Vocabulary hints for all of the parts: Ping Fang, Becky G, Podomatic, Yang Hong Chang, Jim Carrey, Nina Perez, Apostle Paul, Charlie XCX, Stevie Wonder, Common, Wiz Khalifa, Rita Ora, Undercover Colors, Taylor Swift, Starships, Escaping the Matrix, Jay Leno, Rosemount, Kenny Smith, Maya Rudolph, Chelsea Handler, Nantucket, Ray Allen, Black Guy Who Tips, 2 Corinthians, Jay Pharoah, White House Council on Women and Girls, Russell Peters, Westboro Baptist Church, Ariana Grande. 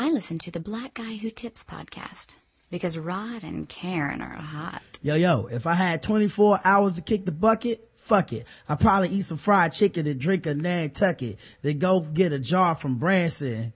I listen to the Black Guy Who Tips podcast because Rod and Karen are hot. Yo, if I had 24 hours to kick the bucket, fuck it. I'd probably eat some fried chicken and drink a Nantucket. Then go get a jar from Branson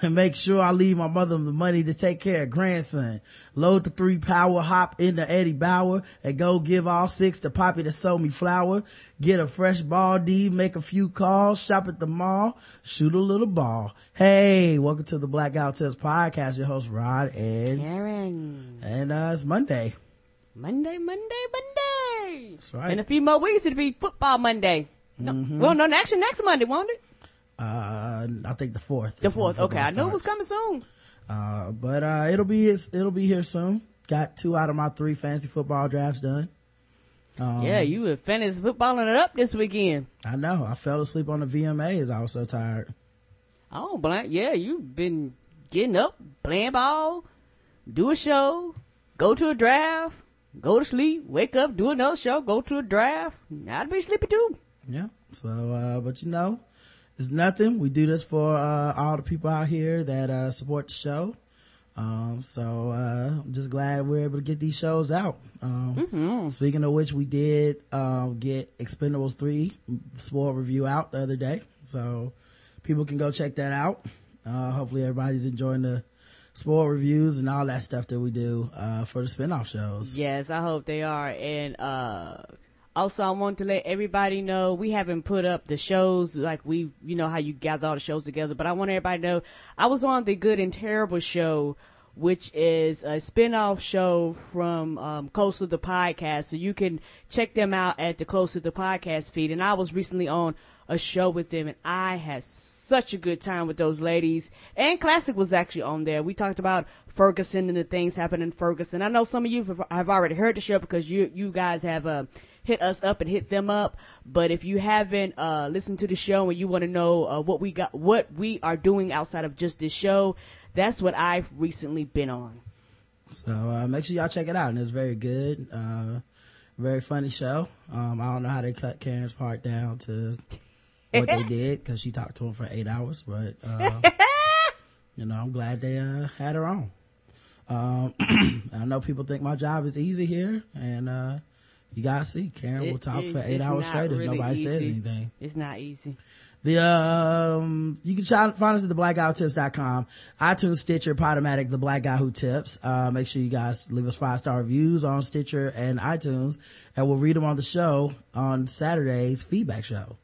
and make sure I leave my mother the money to take care of grandson. Load the 3 power, hop into Eddie Bauer and go give all 6 to Poppy to sold me flour. Get a fresh ball D, make a few calls, shop at the mall, shoot a little ball. Hey, welcome to the Blackout Test Podcast. Your host Rod and Karen. And it's Monday. Monday. That's right. In a few more weeks it'll be Football Monday. Mm-hmm. Well, no, actually next Monday, won't it? I think the 4th. The 4th. Okay. Starts. I knew it was coming soon. But it'll be here soon. Got 2 out of my 3 fantasy football drafts done. Yeah, you were fantasy footballing it up this weekend. I know. I fell asleep on the VMAs. I was so tired. Oh, but yeah, you've been getting up, playing ball, do a show, go to a draft, go to sleep, wake up, do another show, go to a draft. I'd be sleepy too. Yeah. So, but it's nothing. We do this for all the people out here that support the show. I'm just glad we're able to get these shows out. Mm-hmm. Speaking of which, we did get Expendables 3 spoiled review out the other day, so people can go check that out. Hopefully everybody's enjoying the spoiled reviews and all that stuff that we do for the spinoff shows. Yes, I hope they are. And also, I want to let everybody know we haven't put up the shows like we, how you gather all the shows together. But I want everybody to know I was on the Good and Terrible show, which is a spinoff show from Close to the Podcast. So you can check them out at the Close to the Podcast feed. And I was recently on a show with them, and I had such a good time with those ladies. And Classic was actually on there. We talked about Ferguson and the things happening in Ferguson. I know some of you have already heard the show because you guys have hit us up and hit them up. But if you haven't listened to the show and you want to know what we are doing outside of just this show, that's what I've recently been on. So make sure y'all check it out, and it's very good, very funny show. I don't know how they cut Karen's part down to what they did because she talked to him for 8 hours, but I'm glad they had her on. I know people think my job is easy here, and you gotta see, Karen will talk for 8 hours straight if nobody says anything. It's not easy. You can find us at theblackouttips.com, iTunes, Stitcher, Podomatic, The Black Guy Who Tips. Make sure you guys leave us 5-star reviews on Stitcher and iTunes, and we'll read them on the show on Saturday's feedback show.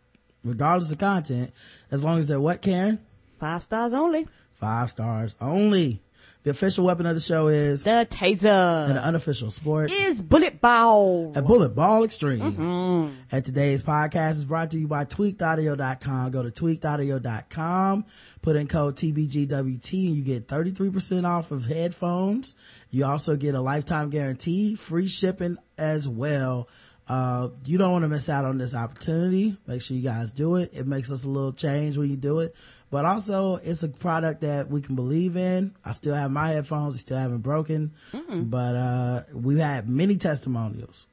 Regardless of content, as long as they're what, Karen? 5 stars only. 5 stars only. The official weapon of the show is the taser, and the unofficial sport is bullet ball at Bullet Ball Extreme. Mm-hmm. And today's podcast is brought to you by tweakedaudio.com. Go to tweakedaudio.com, put in code TBGWT, and you get 33% off of headphones. You also get a lifetime guarantee, free shipping as well. You don't want to miss out on this opportunity. Make sure you guys do it. It makes us a little change when you do it. But also, it's a product that we can believe in. I still have my headphones. I still haven't broken. Mm-mm. But we've had many testimonials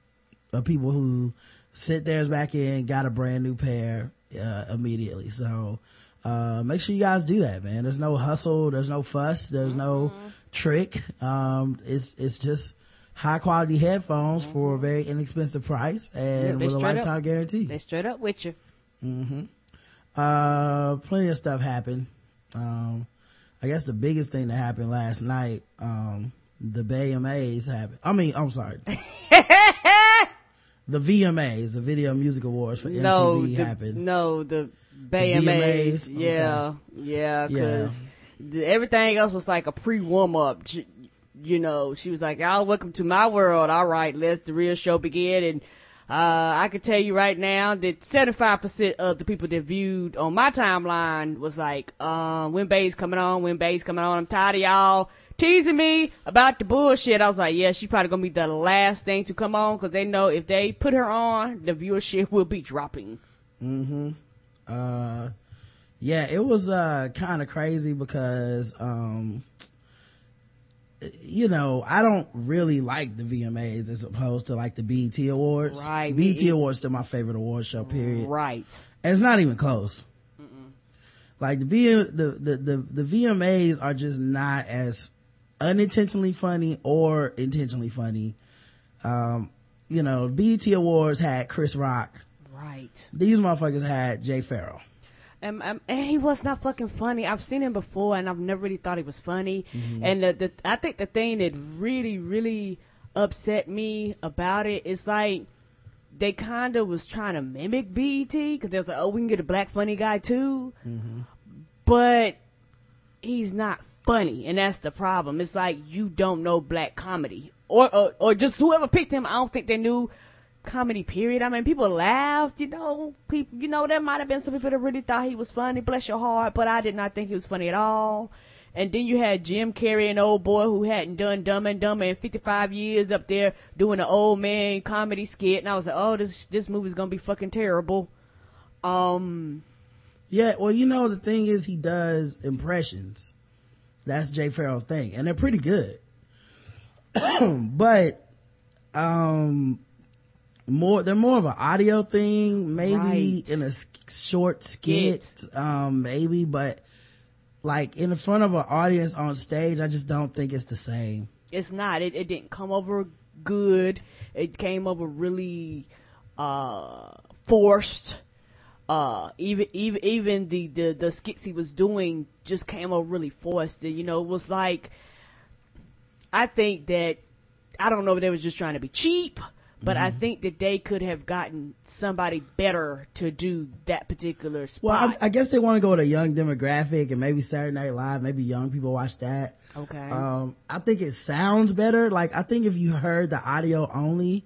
of people who sent theirs back in, got a brand new pair immediately. So make sure you guys do that, man. There's no hustle. There's no fuss. There's mm-hmm. no trick. It's just high quality headphones mm-hmm. for a very inexpensive price and with a lifetime guarantee. They straight up with you. Mm-hmm. Plenty of stuff happened. I guess the biggest thing that happened last night, the BEMAs happened. The VMAs, the Video Music Awards for MTV happened. No, the BEMAs. Yeah, because everything else was like a pre-warm up. She was like, "Y'all, welcome to my world. All right, let the real show begin." And I can tell you right now that 75% of the people that viewed on my timeline was like, "When Bay's coming on, I'm tired of y'all teasing me about the bullshit." I was like, "Yeah, she's probably gonna be the last thing to come on because they know if they put her on, the viewership will be dropping." Mm-hmm. Yeah, it was kind of crazy because I don't really like the VMAs as opposed to like the BET Awards. Right. BET Awards are my favorite award show, period. Right. And it's not even close. Like the VMAs are just not as unintentionally funny or intentionally funny. You know, BET Awards had Chris Rock. Right. These motherfuckers had Jay Pharoah. And he was not fucking funny. I've seen him before, and I've never really thought he was funny. Mm-hmm. And I think the thing that really, really upset me about it is, like, they kind of was trying to mimic BET, because they was like, oh, we can get a black funny guy too. Mm-hmm. But he's not funny, and that's the problem. It's like, you don't know black comedy. Or just whoever picked him, I don't think they knew comedy, period. I mean, people laughed, people, there might have been some people that really thought he was funny, bless your heart, but I did not think he was funny at all. And then you had Jim Carrey, an old boy who hadn't done Dumb and Dumber in 55 years, up there doing an old man comedy skit, and I was like, oh, this movie's gonna be fucking terrible. Yeah, well, the thing is, he does impressions. That's Jay Pharoah's thing, and they're pretty good. But they're more of an audio thing, maybe, right, in a short skit, maybe, but like in front of an audience on stage, I just don't think it's the same. It's not. It didn't come over good. It came over really forced. Even the skits he was doing just came over really forced. It was like, I think that, I don't know if they were just trying to be cheap, but mm-hmm. I think that they could have gotten somebody better to do that particular spot. Well, I guess they want to go with a young demographic, and maybe Saturday Night Live, maybe young people watch that. Okay. I think it sounds better. Like, I think if you heard the audio only,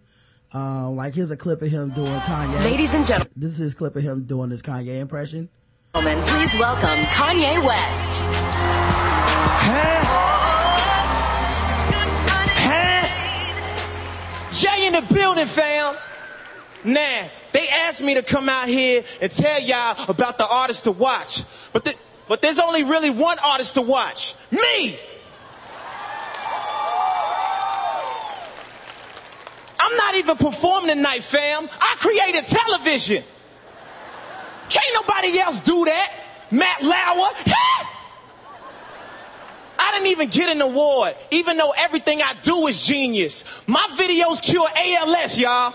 like, here's a clip of him doing Kanye. Ladies and gentlemen. This is his clip of him doing his Kanye impression. Gentlemen, please welcome Kanye West. Jay in the building, fam. Nah, they asked me to come out here and tell y'all about the artists to watch. But there's only really one artist to watch. Me! I'm not even performing tonight, fam. I created television. Can't nobody else do that. Matt Lauer. I didn't even get an award, even though everything I do is genius. My videos cure ALS, y'all.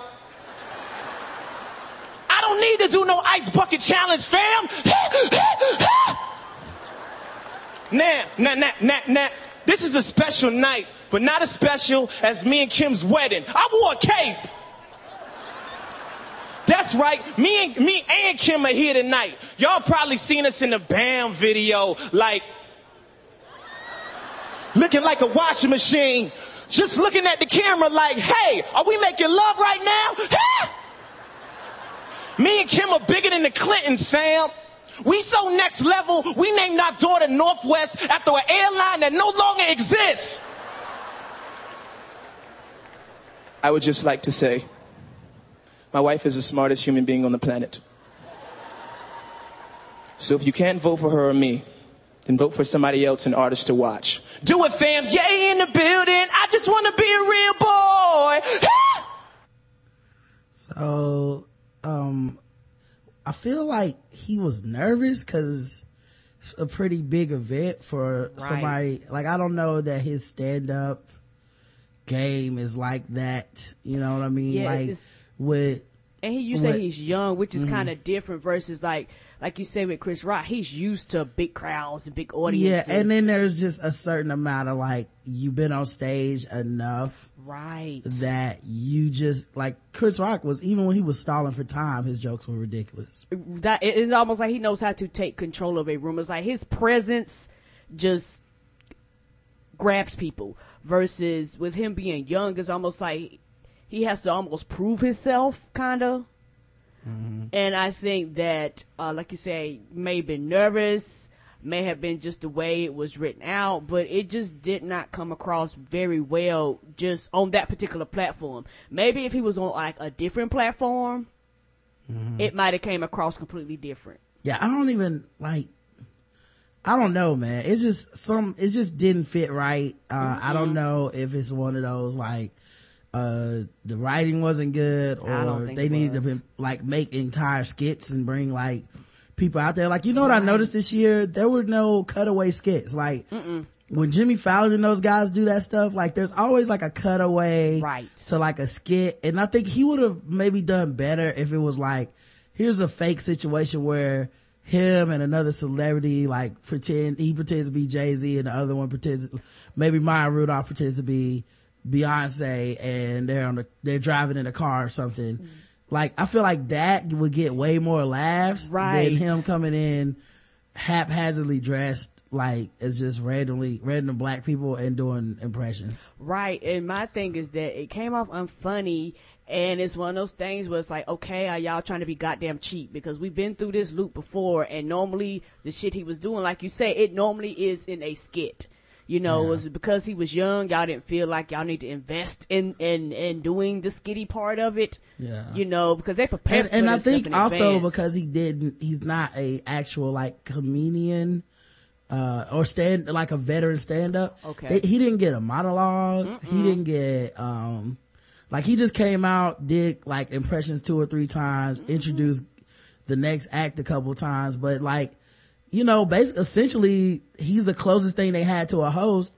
I don't need to do no ice bucket challenge, fam. Nah. This is a special night, but not as special as me and Kim's wedding. I wore a cape. That's right. Me and Kim are here tonight. Y'all probably seen us in the BAM video, like, looking like a washing machine, just looking at the camera like, hey, are we making love right now? Me and Kim are bigger than the Clintons, fam. We so next level, we named our daughter Northwest after an airline that no longer exists. I would just like to say, my wife is the smartest human being on the planet. So if you can't vote for her or me, then vote for somebody else, an artist to watch. Do it, fam. Yay in the building. I just want to be a real boy. So, I feel like he was nervous because it's a pretty big event for somebody. Like, I don't know that his stand-up game is like that. You know what I mean? Yeah, like, with... And say he's young, which is mm-hmm. kind of different versus like you say with Chris Rock, he's used to big crowds and big audiences. Yeah, and then there's just a certain amount of, like, you've been on stage enough. Right. That you just, like, Chris Rock was, even when he was stalling for time, his jokes were ridiculous. It's almost like he knows how to take control of a room. It's like his presence just grabs people versus with him being young, it's almost like he has to almost prove himself, kind of. Mm-hmm. And I think that, like you say, may have been nervous, may have been just the way it was written out, but it just did not come across very well just on that particular platform. Maybe if he was on, like, a different platform, mm-hmm. it might have came across completely different. Yeah, I don't know, man. It just didn't fit right. Mm-hmm. I don't know if it's one of those, like, the writing wasn't good, or they needed to, like, make entire skits and bring, like, people out there. Like, you know what I noticed this year? There were no cutaway skits. Like, when Jimmy Fallon and those guys do that stuff, like, there's always like a cutaway to like a skit. And I think he would have maybe done better if it was like, here's a fake situation where him and another celebrity, like, he pretends to be Jay-Z and the other one pretends, maybe Maya Rudolph pretends to be Beyonce, and they're driving in a car or something. Like, I feel like that would get way more laughs than him coming in haphazardly dressed, like, as just random black people and doing impressions. Right. And my thing is that it came off unfunny. And it's one of those things where it's like, okay, are y'all trying to be goddamn cheap? Because we've been through this loop before, and normally the shit he was doing, like you say, it normally is in a skit. You know, it was because he was young, y'all didn't feel like y'all need to invest in doing the skitty part of it. Yeah. You know, because they prepared for this stuff in advance. And I think also because he's not a actual, like, comedian. Or stand, like a veteran stand up. Okay. He didn't get a monologue. He didn't get, like, he just came out, did like impressions 2 or 3 times, introduced the next act a couple times, but like, you know, basically, essentially, he's the closest thing they had to a host,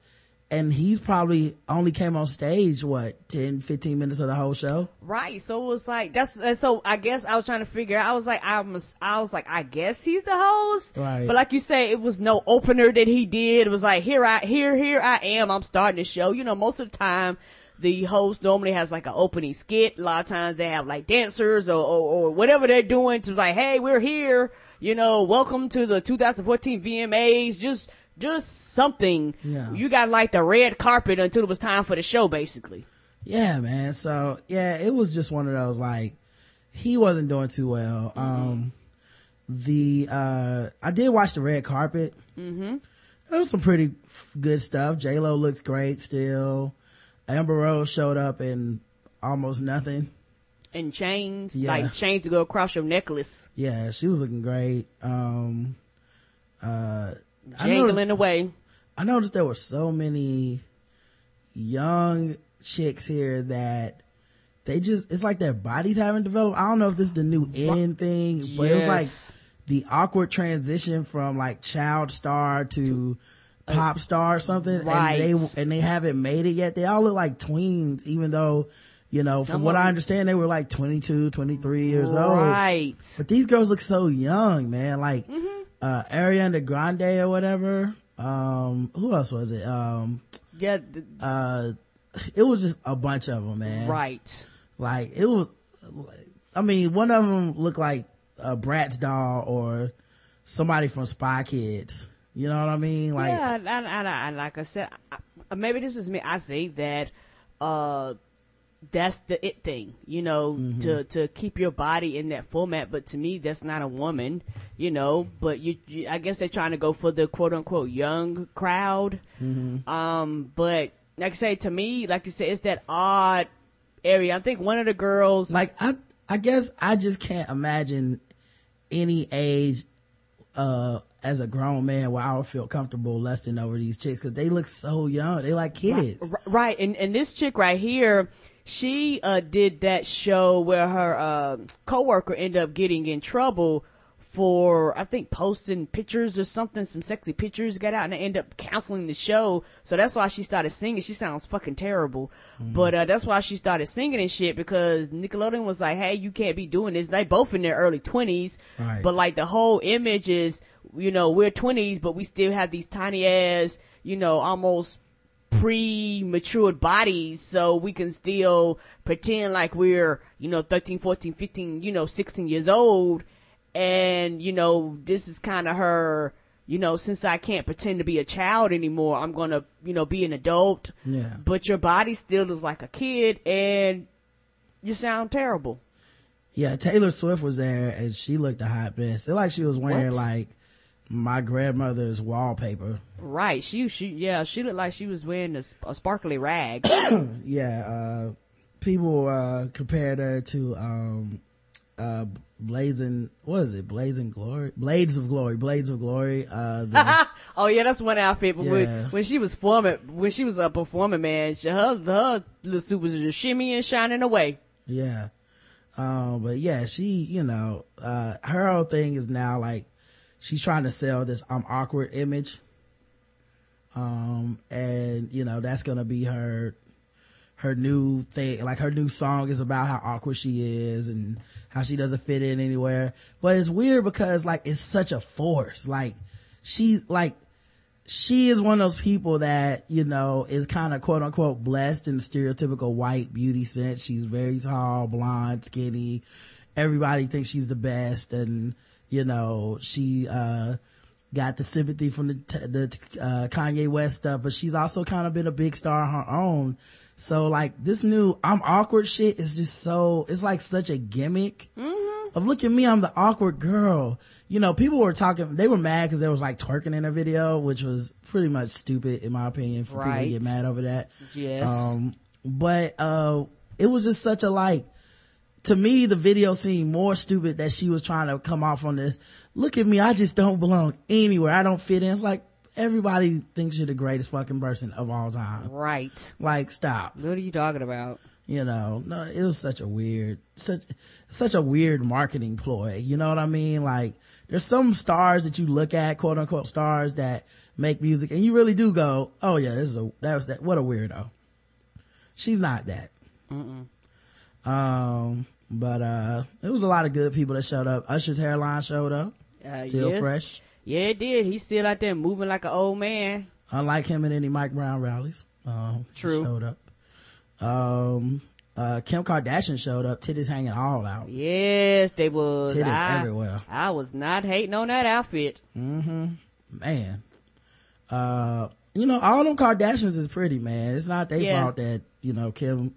and he's probably only came on stage, 10, 15 minutes of the whole show? Right, so it was like, so I guess I was trying to figure out, I guess he's the host? Right. But like you say, it was no opener that he did. It was like, here I am, I'm starting the show. You know, most of the time, the host normally has like an opening skit. A lot of times they have like dancers or whatever they're doing to like, hey, we're here. You know, welcome to the 2014 VMAs. Just something. Yeah. You got like the red carpet until it was time for the show, basically. Yeah, man. So yeah, it was just one of those, like, he wasn't doing too well. I did watch the red carpet. There was some pretty good stuff. J-Lo looks great still. Amber Rose showed up in almost nothing. And chains, like chains to go across your necklace. Yeah, she was looking great. Jangling away. I noticed there were so many young chicks here that they just, it's like their bodies haven't developed. I don't know if this is the new end thing, but it was like the awkward transition from like child star to pop star or something, and they haven't made it yet. They all look like tweens, even though, you know, from what I understand, they were like 22, 23 years old. Right. But these girls look so young, man. Like Ariana Grande or whatever. Who else was it? It was just a bunch of them, man. Right. Like, it was, I mean, one of them looked like a Bratz doll or somebody from Spy Kids. You know what I mean? Like, yeah, and like I said, maybe this is me. I think that that's the it thing, you know, to keep your body in that format. But to me, that's not a woman, you know. But you I guess they're trying to go for the quote unquote young crowd. But like I say, to me, like you said, it's that odd area. I think one of the girls, like I guess I just can't imagine any age as a grown man where I would feel comfortable lusting over these chicks, because they look so young. They like kids. Right. And this chick right here, she did that show where her coworker ended up getting in trouble for, I think, posting pictures or something. Some sexy pictures got out, and they ended up canceling the show. So that's why she started singing. She sounds fucking terrible. But that's why she started singing and shit, because Nickelodeon was like, hey, you can't be doing this. They both in their early 20s. Right. But like the whole image is, you know, we're 20s, but we still have these tiny ass, you know, almost pre-matured bodies, so we can still pretend like we're, you know, 13, 14, 15, you know, 16 years old. And, you know, this is kind of her, you know, since I can't pretend to be a child anymore, I'm going to, you know, be an adult. Yeah. But your body still looks like a kid, and you sound terrible. Yeah, Taylor Swift was there, and she looked a hot mess. It's like she was wearing, like, my grandmother's wallpaper. Right. She looked like she was wearing a sparkly rag. Yeah. People compared her to Blades of Glory. Oh yeah, that's one outfit. But when she was performing, man, her little suit was just shimmying, shining away. Yeah. But yeah, she, you know, her whole thing is now like she's trying to sell this I'm awkward image. And you know, that's going to be her new thing. Like her new song is about how awkward she is and how she doesn't fit in anywhere. But it's weird because like, it's such a force. Like, she is one of those people that, you know, is kind of quote unquote blessed in the stereotypical white beauty sense. She's very tall, blonde, skinny. Everybody thinks she's the best. And, you know, she, got the sympathy from the Kanye West stuff, but she's also kind of been a big star on her own. So like this new I'm awkward shit is just so, it's like such a gimmick of look at me, I'm the awkward girl. You know, people were talking, they were mad because there was like twerking in her video, which was pretty much stupid in my opinion for people to get mad over that. Yes. But it was just such a like, to me, the video seemed more stupid that she was trying to come off on this. Look at me, I just don't belong anywhere. I don't fit in. It's like, everybody thinks you're the greatest fucking person of all time. Right. Like, stop. What are you talking about? You know, no, it was such a weird marketing ploy. You know what I mean? Like, there's some stars that you look at, quote unquote stars that make music, and you really do go, oh yeah, that was what a weirdo. She's not that. Mm-mm. But it was a lot of good people that showed up. Usher's hairline showed up. Still fresh. Yeah, it did. He's still out there moving like an old man. Unlike him at any Mike Brown rallies. True. Showed up. Kim Kardashian showed up. Titties hanging all out. Yes, they was. Titties everywhere. I was not hating on that outfit. Mm-hmm. Man. You know, all them Kardashians is pretty, man. It's not their fault that, you know, Kim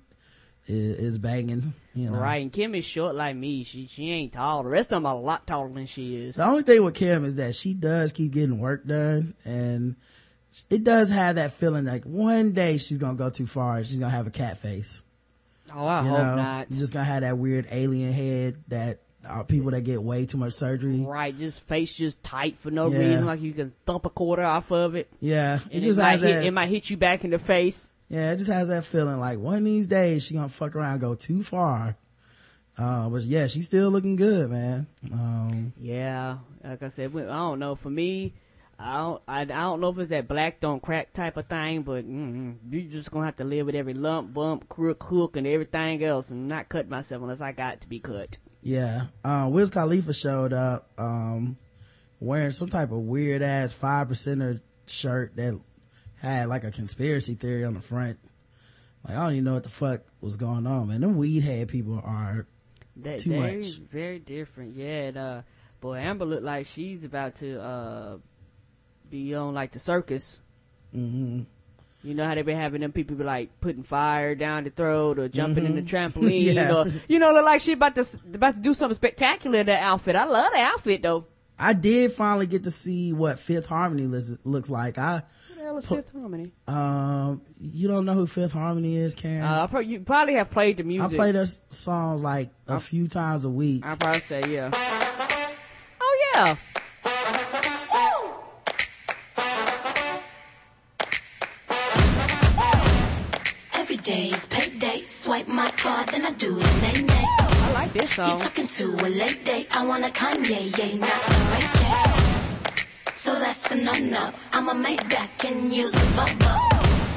is banging, you know. Right, and Kim is short like me. She ain't tall. The rest of them are a lot taller than she is. The only thing with Kim is that she does keep getting work done, and it does have that feeling like one day she's gonna go too far and she's gonna have a cat face. Oh, I hope not. She's just gonna have that weird alien head that people that get way too much surgery. Right, just face just tight for no reason, like you can thump a quarter off of it. Yeah, it might hit you back in the face. Yeah, it just has that feeling like one of these days she gonna fuck around and go too far. But yeah, she's still looking good, man. Yeah, like I said, I don't know. For me, I don't know if it's that black don't crack type of thing, but you just gonna have to live with every lump, bump, crook, hook, and everything else, and not cut myself unless I got to be cut. Yeah, Wiz Khalifa showed up wearing some type of weird ass 5%er shirt that had like a conspiracy theory on the front. Like, I don't even know what the fuck was going on, man. Them weed head people are too much. Very different. Yeah, and, boy, Amber looked like she's about to be on like the circus. Mm-hmm. You know how they been having them people be like putting fire down the throat or jumping in the trampoline or, you know, look like she about to do something spectacular in that outfit. I love the outfit though. I did finally get to see what Fifth Harmony looks like. Fifth Harmony? You don't know who Fifth Harmony is, Karen? You probably have played the music. I play their songs like a few times a week. I probably say, yeah. Oh, yeah. Every day is payday. Swipe my card, then I do the nay-nay. I like this song. You're talking to a late day. I want a Kanye, yeah, not a Ray J. So that's a no-no. I'ma make that and use a bubble.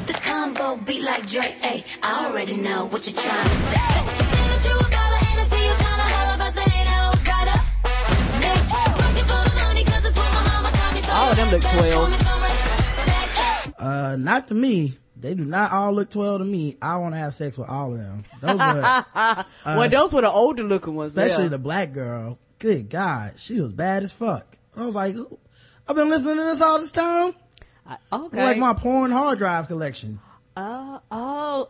This combo be like Dre. Ay, I already know what you're trying to say. You say that you a dollar and I see you trying to holler, but that ain't always right up. Next, looking for the money cause it's what my mama taught me. So all of them look 12. Not to me. They do not all look 12 to me. I want to have sex with all of them. Those were, well, those were the older looking ones. Especially the black girl. Good God. She was bad as fuck. I was like, ooh. I've been listening to this all this time. Okay. Like my porn hard drive collection. Okay, so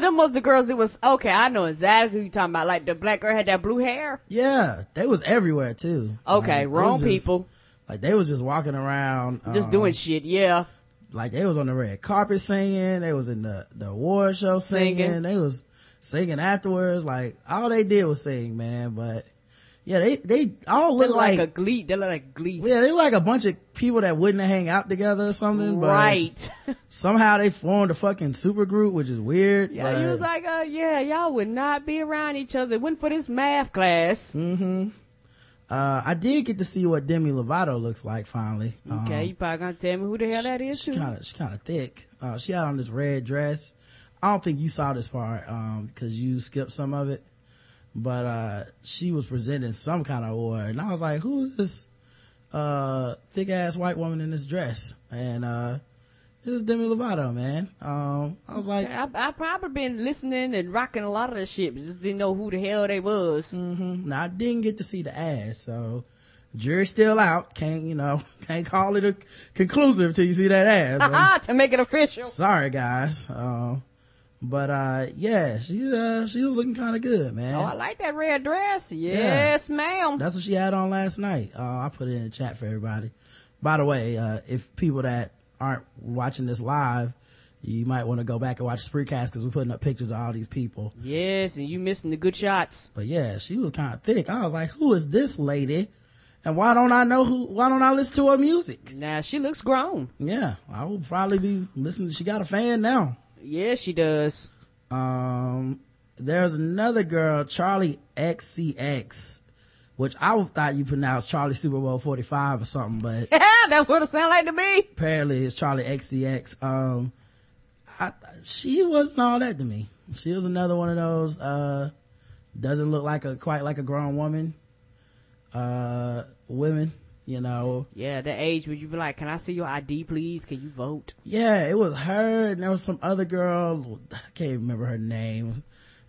them was the girls that was, okay, I know exactly who you're talking about. Like the black girl had that blue hair? Yeah, they was everywhere too. Okay, like, wrong people. Just, like they was just walking around. Just doing shit, yeah. Like they was on the red carpet singing, they was in the award show singing, they was singing afterwards. Like all they did was sing, man, but Yeah, they all look like a Glee. They look like Glee. Yeah, they look like a bunch of people that wouldn't hang out together or something. Right. But somehow they formed a fucking super group, which is weird. Yeah, he was like, yeah, y'all would not be around each other. Went for this math class. Mm-hmm. I did get to see what Demi Lovato looks like finally. Okay, you probably gonna tell me who the hell that is too. She's kind of thick. She had on this red dress. I don't think you saw this part, cause you skipped some of it. But she was presenting some kind of award, and I was like, who's this thick ass white woman in this dress? And it was Demi Lovato, man. I was like, I probably been listening and rocking a lot of this shit, but just didn't know who the hell they was. Mm-hmm. Now I didn't get to see the ass, so jury's still out. Can't call it a conclusive till you see that ass. To make it official. Sorry guys. But yeah, she was looking kind of good, man. Oh, I like that red dress. Yes, yeah. Ma'am. That's what she had on last night. I put it in the chat for everybody. By the way, if people that aren't watching this live, you might want to go back and watch the Spreecast because we're putting up pictures of all these people. Yes, and you missing the good shots. But yeah, she was kind of thick. I was like, who is this lady? And why don't I listen to her music? Now she looks grown. Yeah, I will probably be listening. She got a fan now. Yeah, she does. There's another girl, Charlie XCX, which I thought you pronounced Charlie Super Bowl 45 or something, but yeah, that's what it sounded like to me. Apparently it's Charlie XCX. She wasn't all that to me. She was another one of those doesn't look like quite like a grown woman women. Yeah, the age would you be like, can I see your ID please, can you vote? Yeah, it was her and there was some other girl, I can't remember her name,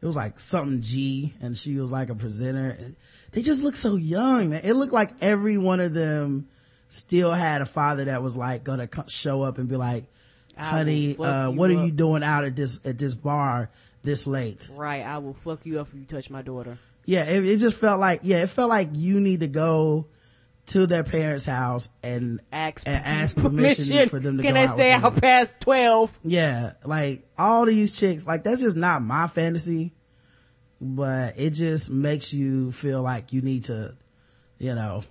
it was like something G, and she was like a presenter. They just look so young, man. It looked like every one of them still had a father that was like gonna show up and be like, honey, what are you doing out at this bar this late? Right, I will fuck you up if you touch my daughter. Yeah, it just felt like, you need to go to their parents' house and ask permission for them to go out. Can they stay out past 12? Yeah, like all these chicks, like that's just not my fantasy, but it just makes you feel like you need to, have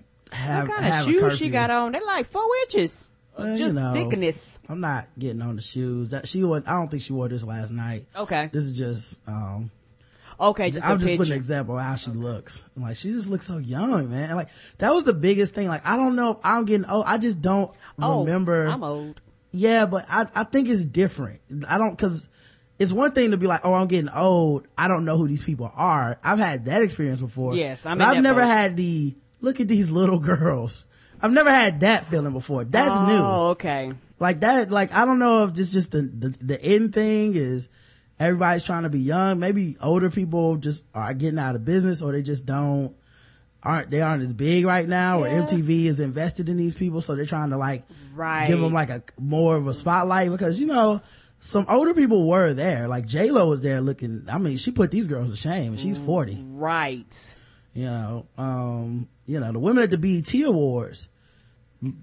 what kind of shoes a curfew. She got on? They're like 4 inches, just thickness. I'm not getting on the shoes that she wore. I don't think she wore this last night. Okay, this is just okay, just I'm just picture. Putting an example of how she looks. I'm like, she just looks so young, man. And like that was the biggest thing. Like I don't know if I'm getting old. I just don't remember. I'm old. Yeah, but I think it's different. I don't, because it's one thing to be like, oh, I'm getting old. I don't know who these people are. I've had that experience before. Yes, I've never had the look at these little girls. I've never had that feeling before. That's new. Oh, okay. Like that. Like I don't know if this just the end thing is. Everybody's trying to be young. Maybe older people just are getting out of business, or they just aren't as big right now, or MTV is invested in these people, so they're trying to give them a more of a spotlight, because some older people were there. Like J-Lo was there looking, I mean, she put these girls to shame, and she's 40. Right. The women at the BET Awards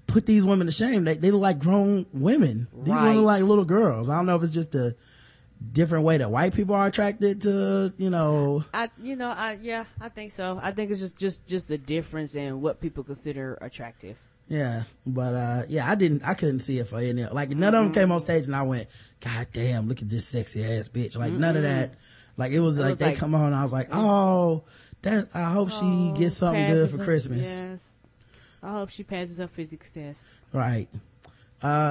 put these women to shame. They look like grown women. These women look like little girls. I don't know if it's just a different way that white people are attracted to, I think so. I think it's just a difference in what people consider attractive. Yeah. But, I couldn't see it for any, none of them came on stage and I went, God damn, look at this sexy ass bitch. Like none of that. Like it was like, they come on. And I was like, I hope she gets something good for Christmas. Yes. I hope she passes her physics test. Right.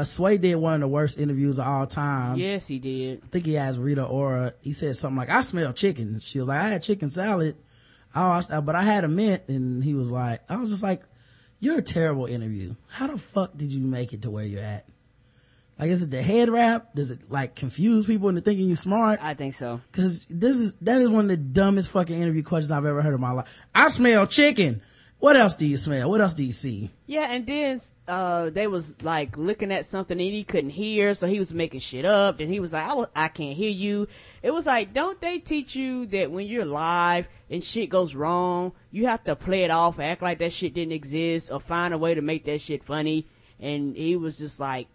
Sway did one of the worst interviews of all time. Yes, he did. I think he asked Rita Ora. He said something like, I smell chicken. She was like, I had chicken salad, but I had a mint. And he was like, I was just like, you're a terrible interview. How the fuck did you make it to where you're at? Like, is it the head wrap? Does it confuse people into thinking you smart? I think so. Cause that is one of the dumbest fucking interview questions I've ever heard in my life. I smell chicken. What else do you smell? What else do you see? Yeah, and then they was like looking at something and he couldn't hear, so he was making shit up. Then he was like, I can't hear you. It was like, don't they teach you that when you're live and shit goes wrong, you have to play it off, act like that shit didn't exist, or find a way to make that shit funny? And he was just like,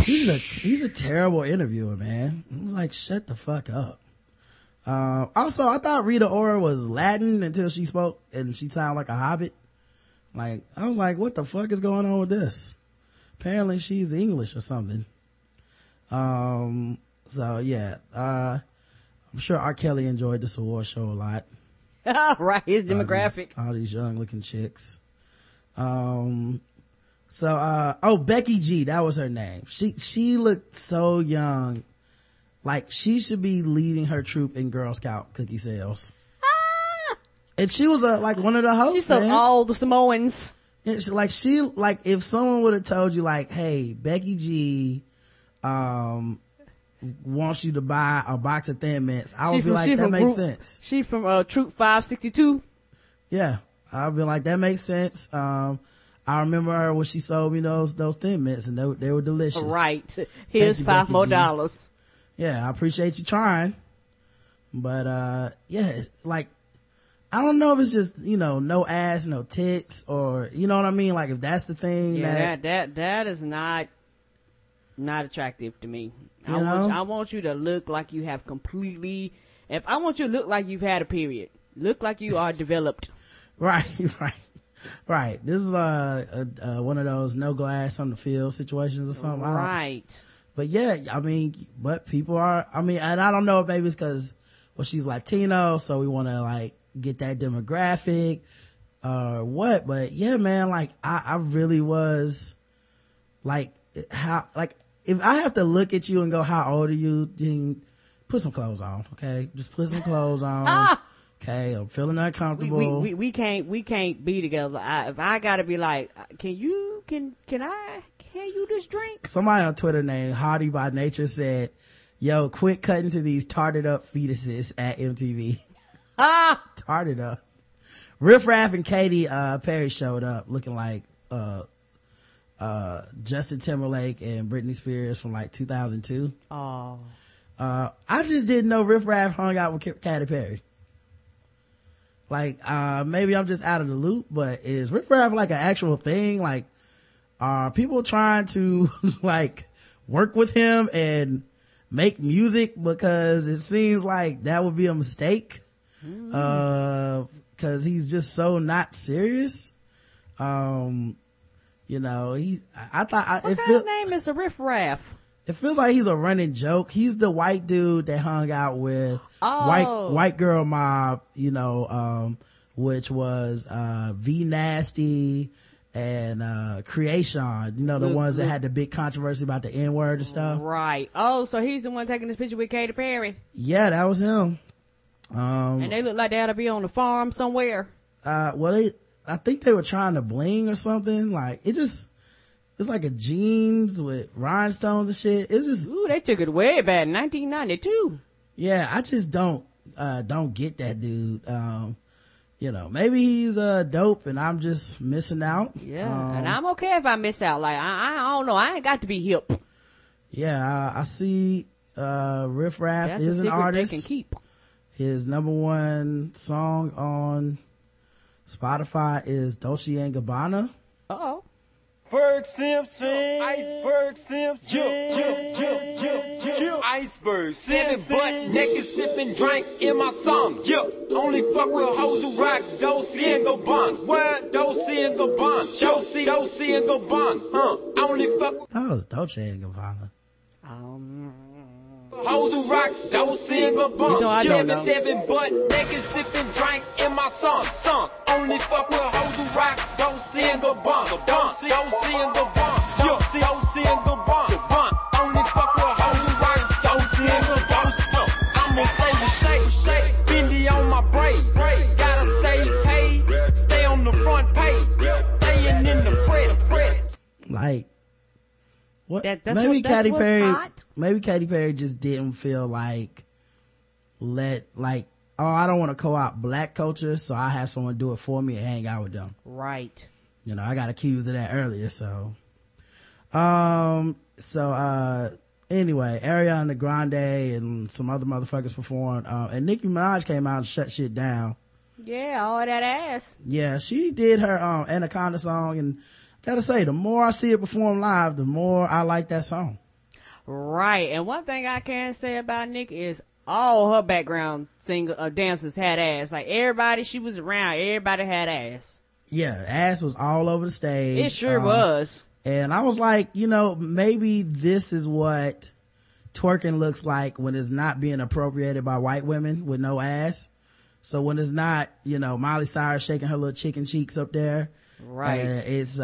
he's a terrible interviewer, man. He was like, shut the fuck up. Also, I thought Rita Ora was Latin until she spoke and she sounded like a hobbit. Like, I was like, what the fuck is going on with this? Apparently she's English or something. So yeah, I'm sure R. Kelly enjoyed this award show a lot. Right, his demographic. All these young looking chicks. So Becky G, that was her name. She looked so young. Like, she should be leading her troop in Girl Scout cookie sales. And she was like one of the hosts. She saw all the Samoans. And she, if someone would have told you, like, hey, Becky G, wants you to buy a box of Thin Mints, I would be like, that makes sense. She from Troop 562. Yeah, I'd be like, that makes sense. I remember her when she sold me those Thin Mints, and they were delicious. Right. Here's $5 more. Yeah, I appreciate you trying. But yeah, like, I don't know if it's just, no ass, no tits, or you know what I mean? Like, if that's the thing. Yeah, that is not attractive to me. I want you to look like you have completely, if I want you to look like you've had a period, look like you are developed. Right. This is one of those no glass on the field situations or something. Right. But yeah, but people are, and I don't know if maybe it's because, well, she's Latino, so we want to get that demographic or what, but yeah, man, like I really was like, how, like, if I have to look at you and go, how old are you? Then put some clothes on, okay? Just put some clothes on. Okay, I'm feeling uncomfortable. We can't be together. If I gotta be like, can you just drink? Somebody on Twitter named Hottie by Nature said, yo, quit cutting to these tarted up fetuses at MTV. Tarted up. Riff Raff and Katy Perry showed up looking like Justin Timberlake and Britney Spears from 2002. Oh. I just didn't know Riff Raff hung out with Katy Perry. Maybe I'm just out of the loop, but is Riff Raff an actual thing? Like, are people trying to work with him and make music? Because it seems like that would be a mistake. Cause he's just so not serious. His name is a Riff Raff. It feels like he's a running joke. He's the white dude that hung out with white girl mob, which was V Nasty and Creation, the ones that had the big controversy about the N-word and stuff. Right. Oh, so he's the one taking this picture with Katy Perry. Yeah, that was him. And they look like they ought to be on the farm somewhere. I think they were trying to bling or something. It's like a jeans with rhinestones and shit. It's just, ooh, they took it way back in 1992. Yeah, I just don't get that dude. Maybe he's dope and I'm just missing out. Yeah, and I'm okay if I miss out. I don't know. I ain't got to be hip. Yeah, I see Riff Raff is an artist. That's a secret they can keep. His number one song on Spotify is Dolce and Gabbana. Uh-oh. Berg Simpson, Iceberg Simpson, Iceberg Simpson, butt naked sipping drink in my song. Only fuck with hoes who rock Dolce and Gabbana. What? Dolce and Gabbana. Dolce and Gabbana. Only fuck with. That was Dolce and Gabbana. Hoes who rock Dolce and Gabbana. I don't know. Butt naked sipping drink in my song. Only fuck with hoes who rock Dolce and Gabbana. What? Maybe Katy Perry just didn't feel I don't want to co-opt black culture, so I have someone do it for me and hang out with them. Right. I got accused of that earlier, so. Anyway, Ariana Grande and some other motherfuckers performed, and Nicki Minaj came out and shut shit down. Yeah, all that ass. Yeah, she did her, Anaconda song, and gotta say, the more I see it perform live, the more I like that song. Right. And one thing I can say about Nick is all her background singer dancers had ass. Like everybody she was around, everybody had ass. Yeah, ass was all over the stage. It sure was. And I was like, you know, maybe this is what twerking looks like when it's not being appropriated by white women with no ass. So when it's not, you know, Miley Cyrus shaking her little chicken cheeks up there. Right. It's,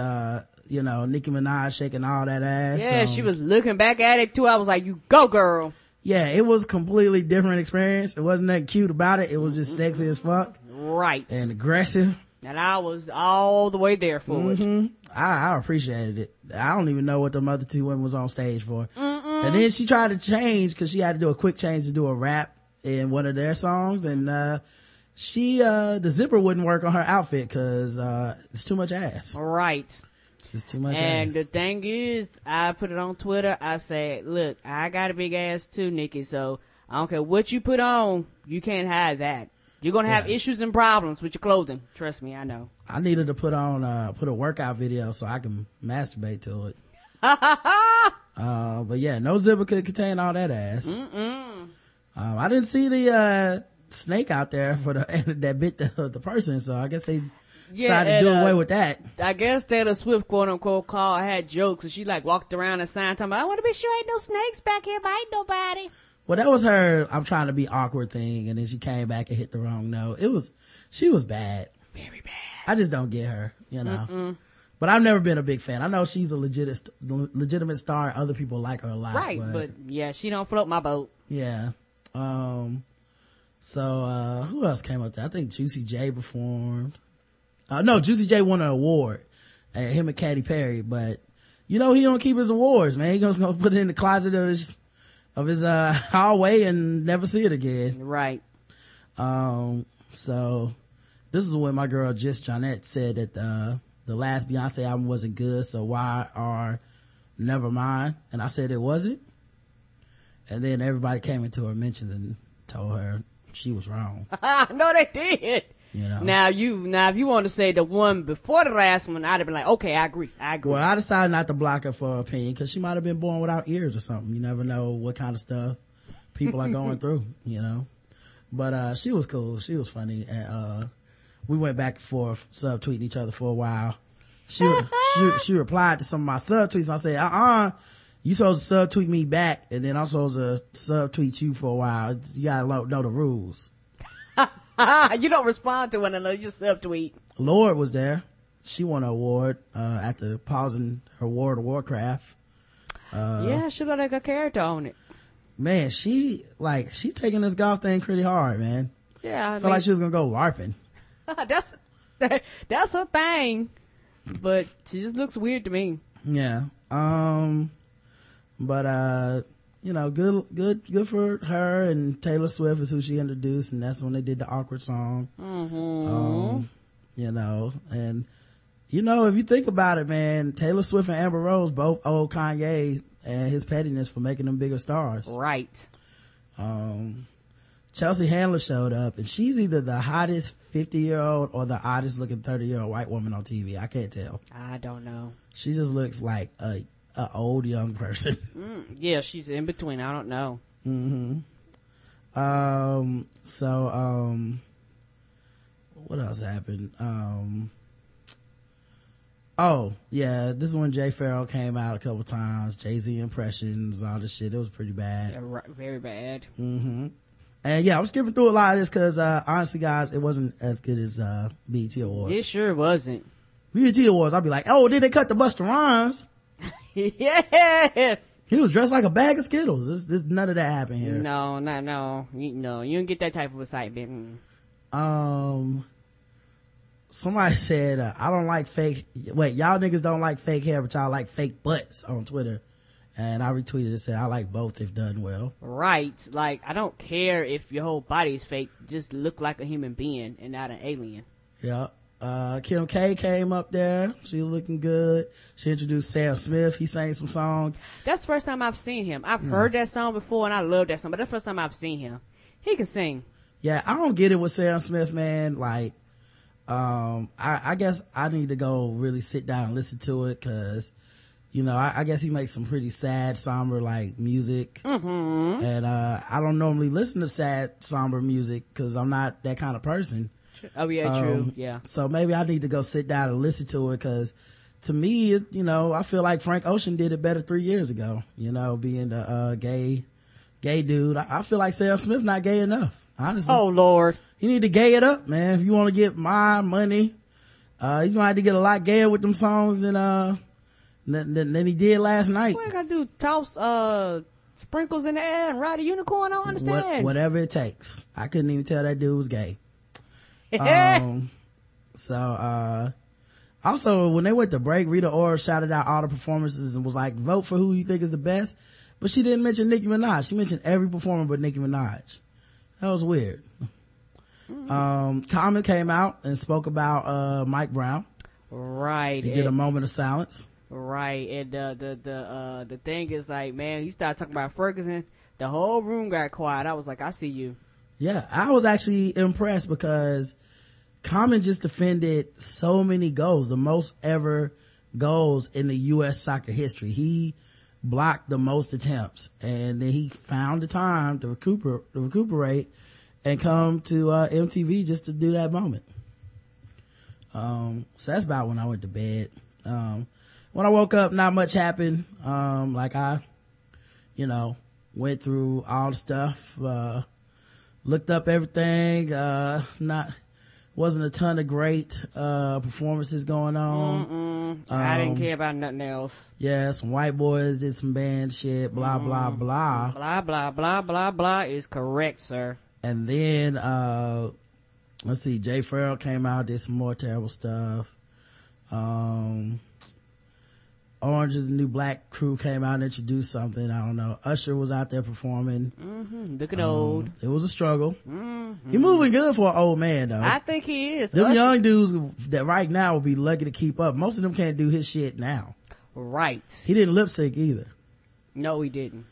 you know, Nicki Minaj shaking all that ass. Yeah, she was looking back at it too. I was like, you go, girl. Yeah, it was completely different experience. It wasn't that cute about it. It was just sexy as fuck. Right. And aggressive. And I was all the way there for it. I appreciated it. I don't even know what the other two women was on stage for. And then she tried to change because she had to do a quick change to do a rap in one of their songs. And she the zipper wouldn't work on her outfit because it's too much ass. Right. It's too much and ass. And the thing is, I put it on Twitter. I said, look, I got a big ass too, Nikki. So I don't care what you put on. You can't hide that. You're going to have issues and problems with your clothing. Trust me, I know. I needed to put on, put a workout video so I can masturbate to it. But yeah, no zipper could contain all that ass. I didn't see the, snake out there for that bit the person. So I guess they decided to do away with that. I guess Taylor Swift, quote unquote, called, had jokes. And she like walked around and signed talking about, I want to be sure ain't no snakes back here, but ain't nobody. Well, that was her, I'm trying to be awkward thing. And then she came back and hit the wrong note. She was bad. Very bad. I just don't get her, you know. But I've never been a big fan. I know she's a legitimate star. Other people like her a lot. Right. But yeah, she don't float my boat. Yeah. So who else came up there? I think Juicy J performed. No, Juicy J won an award. Him and Katy Perry. But, you know, he don't keep his awards, man. He just gonna put it in the closet of his hallway and never see it again. Right. So this is when my girl Just Jeanette said that the last Beyonce album wasn't good, so why are Nevermind? And I said it wasn't. And then everybody came into her mentions and told her she was wrong. No, they did. You know? Now if you want to say the one before the last one, I'd have been like, okay, I agree. Well, I decided not to block her for her opinion because she might have been born without ears or something. You never know what kind of stuff people are going through, you know. But she was cool. She was funny. And we went back and forth subtweeting each other for a while. She replied to some of my subtweets. And I said, you supposed to subtweet me back, and then I'm supposed to subtweet you for a while. You gotta know the rules. You don't respond to one another. You subtweet. Lord was there. She won an award after pausing her World of Warcraft. Yeah, she looked like a character on it. Man, she's taking this golf thing pretty hard, man. Yeah, I feel like she was gonna go LARPing. That's her thing, but she just looks weird to me. Yeah. But you know, good for her. And Taylor Swift is who she introduced, and that's when they did the awkward song. You know, and you know, if you think about it, man, Taylor Swift and Amber Rose both owe Kanye and his pettiness for making them bigger stars. Right. Chelsea Handler showed up, and she's either the hottest 50-year-old or the oddest looking 30-year-old white woman on TV. I can't tell. I don't know. She just looks like an old young person. Yeah, she's in between. I don't know. So what else happened? Oh yeah, this is when Jay Pharoah came out a couple times. Jay-Z impressions, all this shit. It was pretty bad. Yeah, very bad. And yeah, I'm skipping through a lot of this because, honestly, guys, it wasn't as good as, BET Awards. It sure wasn't. BET Awards, I'd be like, oh, did they cut the Busta Rhymes? Yes! He was dressed like a bag of Skittles. None of that happened here. No. No, you don't get that type of excitement. Somebody said, I don't like fake, wait, y'all niggas don't like fake hair, but y'all like fake butts on Twitter. And I retweeted and said, I like both if done well. Right. Like, I don't care if your whole body is fake. Just look like a human being and not an alien. Yeah. Kim K came up there. She was looking good. She introduced Sam Smith. He sang some songs. That's the first time I've seen him. I've heard that song before, and I love that song, but that's the first time I've seen him. He can sing. Yeah, I don't get it with Sam Smith, man. Like, I guess I need to go really sit down and listen to it because... you know, I guess he makes some pretty sad, somber, like, music. Mm-hmm. And I don't normally listen to sad, somber music because I'm not that kind of person. Oh, yeah, true, yeah. So maybe I need to go sit down and listen to it because, to me, it, you know, I feel like Frank Ocean did it better 3 years ago, you know, being the gay dude. I feel like Sam Smith not gay enough, honestly. Oh, Lord. You need to gay it up, man. If you want to get my money, he's going to have to get a lot gayer with them songs than he did last night. What I do, toss sprinkles in the air and ride a unicorn? I don't understand. Whatever it takes. I couldn't even tell that dude was gay. Also, when they went to break, Rita Ora shouted out all the performances and was like, vote for who you think is the best. But she didn't mention Nicki Minaj. She mentioned every performer but Nicki Minaj. That was weird. Mm-hmm. Common came out and spoke about Mike Brown. Right. He did a moment of silence. Right. And the thing is, like, man, he started talking about Ferguson. The whole room got quiet. I was like, I see you. Yeah, I was actually impressed because Common just defended so many goals, the most ever goals in the U.S. soccer history. He blocked the most attempts, and then he found the time to recuperate and come to MTV just to do that moment. So that's about when I went to bed. When I woke up, not much happened. I went through all the stuff, looked up everything, wasn't a ton of great performances going on. I didn't care about nothing else. Yeah, some white boys did some band shit, blah, blah, blah. Blah, blah, blah, blah, blah is correct, sir. And then, let's see, Jay Pharoah came out, did some more terrible stuff. Orange is the New Black crew came out and introduced something. I don't know. Usher was out there performing. Mm-hmm. Looking old. It was a struggle. Mm-hmm. He's moving good for an old man, though. I think he is. Them young dudes that right now will be lucky to keep up. Most of them can't do his shit now. Right. He didn't lip sync either. No, he didn't.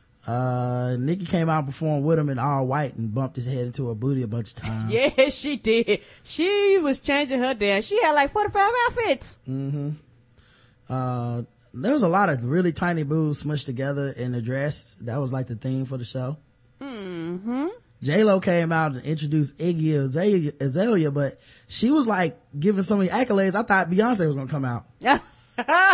Nicki came out and performed with him in all white and bumped his head into her booty a bunch of times. Yeah, she did. She was changing her dance. She had like 45 outfits. Mm-hmm. There was a lot of really tiny boobs smushed together in a dress. That was like the theme for the show. Mm-hmm. J-Lo came out and introduced Iggy Azalea, but she was like giving so many accolades, I thought Beyonce was going to come out.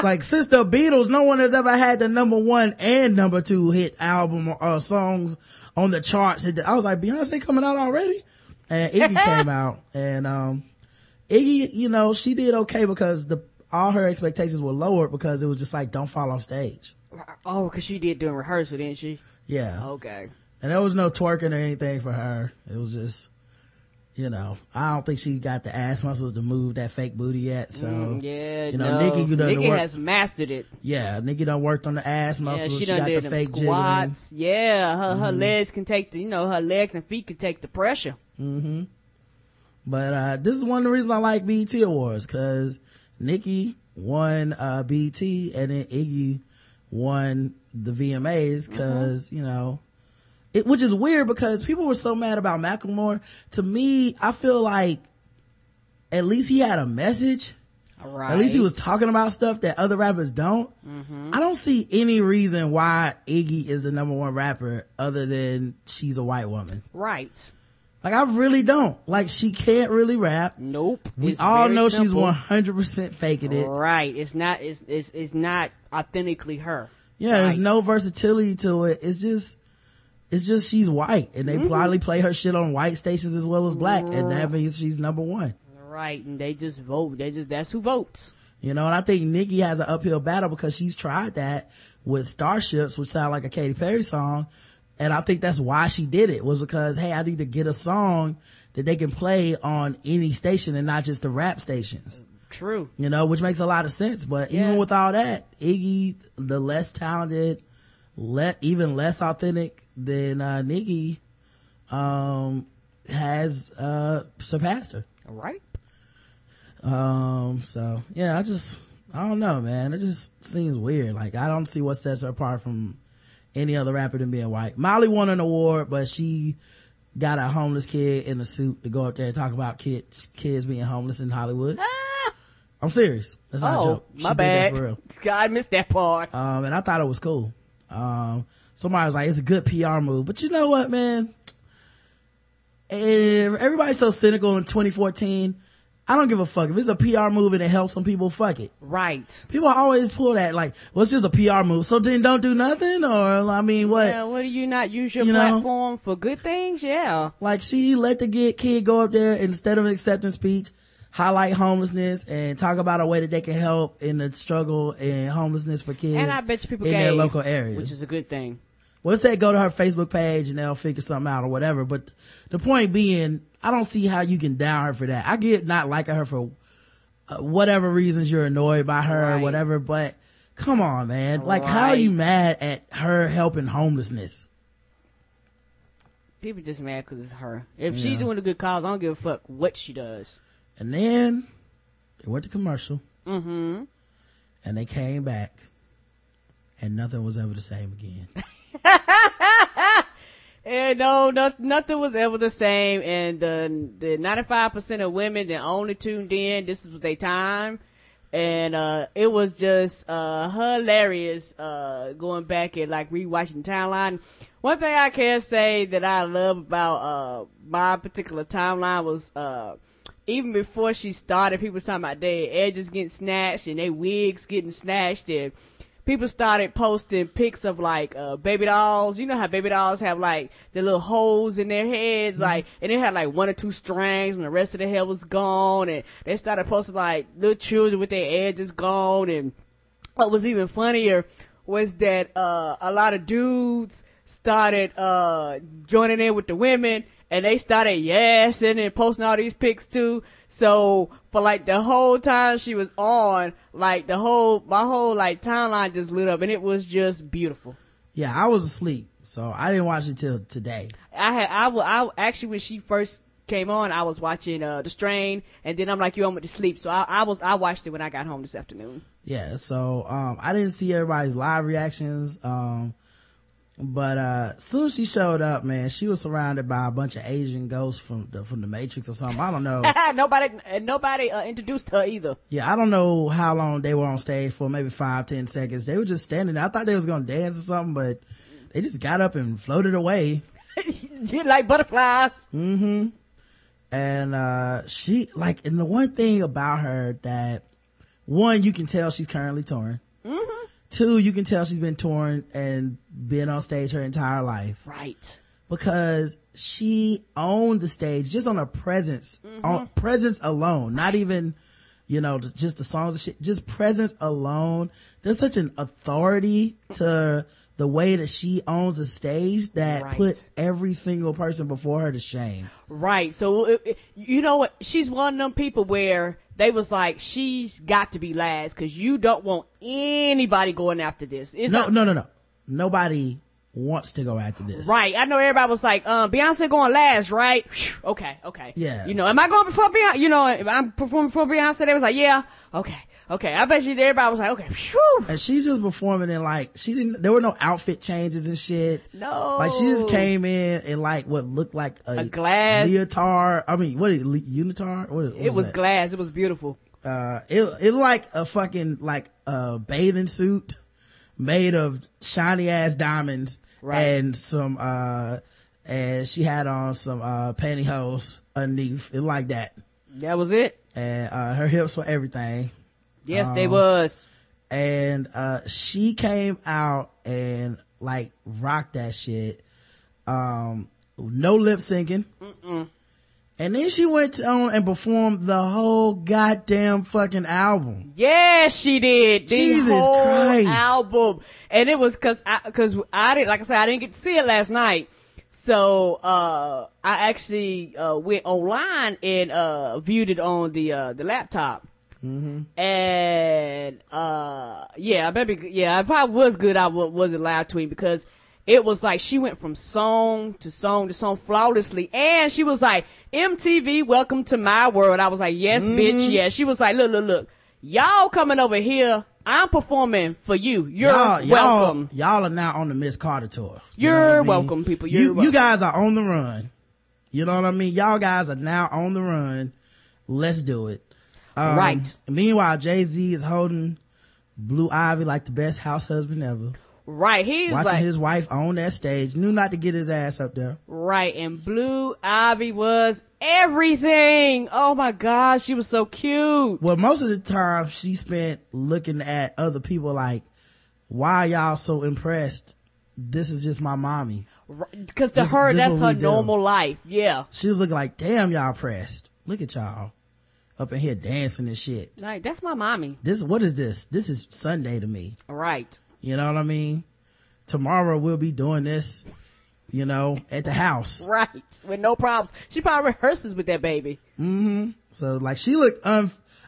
Like, since the Beatles, no one has ever had the number one and number two hit album or songs on the charts. I was like, Beyonce coming out already? And Iggy came out. And Iggy, you know, she did okay because all her expectations were lowered because it was just like, don't fall off stage. Oh, because she did during rehearsal, didn't she? Yeah. Okay. And there was no twerking or anything for her. It was just, you know, I don't think she got the ass muscles to move that fake booty yet. So, Nicki has mastered it. Yeah, Nicki done worked on the ass muscles. Yeah, she done did the fake squats. Jiggling. Yeah, her legs can take her legs and feet can take the pressure. Mm-hmm. But this is one of the reasons I like BET Awards because Nicki won BET and then Iggy won the VMAs because which is weird because people were so mad about Macklemore. To me, I feel like at least he had a message. Right. At least he was talking about stuff that other rappers don't. Mm-hmm. I don't see any reason why Iggy is the number one rapper other than she's a white woman. Right. Like, I really don't. Like, she can't really rap. Nope. We all know she's 100% faking it. Right. It's not authentically her. Yeah, right. There's no versatility to it. It's just she's white. And they probably play her shit on white stations as well as black. And that means she's number one. Right. And they just vote. That's who votes. You know, and I think Nicki has an uphill battle because she's tried that with Starships, which sound like a Katy Perry song. And I think that's why she did it, was because, hey, I need to get a song that they can play on any station and not just the rap stations. True. You know, which makes a lot of sense. But even with all that, Iggy, the less talented, even less authentic than Nicki, has surpassed her. All right. So, yeah, I don't know, man. It just seems weird. Like, I don't see what sets her apart from any other rapper than being white. Molly won an award, but she got a homeless kid in a suit to go up there and talk about kids being homeless in Hollywood. I'm serious. That's not a joke. She my bad. That for real. God, missed that part. And I thought it was cool. Somebody was like, it's a good PR move. But you know what, man? Everybody's so cynical in 2014. I don't give a fuck. If it's a PR move and it helps some people, fuck it. Right. People always pull that, like, well, it's just a PR move. So then don't do nothing? Or, I mean, what? Yeah, what do you not use your platform for good things? Yeah. Like, she let the kid go up there instead of an acceptance speech, highlight homelessness and talk about a way that they can help in the struggle and homelessness for kids. And I bet you people in their local areas. Which is a good thing. Well, say go to her Facebook page and they'll figure something out or whatever. But the point being, I don't see how you can down her for that. I get not liking her for whatever reasons you're annoyed by her or whatever, but come on, man. Like, how are you mad at her helping homelessness? People just mad because it's her. If she's doing a good cause, I don't give a fuck what she does. And then they went to commercial. Mm-hmm. And they came back and nothing was ever the same again. And no, nothing was ever the same. And the 95% of women that only tuned in, this was their time. And it was just hilarious going back and like rewatching the timeline. One thing I can say that I love about my particular timeline was even before she started, people were talking about their edges getting snatched and their wigs getting snatched, and people started posting pics of like baby dolls. You know how baby dolls have like the little holes in their heads, like, and they had like one or two strings, and the rest of the hair was gone. And they started posting like little children with their edges gone. And what was even funnier was that a lot of dudes started joining in with the women, and they started yassing and posting all these pics too. So for like the whole time she was on, like my whole like timeline just lit up, and it was just beautiful. Yeah, I was asleep, so I didn't watch it till today. I actually, when she first came on, I was watching The Strain, and then I'm like, you, I went to sleep, so I watched it when I got home this afternoon. Yeah, so I didn't see everybody's live reactions, but soon as she showed up, man, she was surrounded by a bunch of Asian ghosts from the Matrix or something. I don't know. nobody introduced her either. Yeah, I don't know how long they were on stage for, maybe 5-10 seconds. They were just standing there. I thought they was gonna dance or something, but they just got up and floated away. Like butterflies. Mm-hmm. And she, like, and the one thing about her that, one, you can tell she's currently touring. Mm-hmm. Two, you can tell she's been touring and been on stage her entire life. Right. Because she owned the stage just on her presence, on presence alone. Right. Not even, you know, just the songs and shit, just presence alone. There's such an authority to the way that she owns the stage that put every single person before her to shame. Right. So, you know what? She's one of them people where they was like, she's got to be last because you don't want anybody going after this. No. Nobody wants to go after this. Right. I know everybody was like, Beyonce going last, right? Whew, okay. Yeah. You know, am I going before Beyonce? You know, if I'm performing for Beyonce, they was like, yeah, okay. I bet you everybody was like, okay, whew. And she's just performing in like, there were no outfit changes and shit. No. Like, she just came in like what looked like a glass leotard. I mean, what is unitard? It was glass. It was beautiful. It like a fucking, like a bathing suit made of shiny ass diamonds. Right. And some, and she had on some, pantyhose underneath. It like that. That was it. And, her hips were everything. Yes, they was. And, she came out and like rocked that shit. No lip syncing. Mm-mm. And then she went on and performed the whole goddamn fucking album. Yes, she did. Jesus Christ. The whole album. And it was cause I didn't, like I said, I didn't get to see it last night. So, I actually, went online and, viewed it on the laptop. Mm-hmm. And, I probably was good. I wasn't live tweeting because it was like she went from song to song to song flawlessly. And she was like, MTV, welcome to my world. I was like, yes, bitch, yeah. She was like, look, y'all coming over here. I'm performing for you. You're welcome. Y'all are now on the Miss Carter tour. You're welcome, people. You're welcome. You guys are on the run. You know what I mean? Y'all guys are now on the run. Let's do it. Right. Meanwhile, Jay-Z is holding Blue Ivy like the best house husband ever. Right. He's watching his wife on that stage. Knew not to get his ass up there. Right. And Blue Ivy was everything. Oh my gosh. She was so cute. Well, most of the time she spent looking at other people like, why y'all so impressed? This is just my mommy. Because to her, that's her normal life. Yeah. She was looking like, damn, y'all impressed. Look at y'all up in here dancing and shit. Like, that's my mommy. This, what is this? This is Sunday to me. Right. You know what I mean? Tomorrow we'll be doing this, you know, at the house. Right. With no problems. She probably rehearses with that baby. Mm-hmm. So like she looked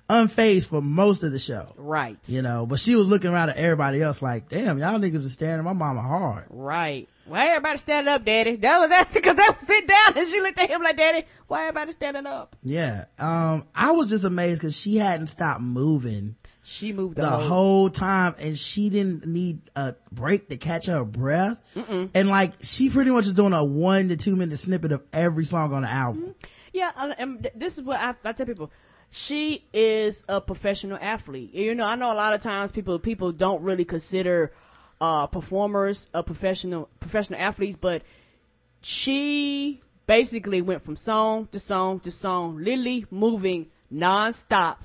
unfazed for most of the show. Right. You know, but she was looking around at everybody else like, damn, y'all niggas are standing my mama hard. Right. Why everybody standing up, daddy? That's because they would sit down and she looked at him like, daddy, why everybody standing up? Yeah. I was just amazed because she hadn't stopped moving. She moved the whole time and she didn't need a break to catch her breath. Mm-mm. And like she pretty much was doing a 1 to 2 minute snippet of every song on the album. Yeah. And this is what I tell people. She is a professional athlete. You know, I know a lot of times people don't really consider performers a professional athletes, but she basically went from song to song to song, literally moving nonstop.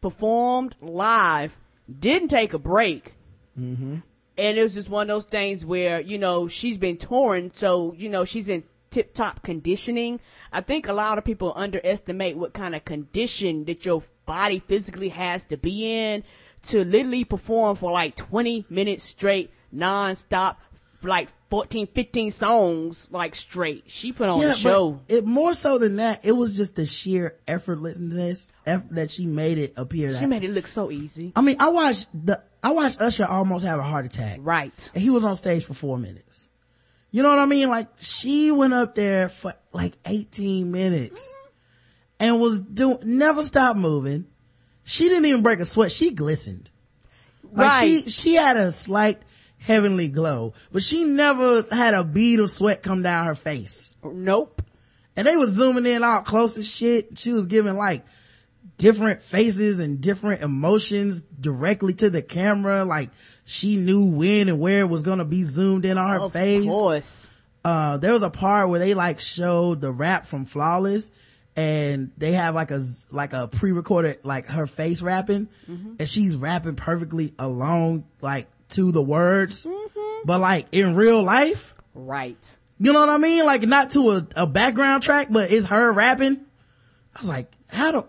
Performed live, didn't take a break. Mm-hmm. And it was just one of those things where, you know, she's been touring, so, you know, she's in tip-top conditioning. I think a lot of people underestimate what kind of condition that your body physically has to be in to literally perform for like 20 minutes straight, non-stop, like 14, 15 songs, like straight. She put on a show. It more so than that, it was just the sheer effortlessness that she made it appear. She made it look so easy. I mean, I watched Usher almost have a heart attack. Right. And he was on stage for 4 minutes. You know what I mean? Like she went up there for like 18 minutes and was never stopped moving. She didn't even break a sweat. She glistened. Like, right. She had a slight heavenly glow, but she never had a bead of sweat come down her face. Nope. And they was zooming in all close and shit. She was giving like different faces and different emotions directly to the camera. Like she knew when and where it was going to be zoomed in on her face. Of course. There was a part where they like showed the rap from Flawless and they have like a pre-recorded, like her face rapping, mm-hmm. and she's rapping perfectly along, like, to the words, mm-hmm. but like in real life, right? You know what I mean? Like not to a background track, but it's her rapping. I was like,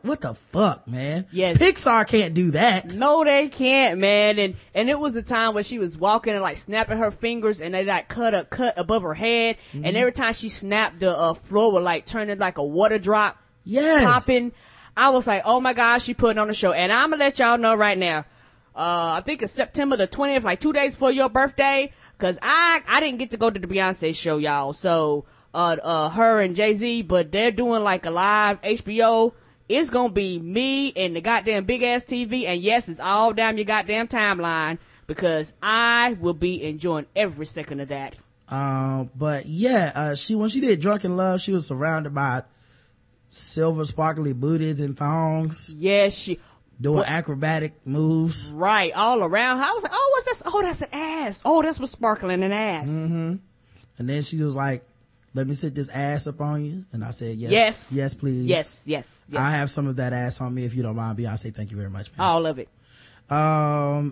what the fuck, man? Yes, Pixar can't do that. No, they can't, man. And it was a time where she was walking and like snapping her fingers, and they like cut above her head, mm-hmm. and every time she snapped, the floor would like turn into like a water drop, yes, popping. I was like, oh my gosh, she putting on a show, and I'm gonna let y'all know right now. I think it's September the 20th, like 2 days before your birthday, cause I didn't get to go to the Beyonce show, y'all. So, her and Jay-Z, but they're doing like a live HBO. It's gonna be me and the goddamn big ass TV. And yes, it's all down your goddamn timeline because I will be enjoying every second of that. But yeah, when she did Drunk in Love, she was surrounded by silver sparkly booties and thongs. Yes, she. Doing acrobatic moves. Right, all around her. I was like, oh, what's this? Oh, that's an ass. Oh, that's what's sparkling, an ass. Mm-hmm. And then she was like, let me sit this ass up on you. And I said, yes. Yes. Yes, please. Yes, yes, yes. I have some of that ass on me if you don't mind, Beyonce. Thank you very much, man. All of it. I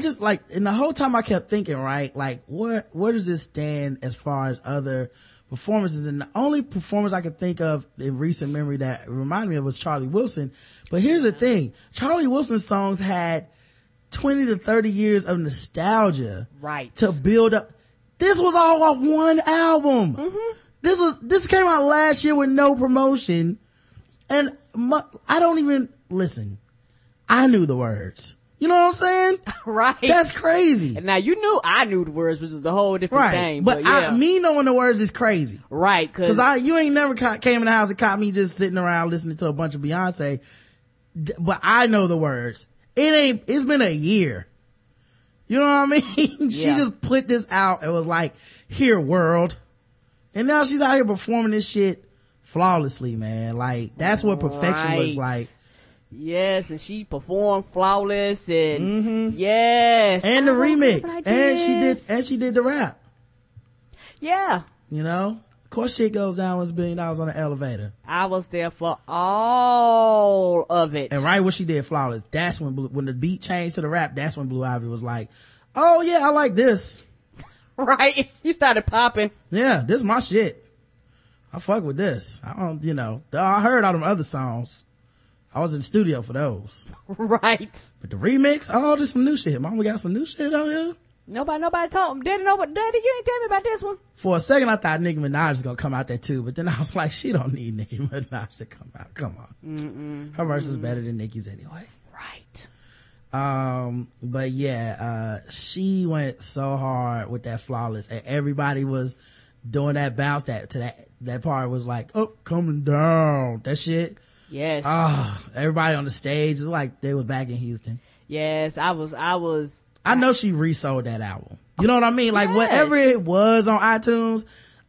just like, and the whole time I kept thinking, right, like, where does this stand as far as other performances? And the only performance I could think of in recent memory that reminded me of was Charlie Wilson. But here's the thing, Charlie Wilson's songs had 20 to 30 years of nostalgia, right, to build up. This was all off one album. Mm-hmm. This came out last year with no promotion, and I don't even listen. I knew the words. You know what I'm saying? Right. That's crazy. Now, you knew I knew the words, which is the whole different thing. But yeah. Me knowing the words is crazy. Right. Because you ain't never came in the house and caught me just sitting around listening to a bunch of Beyonce. But I know the words. It's been a year. You know what I mean? Yeah. She just put this out and was like, here, world. And now she's out here performing this shit flawlessly, man. Like, that's what perfection looks like. Yes, and she performed flawless, and yes, and the remix, and she did the rap. Yeah, you know, of course, shit goes down with $1 billion on the elevator. I was there for all of it, and right when she did flawless, that's when the beat changed to the rap. That's when Blue Ivy was like, "Oh yeah, I like this." Right, he started popping. Yeah, this is my shit. I fuck with this. I don't, you know, I heard all them other songs. I was in the studio for those. Right. But the remix, oh, there's some new shit. Mama got some new shit out here. Nobody told him. Daddy, you ain't tell me about this one. For a second, I thought Nicki Minaj was going to come out there too, but then I was like, she don't need Nicki Minaj to come out. Come on. Mm-mm. Her verse is better than Nicki's anyway. Right. But yeah, she went so hard with that flawless, and everybody was doing that bounce that part was like, oh, coming down. That shit. Yes. Oh, everybody on the stage is like they were back in Houston. Yes, I was. I know she resold that album. You know what I mean? Like, yes. Whatever it was on iTunes,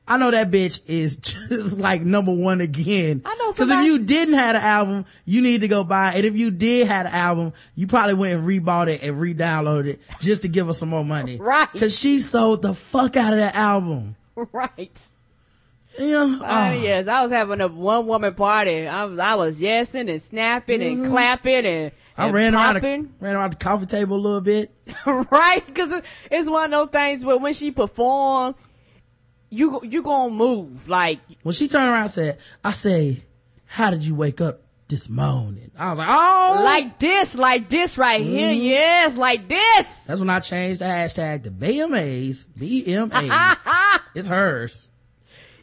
I know that bitch is just like number one again. I know. Because if you didn't have an album, you need to go buy it. And if you did have an album, you probably went and rebought it and re-downloaded it just to give her some more money. Right. Because she sold the fuck out of that album. Right. Yeah. Yes, I was having a one-woman party. I was yesing and snapping and clapping and I ran around the coffee table a little bit. Right, because it's one of those things where when she performed, you gonna move. Like when she turned around and said, I say, how did you wake up this morning? I was like, oh, like this right here. Yes, like this. That's when I changed the hashtag to BMAs. It's hers.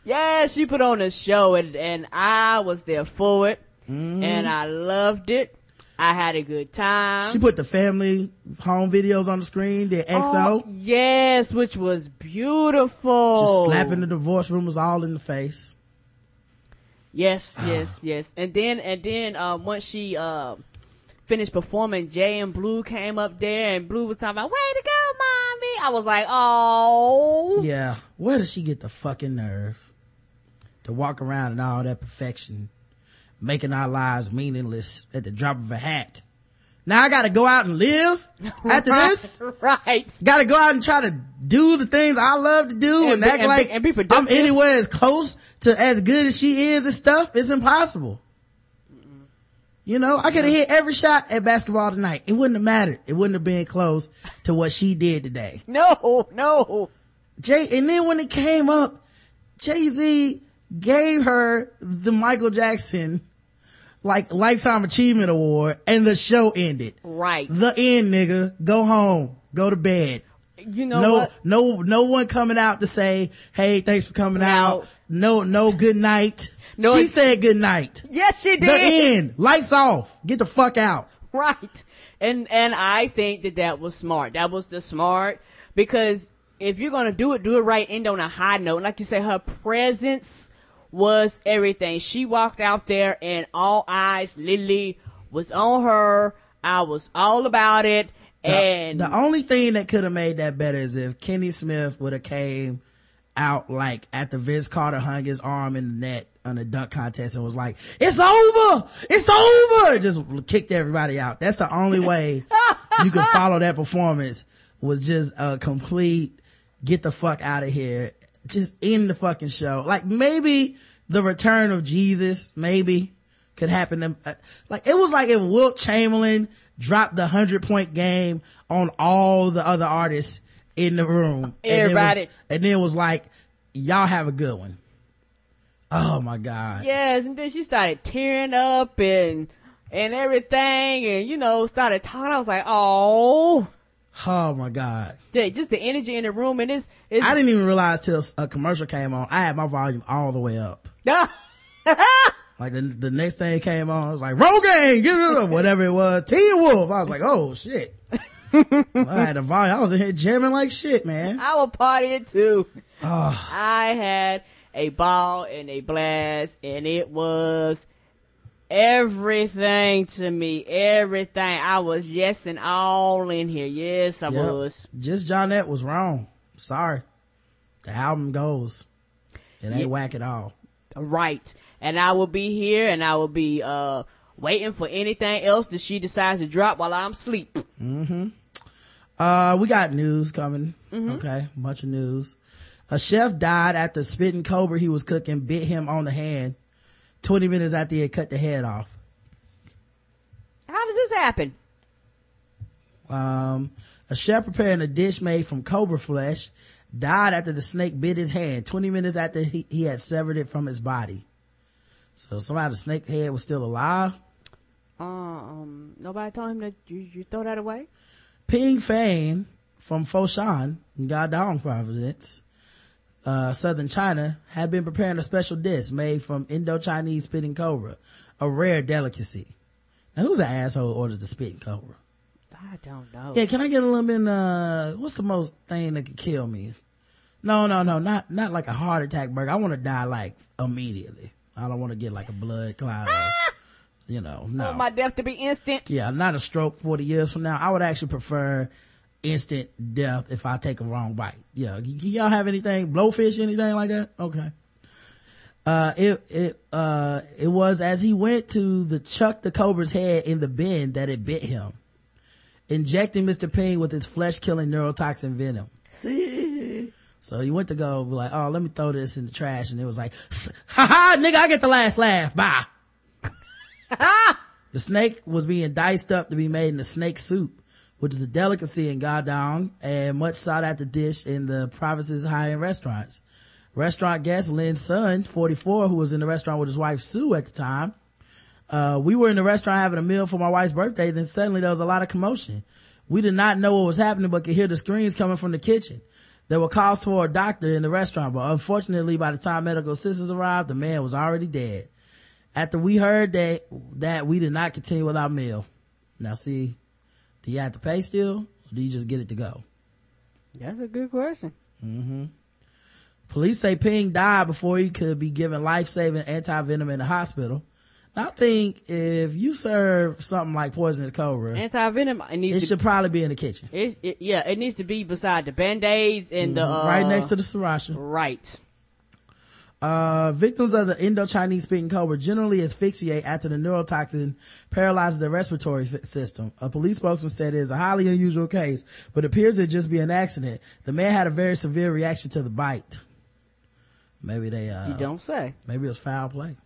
Yeah, she put on a show, and I was there for it, and I loved it. I had a good time. She put the family home videos on the screen, the XO. Yes, which was beautiful. Just slapping the divorce rumors all in the face. Yes, yes. And then, once she finished performing, Jay and Blue came up there, and Blue was talking about, way to go, Mommy. I was like, oh. Yeah, where does she get the fucking nerve? To walk around in all that perfection, making our lives meaningless at the drop of a hat. Now I gotta go out and live after this? Right. Gotta go out and try to do the things I love to do and act like I'm anywhere as close to as good as she is and stuff. It's impossible. Mm-mm. You know, I could have hit every shot at basketball tonight. It wouldn't have mattered. It wouldn't have been close to what she did today. No. Jay, and then when it came up, Jay-Z gave her the Michael Jackson like Lifetime Achievement Award, and the show ended. Right. The end, nigga. Go home. Go to bed. You know, no one coming out to say, hey, thanks for coming out. No good night. No, she said good night. Yes, she did. The end. Lights off. Get the fuck out. Right. And I think that was smart. That was the smart, because if you're gonna do it right. End on a high note. And like you say, her presence was everything. She walked out there and all eyes Lily was on her. I was all about it. And the only thing that could have made that better is if Kenny Smith would have came out like after Vince Carter hung his arm in the net on the dunk contest and was like, it's over, just kicked everybody out. That's the only way you could follow that performance, was just a complete get the fuck out of here. Just in the fucking show. Like, maybe the return of Jesus could happen to, like, it was like if Wilt Chamberlain dropped the 100-point game on all the other artists in the room. Everybody. And then it was like, y'all have a good one. Oh my God. Yes. And then she started tearing up and everything, and you know, started talking. I was like, oh my God. Just the energy in the room. And it's I didn't even realize till a commercial came on. I had my volume all the way up. Like the next thing it came on, I was like, roll game, give it up, whatever it was. Teen Wolf. I was like, oh shit. I had a volume. I was in here jamming like shit, man. I was partying too. I had a ball and a blast, and it was everything to me, everything. I was yesing all in here. Yes, I was. Just Jonette was wrong. Sorry. The album goes. It ain't whack at all. right. And I will be here, and I will be waiting for anything else that she decides to drop while I'm asleep. Mm-hmm. We got news coming. Mm-hmm. Okay, bunch of news. A chef died after spitting cobra he was cooking bit him on the hand 20 minutes after he had cut the head off. How does this happen? A chef preparing a dish made from cobra flesh died after the snake bit his hand 20 minutes after he had severed it from his body. So somehow the snake head was still alive. Nobody told him that you throw that away? Ping Fang from Foshan, Guangdong province, southern China, had been preparing a special dish made from Indo-Chinese spitting cobra, a rare delicacy. Now, who's an asshole who orders the spitting cobra? I don't know. Yeah, can I get a little bit, what's the most thing that could kill me? No, not like a heart attack burger. I want to die like immediately. I don't want to get like a blood clot or, you know, no. I want my death to be instant. Yeah, not a stroke 40 years from now. I would actually prefer instant death if I take a wrong bite. Yeah, y'all have anything, blowfish, anything like that? Okay. It was as he went to chuck the cobra's head in the bin that it bit him, injecting Mr. Ping with his flesh-killing neurotoxin venom. See? So he went to go be like, oh, let me throw this in the trash. And it was like, ha-ha, nigga, I get the last laugh. Bye. The snake was being diced up to be made into snake soup, which is a delicacy in Guangdong and much sought-after dish in the province's high-end restaurants. Restaurant guest Lin Sun, 44, who was in the restaurant with his wife Sue at the time, we were in the restaurant having a meal for my wife's birthday, then suddenly there was a lot of commotion. We did not know what was happening, but could hear the screams coming from the kitchen. There were calls for a doctor in the restaurant, but unfortunately, by the time medical assistance arrived, the man was already dead. After we heard that we did not continue with our meal. Now see, do you have to pay still, or do you just get it to go? That's a good question. Mm-hmm. Police say Ping died before he could be given life-saving anti-venom in the hospital. I think if you serve something like poisonous cobra, anti-venom, it should probably be in the kitchen. It needs to be beside the Band-Aids and the right next to the sriracha. Right. Victims of the Indo-Chinese spitting cobra generally asphyxiate after the neurotoxin paralyzes their respiratory system. A police spokesman said it is a highly unusual case, but appears to just be an accident. The man had a very severe reaction to the bite. Maybe they, you don't say. Maybe it was foul play.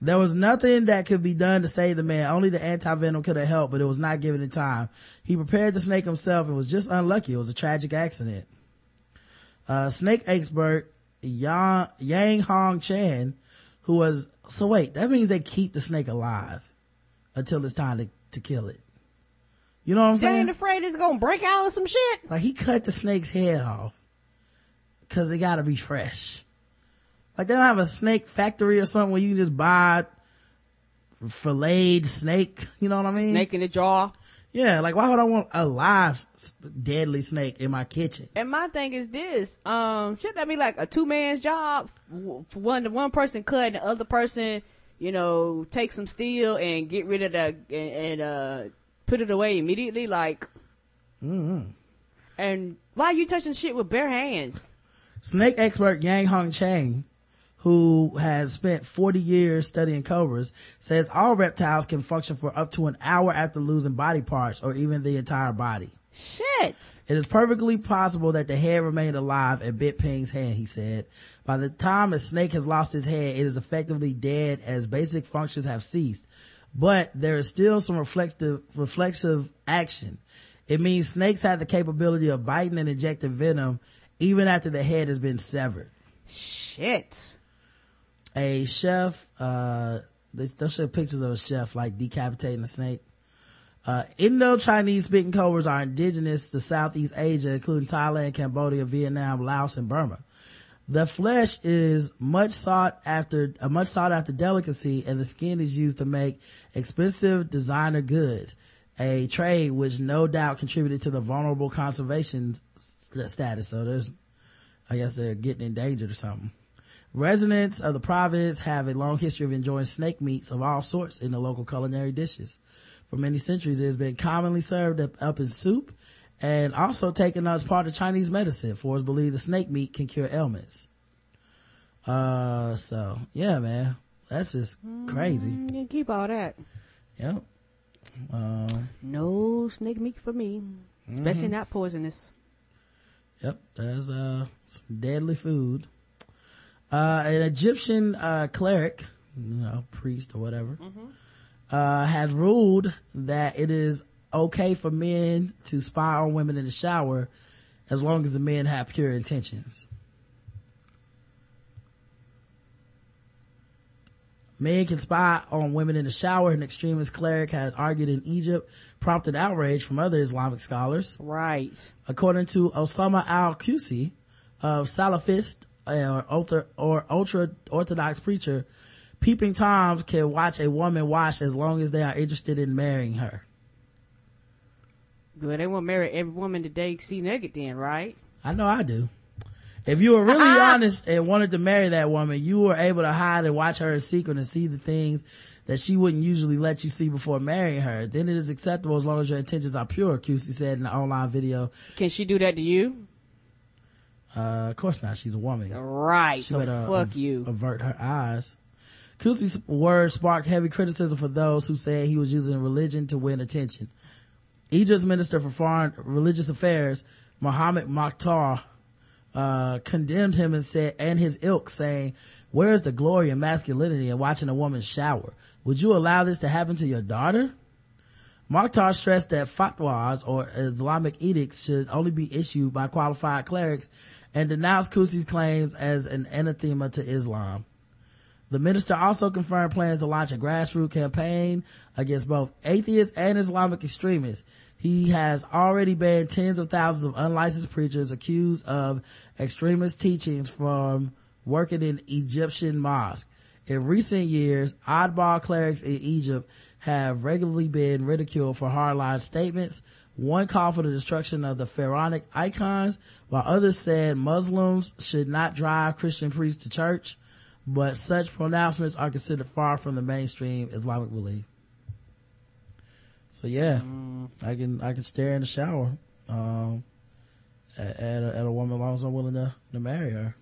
There was nothing that could be done to save the man. Only the anti-venom could have helped, but it was not given in time. He prepared the snake himself and was just unlucky. It was a tragic accident. Snake expert Yang Hong Chan, who was... So wait, that means they keep the snake alive until it's time to kill it. You know what I'm saying? They ain't afraid it's going to break out with some shit. Like, he cut the snake's head off because it got to be fresh. Like, they don't have a snake factory or something where you can just buy filleted snake. You know what I mean? Snake in a jar. Yeah. Like, why would I want a live deadly snake in my kitchen? And my thing is this, shouldn't that be like a two-man's job? For one person cut and the other person, you know, take some steel and get rid of that and put it away immediately. Like, mm-hmm. And why are you touching shit with bare hands? Snake expert Yang Hong Chang, who has spent 40 years studying cobras, says all reptiles can function for up to an hour after losing body parts or even the entire body. Shit. It is perfectly possible that the head remained alive and bit Ping's hand, he said. By the time a snake has lost its head, it is effectively dead as basic functions have ceased. But there is still some reflexive action. It means snakes have the capability of biting and injecting venom even after the head has been severed. Shit. A chef, they'll show pictures of a chef like decapitating a snake. Indo-Chinese spitting cobras are indigenous to Southeast Asia, including Thailand, Cambodia, Vietnam, Laos, and Burma. The flesh is a much sought after delicacy, and the skin is used to make expensive designer goods, a trade which no doubt contributed to the vulnerable conservation status. So I guess they're getting endangered or something. Residents of the province have a long history of enjoying snake meats of all sorts in the local culinary dishes. For many centuries, it has been commonly served up in soup and also taken as part of Chinese medicine, for it's believed the snake meat can cure ailments. So yeah, man, that's just crazy. You keep all that. Yep. No snake meat for me, especially not poisonous. Yep, that's some deadly food. An Egyptian cleric, priest or whatever, has ruled that it is okay for men to spy on women in the shower as long as the men have pure intentions. Men can spy on women in the shower, an extremist cleric has argued in Egypt, prompted outrage from other Islamic scholars. Right. According to Osama al-Qusi, of Salafist or ultra-Orthodox preacher, peeping toms can watch a woman wash as long as they are interested in marrying her. Well, they won't marry every woman that they see naked then, right? I know I do. If you were really honest and wanted to marry that woman, you were able to hide and watch her in secret and see the things that she wouldn't usually let you see before marrying her. Then it is acceptable as long as your intentions are pure, QC said in the online video. Can she do that to you? Of course not. She's a woman. Right. She so avert her eyes. QC's words sparked heavy criticism for those who said he was using religion to win attention. Egypt's Minister for Foreign Religious Affairs, Mohammed Mokhtar, condemned him and said, and his ilk, saying, "Where is the glory and masculinity in watching a woman shower? Would you allow this to happen to your daughter?" Mokhtar stressed that fatwas or Islamic edicts should only be issued by qualified clerics and denounced Qusi's claims as an anathema to Islam. The minister also confirmed plans to launch a grassroots campaign against both atheists and Islamic extremists. He has already banned tens of thousands of unlicensed preachers accused of extremist teachings from working in Egyptian mosques. In recent years, oddball clerics in Egypt have regularly been ridiculed for hardline statements. One called for the destruction of the pharaonic icons, while others said Muslims should not drive Christian priests to church. But such pronouncements are considered far from the mainstream Islamic belief. So yeah, I can stare in the shower at a woman as long as I'm willing to marry her.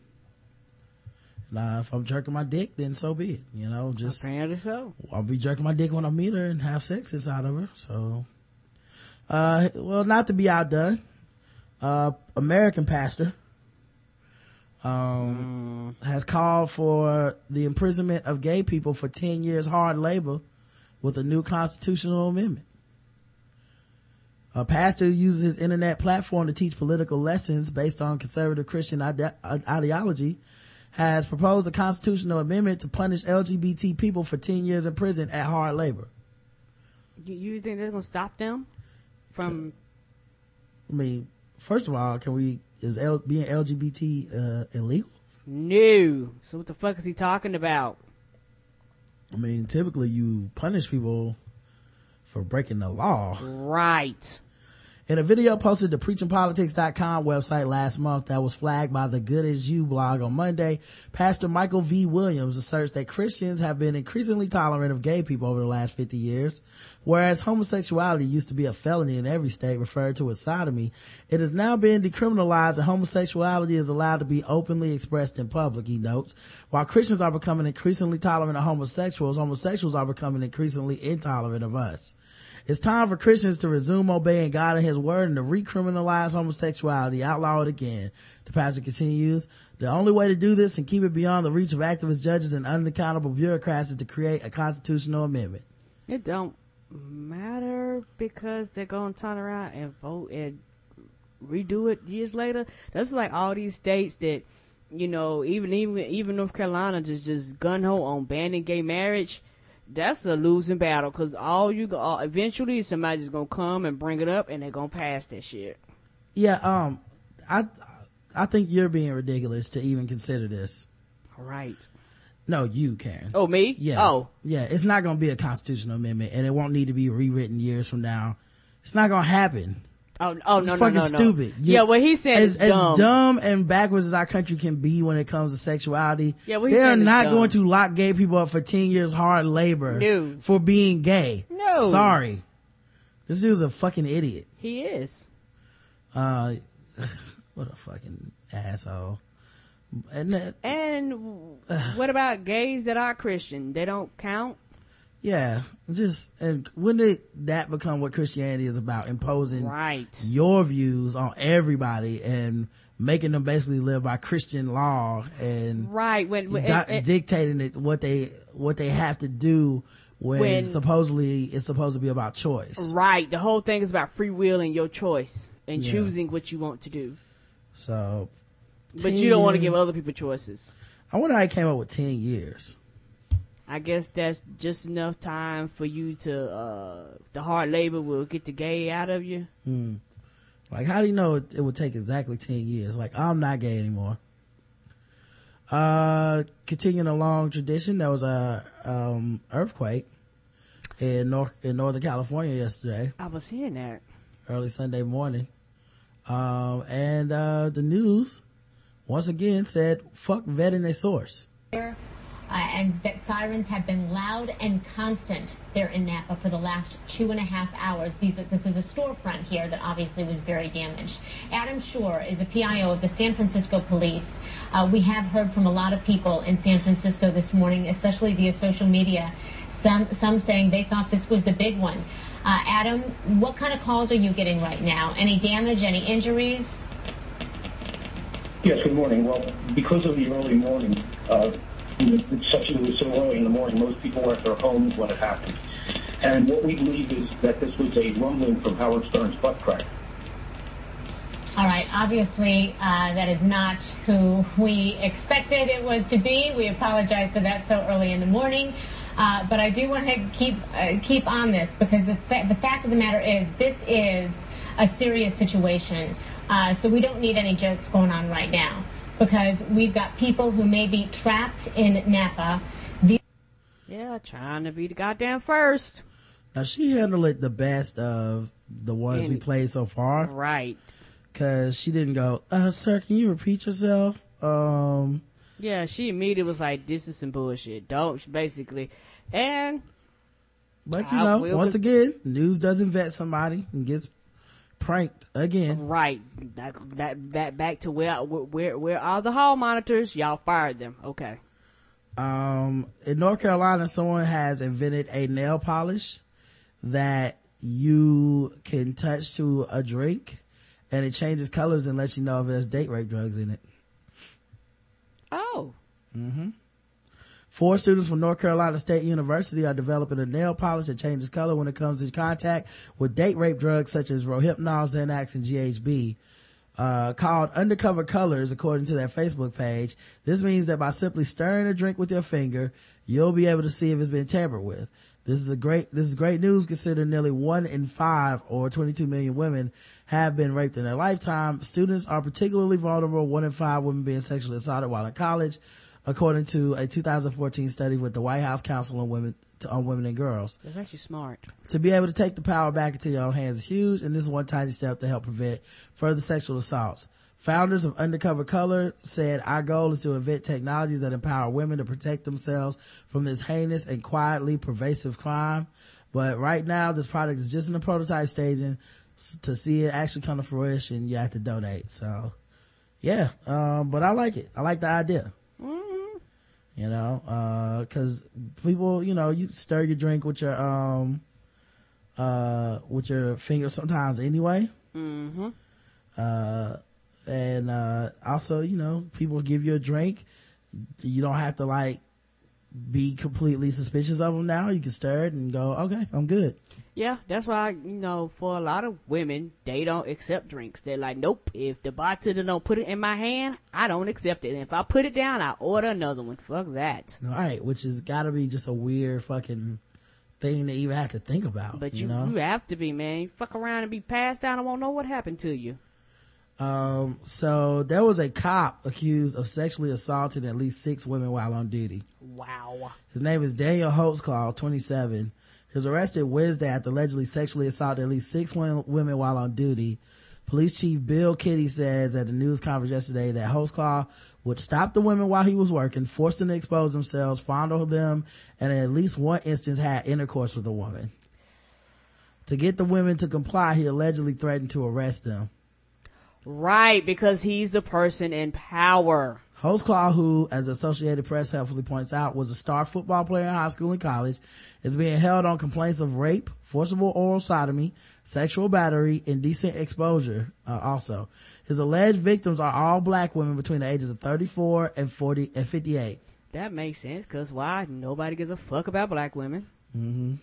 Now, if I'm jerking my dick, then so be it. You know, just apparently so. I'll be jerking my dick when I meet her and have sex inside of her. So, well, not to be outdone, American pastor has called for the imprisonment of gay people for 10 years hard labor with a new constitutional amendment. A pastor uses his internet platform to teach political lessons based on conservative Christian ideology, has proposed a constitutional amendment to punish LGBT people for 10 years in prison at hard labor. You think they're going to stop them from... I mean, first of all, is being LGBT illegal? No. So what the fuck is he talking about? I mean, typically you punish people for breaking the law. Right. In a video posted to preachingpolitics.com website last month that was flagged by the Good As You blog on Monday, Pastor Michael V. Williams asserts that Christians have been increasingly tolerant of gay people over the last 50 years. Whereas homosexuality used to be a felony in every state, referred to as sodomy, it has now been decriminalized and homosexuality is allowed to be openly expressed in public, he notes. While Christians are becoming increasingly tolerant of homosexuals, homosexuals are becoming increasingly intolerant of us. It's time for Christians to resume obeying God and his word and to recriminalize homosexuality, outlaw it again. The pastor continues, the only way to do this and keep it beyond the reach of activist judges and unaccountable bureaucrats is to create a constitutional amendment. It don't matter because they're going to turn around and vote and redo it years later. That's like all these states that, you know, even North Carolina just gung-ho on banning gay marriage. That's a losing battle because eventually somebody's gonna come and bring it up and they're gonna pass that shit. Yeah, I think you're being ridiculous to even consider this. Right? No, you can. Oh, me? Yeah. Oh, yeah. It's not gonna be a constitutional amendment and it won't need to be rewritten years from now. It's not gonna happen. Oh it's no. Stupid. Yeah, what he said is dumb. As dumb and backwards as our country can be when it comes to sexuality. Yeah, what he said is dumb. They're not going to lock gay people up for 10 years hard labor for being gay. No. Sorry. This dude's a fucking idiot. He is. What a fucking asshole. And what about gays that are Christian? They don't count? Yeah, just, and wouldn't that become what Christianity is about? Imposing your views on everybody and making them basically live by Christian law and dictating it what they have to do when supposedly it's supposed to be about choice. Right. The whole thing is about free will and your choice and choosing what you want to do. So, but you don't want to give other people choices. I wonder how I came up with 10 years. I guess that's just enough time for you to, the hard labor will get the gay out of you. Mm. Like, how do you know it would take exactly 10 years? Like, I'm not gay anymore. Continuing a long tradition, there was a, earthquake in Northern California yesterday. I was hearing that. Early Sunday morning. And the news once again said, fuck vetting their source. And sirens have been loud and constant there in Napa for the last 2.5 hours. This is a storefront here that obviously was very damaged. Adam Shore is the PIO of the San Francisco Police. We have heard from a lot of people in San Francisco this morning, especially via social media, some saying they thought this was the big one. Adam, what kind of calls are you getting right now? Any damage, any injuries? Yes, good morning. Well, because of the early morning, it was so early in the morning, most people were at their homes when it happened. And what we believe is that this was a rumbling from Howard Stern's butt crack. All right, obviously that is not who we expected it was to be. We apologize for that so early in the morning. But I do want to keep on this, because the fact of the matter is this is a serious situation. So we don't need any jokes going on right now, because we've got people who may be trapped in Napa. Trying to be the goddamn first. Now, she handled it the best of the ones we played so far. Right. Because she didn't go, sir, can you repeat yourself? Yeah, she immediately was like, this is some bullshit. Don't, basically. And. But, you know, once again, news doesn't vet somebody and gets pranked again. Right. Back to where are the hall monitors? Y'all fired them. Okay. In North Carolina, someone has invented a nail polish that you can touch to a drink and it changes colors and lets you know if there's date rape drugs in it. Oh. Mm-hmm. 4 students from North Carolina State University are developing a nail polish that changes color when it comes in contact with date rape drugs such as Rohypnol, Xanax, and GHB, called Undercover Colors, according to their Facebook page. This means that by simply stirring a drink with your finger, you'll be able to see if it's been tampered with. This is great news, considering nearly 1 in 5 or 22 million women have been raped in their lifetime. Students are particularly vulnerable, 1 in 5 women being sexually assaulted while in college, according to a 2014 study with the White House Council on Women and Girls. That's actually smart. To be able to take the power back into your own hands is huge, and this is one tiny step to help prevent further sexual assaults. Founders of Undercover Color said, our goal is to invent technologies that empower women to protect themselves from this heinous and quietly pervasive crime. But right now, this product is just in the prototype stage, and to see it actually come to fruition, you have to donate. So, yeah, but I like it. I like the idea. You know, cause people, you know, you stir your drink with your fingers sometimes anyway. Mm-hmm. And also, you know, people give you a drink. You don't have to like be completely suspicious of them now. You can stir it and go, okay, I'm good. Yeah. That's why, you know, for a lot of women, they don't accept drinks. They're like, nope. If the bartender don't put it in my hand, I don't accept it. And if I put it down, I order another one. Fuck that. All right. Which has got to be just a weird fucking thing to even have to think about. But you have to be, man. You fuck around and be passed out. I won't know what happened to you. So there was a cop accused of sexually assaulting at least 6 women while on duty. Wow. His name is Daniel Holtzclaw, 27. He was arrested Wednesday after allegedly sexually assaulted at least 6 women while on duty. Police Chief Bill Kitty says at the news conference yesterday that Holtzclaw would stop the women while he was working, force them to expose themselves, fondle them, and in at least one instance had intercourse with a woman. To get the women to comply, he allegedly threatened to arrest them. Right, because he's the person in power. Host Claw, who, as Associated Press helpfully points out, was a star football player in high school and college, is being held on complaints of rape, forcible oral sodomy, sexual battery, indecent exposure, also. His alleged victims are all black women between the ages of 34 and 40 and 58. That makes sense, because why? Nobody gives a fuck about black women. Mm-hmm.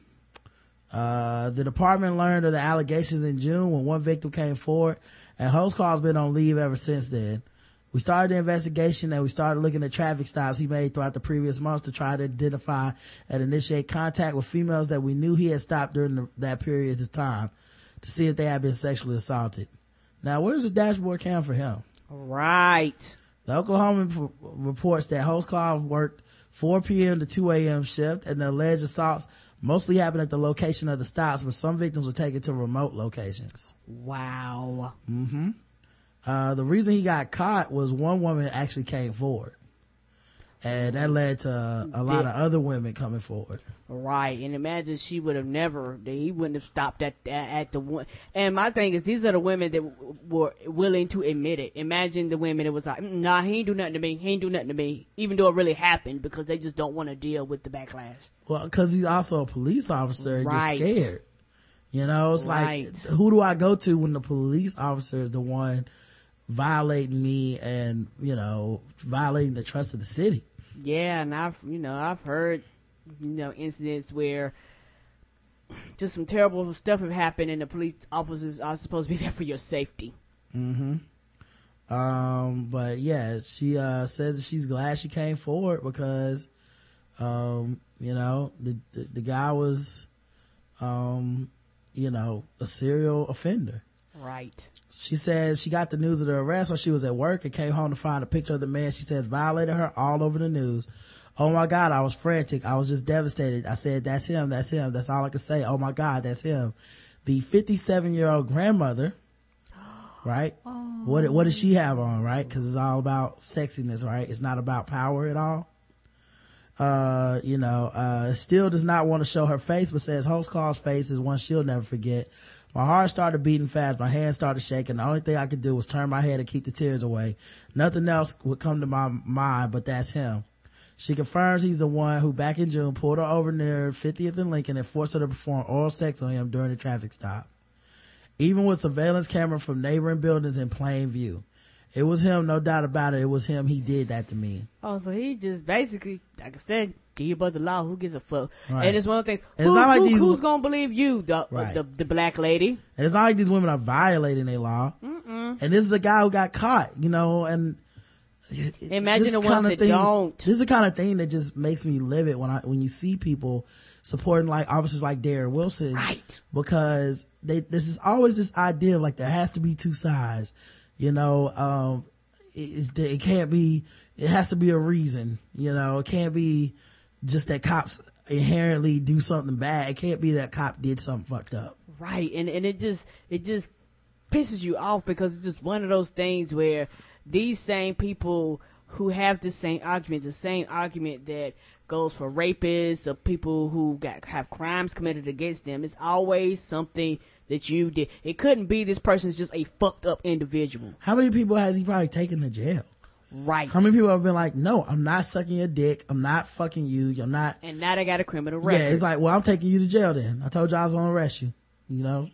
The department learned of the allegations in June when one victim came forward, and Host Claw's been on leave ever since then. We started the investigation and we started looking at traffic stops he made throughout the previous months to try to identify and initiate contact with females that we knew he had stopped during that period of time to see if they had been sexually assaulted. Now, where's the dashboard cam for him? Right. The Oklahoman reports that Host Claw worked 4 p.m. to 2 a.m. shift, and the alleged assaults mostly happened at the location of the stops, but some victims were taken to remote locations. Wow. Mm-hmm. The reason he got caught was one woman actually came forward, and that led to a lot of other women coming forward. Right. And imagine she would have never, he wouldn't have stopped at the one. And my thing is, these are the women that were willing to admit it. Imagine the women that was like, nah, he ain't do nothing to me. He ain't do nothing to me. Even though it really happened, because they just don't want to deal with the backlash. Well, cause he's also a police officer and right. You're scared. You know, it's right. Like, who do I go to when the police officer is the one violating me and, you know, violating the trust of the city? Yeah, and I've heard, incidents where just some terrible stuff have happened and the police officers are supposed to be there for your safety. Mm-hmm. But yeah, she says that she's glad she came forward because, the guy was, a serial offender. Right. She says she got the news of the arrest when she was at work and came home to find a picture of the man she says violated her all over the news. Oh my God, I was frantic. I was just devastated. I said, that's him. That's him. That's all I could say. Oh my God, that's him. The 57-year-old grandmother, right? Oh. What does she have on, right? Because it's all about sexiness, right? It's not about power at all. Still does not want to show her face, but says Host Claw's face is one she'll never forget. My heart started beating fast. My hands started shaking. The only thing I could do was turn my head and keep the tears away. Nothing else would come to my mind, but that's him. She confirms he's the one who back in June pulled her over near 50th and Lincoln and forced her to perform oral sex on him during the traffic stop. Even with surveillance camera from neighboring buildings in plain view. It was him, no doubt about it. It was him. He did that to me. Oh, so he just basically, like I said, he above the law. Who gives a fuck? Right. And it's one of the things. Who's gonna believe you, the black lady? And it's not like these women are violating their law. Mm-mm. And this is a guy who got caught, and imagine the ones that don't. This is the kind of thing that just makes me livid when you see people supporting like officers like Darren Wilson, right? Because there's always this idea of like there has to be two sides, It can't be. It has to be a reason, It can't be just that cops inherently do something bad. It can't be that cop did something fucked up. Right. And it just pisses you off because it's just one of those things where these same people who have the same argument that goes for rapists or people who have crimes committed against them, it's always something that you did. It couldn't be this person's just a fucked up individual. How many people has he probably taken to jail? Right. How many people have been like, no, I'm not sucking your dick. I'm not fucking you. You're not. And now they got a criminal record. Yeah, it's like, well, I'm taking you to jail then. I told you I was going to arrest you.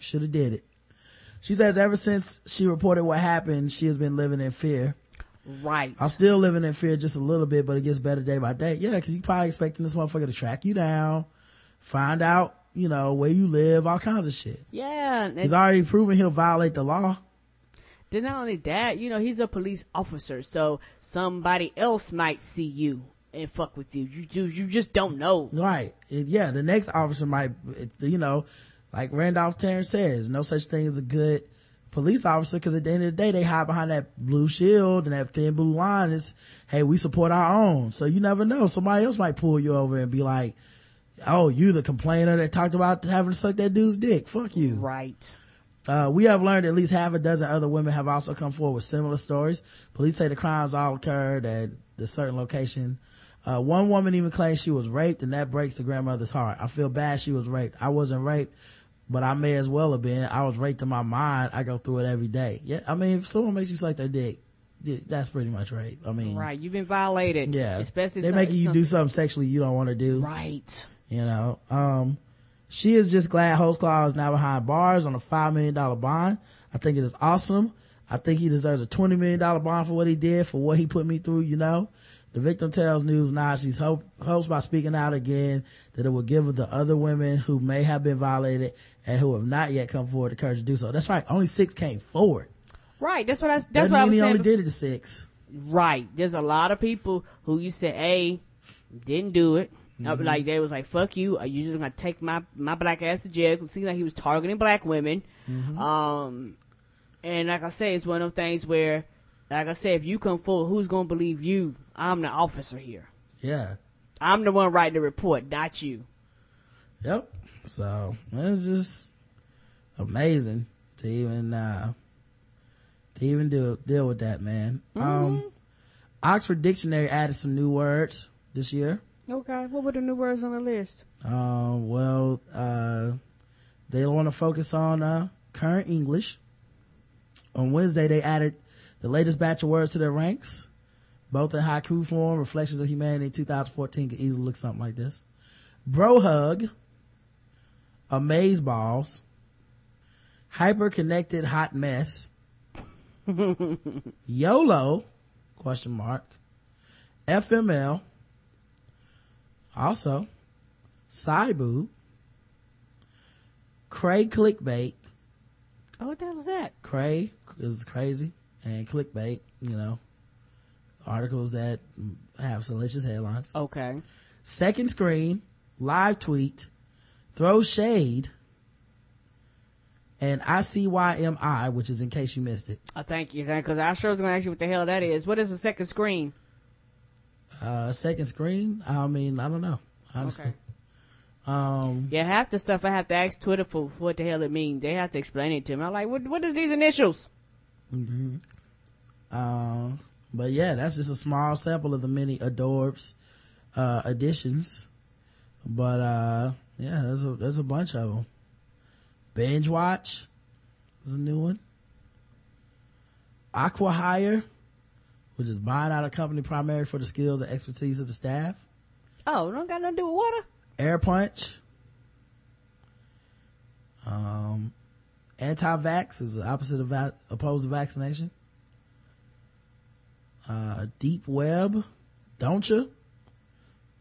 Should have did it. She says ever since she reported what happened, she has been living in fear. Right. I'm still living in fear just a little bit, but it gets better day by day. Yeah, because you probably expecting this motherfucker to track you down, find out, where you live, all kinds of shit. Yeah. He's already proven he'll violate the law. Then not only that, he's a police officer, so somebody else might see you and fuck with you. You just don't know. Right. Yeah, the next officer might, like Randolph Terrence says, no such thing as a good police officer because at the end of the day, they hide behind that blue shield and that thin blue line. It's, hey, we support our own. So you never know. Somebody else might pull you over and be like, oh, you the complainer that talked about having to suck that dude's dick. Fuck you. Right. We have learned at least half a dozen other women have also come forward with similar stories. Police say the crimes all occurred at a certain location. One woman even claims she was raped, and that breaks the grandmother's heart. I feel bad she was raped. I wasn't raped, but I may as well have been. I was raped in my mind. I go through it every day. Yeah, I mean, if someone makes you suck their dick, That's pretty much right. I mean, right, you've been violated. Yeah, especially they're making you do something sexually you don't want to do. Right. You know, she is just glad Host Claw is now behind bars on a $5 million bond. I think it is awesome. I think he deserves a $20 million bond for what he did, for what he put me through. You know, the victim tells Newsnight she's hopes by speaking out again that it will give the other women who may have been violated and who have not yet come forward the courage to do so. That's right. Only 6 came forward. Right. That's what I was saying. Only did it to 6. Right. There's a lot of people who you said, hey, didn't do it. Mm-hmm. Like they was like, fuck you. Are you just going to take my black ass to jail? It seemed like he was targeting black women. Mm-hmm. And like I say, it's one of those things where, like I said, if you come forward, who's going to believe you? I'm the officer here. Yeah. I'm the one writing the report, not you. Yep. So it's just amazing to even deal with that, man. Mm-hmm. Oxford Dictionary added some new words this year. Okay. What were the new words on the list? They want to focus on current English. On Wednesday, they added the latest batch of words to their ranks, both in haiku form. Reflections of Humanity 2014 could easily look something like this. Bro hug, amaze balls, hyper connected hot mess, YOLO, ? FML, also Cybu, Cray clickbait. Oh, what the hell is that? Cray is crazy, and clickbait, you know, articles that have salacious headlines. Okay. Second screen, live tweet, throw shade, and ICYMI, which is in case you missed it. Oh, thank you, because I sure was going to ask you what the hell that is. What is a second screen? Second screen? I mean, I don't know. Honestly. Okay. Yeah, half the stuff I have to ask Twitter for what the hell it means. They have to explain it to me. I'm like, what is these initials? Mm-hmm. But yeah, that's just a small sample of the many adorbs, additions. But, yeah, there's a bunch of them. Binge watch is a new one. Aqua hire, which is buying out a company primarily for the skills and expertise of the staff. Oh, it don't got nothing to do with water. Air punch. Anti-vax is the opposite of opposed to vaccination. Deep web, don't you?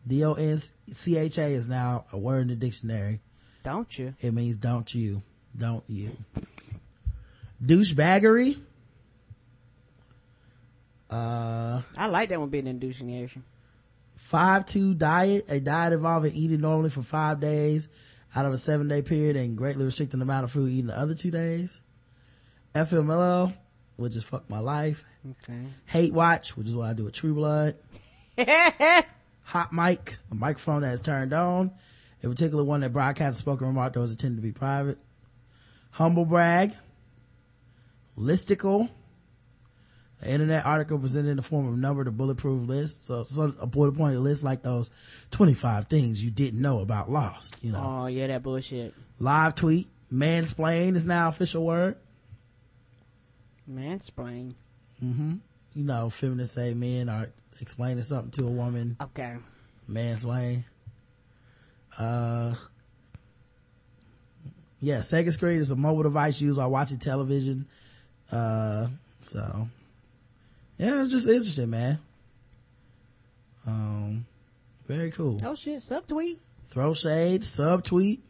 DONCHA is now a word in the dictionary. Don't you? It means don't you. Don't you. Douchebaggery. I like that one being in the dictionary. 5-2 diet, a diet involving eating normally for 5 days out of a 7-day period and greatly restricting the amount of food eaten the other 2 days. FML, which is fuck my life. Okay. Hate watch, which is what I do with True Blood. Hot mic, a microphone that is turned on. In particular, one that broadcasts spoken remark that was intended to be private. Humble brag. Listicle. An internet article presented in the form of numbered or bulletproof list. So a bullet point list like those 25 things you didn't know about Lost, you know. Oh, yeah, that bullshit. Live tweet. Mansplain is now official word. Mansplain. Mm-hmm. You know, feminists say men are explaining something to a woman. Okay. Mansplain. Yeah, second screen is a mobile device used while watching television. So yeah, it's just interesting, man. Very cool. Oh shit, subtweet. Throw shade, subtweet.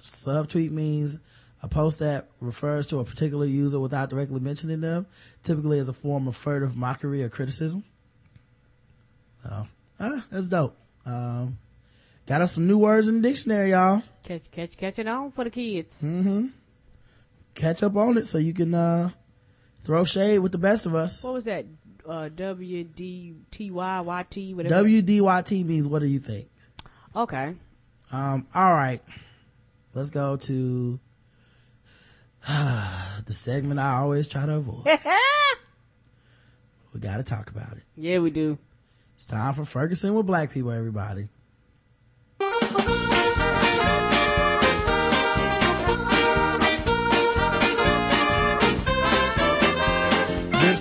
Subtweet means a post that refers to a particular user without directly mentioning them, typically as a form of furtive mockery or criticism. So, that's dope. Got us some new words in the dictionary, y'all. Catch it on for the kids. Mm-hmm. Catch up on it so you can, throw shade with the best of us. What was that? WDTYYT, whatever. WDYT means what do you think? Okay. All right. Let's go to the segment I always try to avoid. We gotta talk about it. Yeah, we do. It's time for Ferguson with Black People, everybody.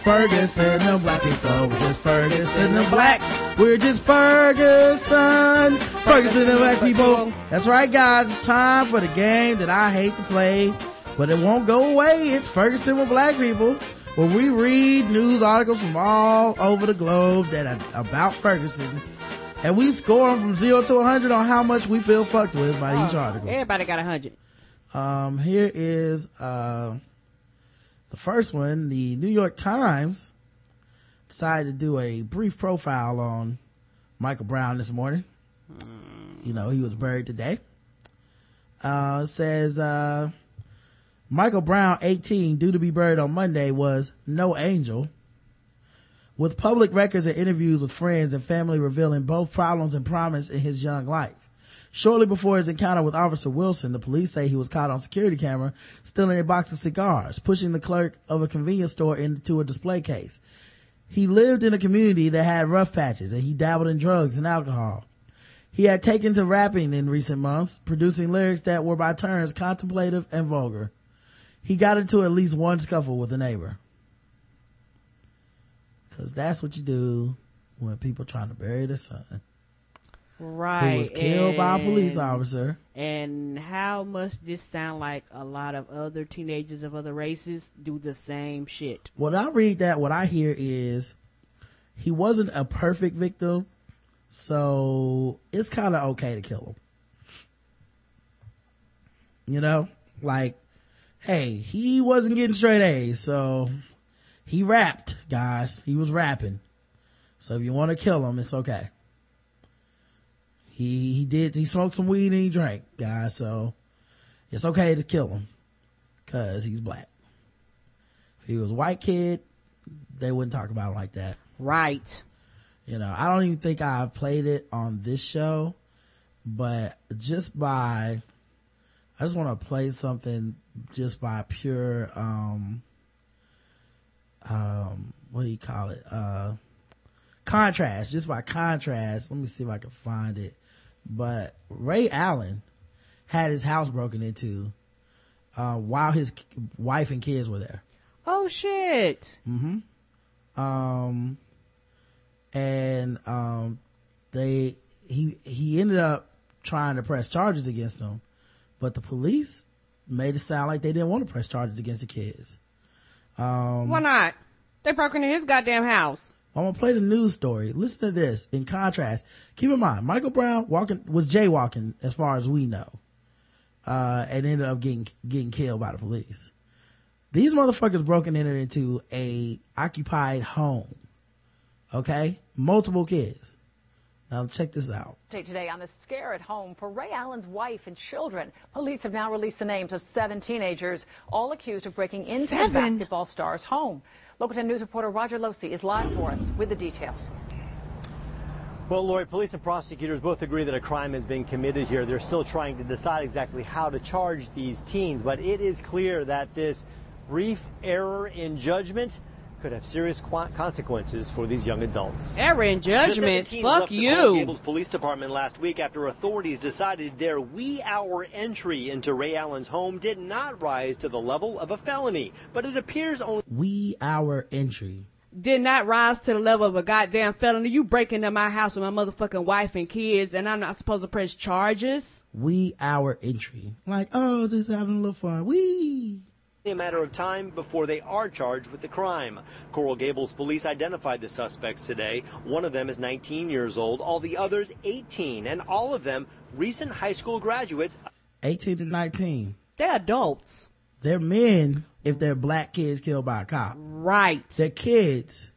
Ferguson the black people. We're just Ferguson the blacks. We're just Ferguson. Ferguson the black people. That's right, guys. It's time for the game that I hate to play, but it won't go away. It's Ferguson with black people, where we read news articles from all over the globe that are about Ferguson, and we score them from 0 to 100 on how much we feel fucked with by each article. Everybody got 100. Here is the first one. The New York Times decided to do a brief profile on Michael Brown this morning. You know, he was buried today. It says Michael Brown, 18, due to be buried on Monday, was no angel. With public records and interviews with friends and family revealing both problems and promise in his young life. Shortly before his encounter with Officer Wilson, the police say he was caught on security camera stealing a box of cigars, pushing the clerk of a convenience store into a display case. He lived in a community that had rough patches, and he dabbled in drugs and alcohol. He had taken to rapping in recent months, producing lyrics that were by turns contemplative and vulgar. He got into at least one scuffle with a neighbor. Because that's what you do when people trying to bury their son. Right. Who was killed by a police officer. And how must this sound like a lot of other teenagers of other races do the same shit? When I read that, what I hear is he wasn't a perfect victim, so it's kind of okay to kill him. You know? Like, hey, he wasn't getting straight A's, so he rapped, guys. He was rapping. So if you want to kill him, it's okay. He smoked some weed and he drank, guys, so it's okay to kill him because he's black. If he was a white kid, they wouldn't talk about him like that. Right. You know, I don't even think I've played it on this show, but I just want to play something just by pure, what do you call it? Contrast, just by contrast. Let me see if I can find it. But Ray Allen had his house broken into while his wife and kids were there. Oh shit. Mm-hmm. He ended up trying to press charges against them, but the police made it sound like they didn't want to press charges against the kids. Why not? They broke into his goddamn house. I'm gonna play the news story. Listen to this in contrast. Keep in mind, Michael Brown was jaywalking as far as we know, and ended up getting killed by the police. These motherfuckers broken into a occupied home. Okay, multiple kids. Now check this out. Today on the scare at home for Ray Allen's wife and children. Police have now released the names of 7 teenagers, all accused of breaking into the basketball star's home. Local 10 News reporter Roger Losey is live for us with the details. Well, Lori, police and prosecutors both agree that a crime has been committed here. They're still trying to decide exactly how to charge these teens, but it is clear that this brief error in judgment could have serious consequences for these young adults. Error in judgment, fuck you. The Coral Gables Police Department last week after authorities decided their wee hour entry into Ray Allen's home did not rise to the level of a felony, but it appears only wee hour entry did not rise to the level of a goddamn felony. You break into my house with my motherfucking wife and kids, and I'm not supposed to press charges. Wee hour entry, like, oh, just having a little fun. Wee. A matter of time before they are charged with the crime. Coral Gables police identified the suspects today. One of them is 19 years old, all the others 18, and all of them recent high school graduates. 18 to 19. They're adults. They're men if they're black kids killed by a cop. Right. They're kids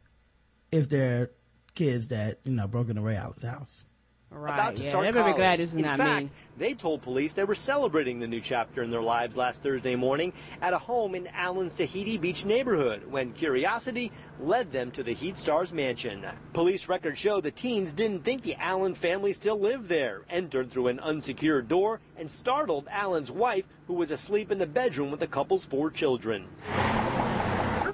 if they're kids that, you know, broke into Ray Allen's house. Right, about to start college. Glad this is in not fact, me. They told police they were celebrating the new chapter in their lives last Thursday morning at a home in Allen's Tahiti Beach neighborhood when curiosity led them to the Heat Star's mansion. Police records show the teens didn't think the Allen family still lived there, entered through an unsecured door, and startled Allen's wife, who was asleep in the bedroom with the couple's 4 children.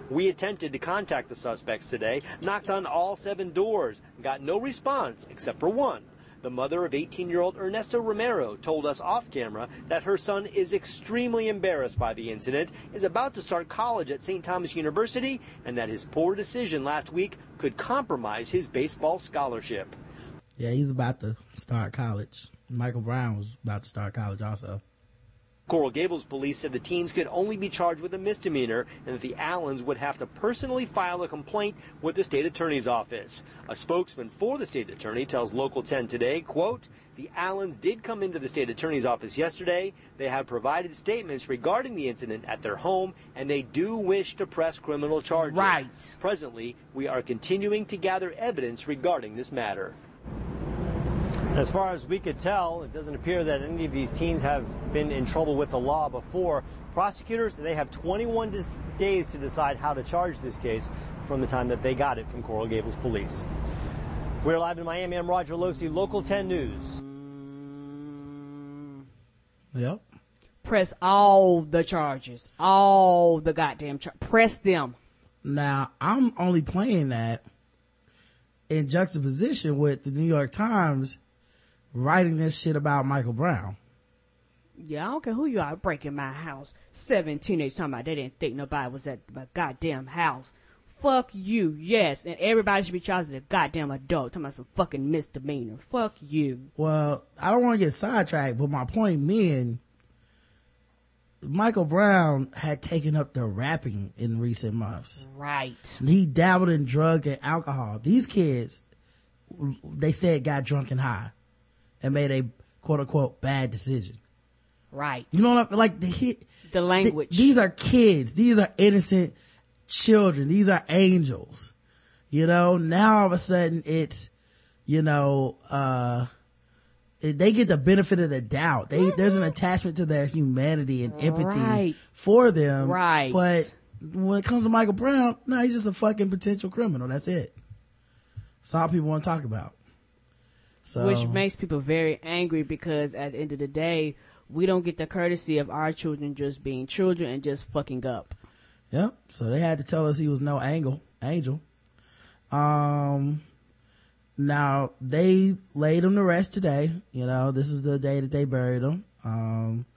We attempted to contact the suspects today, knocked on all 7 doors, got no response except for one. The mother of 18-year-old Ernesto Romero told us off camera that her son is extremely embarrassed by the incident, is about to start college at St. Thomas University, and that his poor decision last week could compromise his baseball scholarship. Yeah, he's about to start college. Michael Brown was about to start college also. Coral Gables police said the teens could only be charged with a misdemeanor and that the Allens would have to personally file a complaint with the state attorney's office. A spokesman for the state attorney tells Local 10 today, quote, "The Allens did come into the state attorney's office yesterday. They have provided statements regarding the incident at their home, and they do wish to press criminal charges. Right. Presently, we are continuing to gather evidence regarding this matter." As far as we could tell, it doesn't appear that any of these teens have been in trouble with the law before. Prosecutors, they have 21 days to decide how to charge this case from the time that they got it from Coral Gables police. We're live in Miami. I'm Roger Losi, Local 10 News. Yep. Press all the charges. All the goddamn charges. Press them. Now, I'm only playing that in juxtaposition with the New York Times writing this shit about Michael Brown. Yeah, I don't care who you are breaking my house. 7 teenagers talking about they didn't think nobody was at my goddamn house. Fuck you, yes. And everybody should be charged as a goddamn adult. Talking about some fucking misdemeanor. Fuck you. Well, I don't want to get sidetracked, but my point being, Michael Brown had taken up the rapping in recent months. Right. And he dabbled in drug and alcohol. These kids, they said, got drunk and high and made a quote unquote bad decision. Right. You know what I mean? Like the language. These are kids. These are innocent children. These are angels. You know, now all of a sudden it's, you know, they get the benefit of the doubt. There's an attachment to their humanity and empathy for them. Right. But when it comes to Michael Brown, no, he's just a fucking potential criminal. That's it. That's all people want to talk about. So, which makes people very angry because at the end of the day, we don't get the courtesy of our children just being children and just fucking up. Yep. So they had to tell us he was no angel. Now they laid him to rest today. You know, this is the day that they buried him. A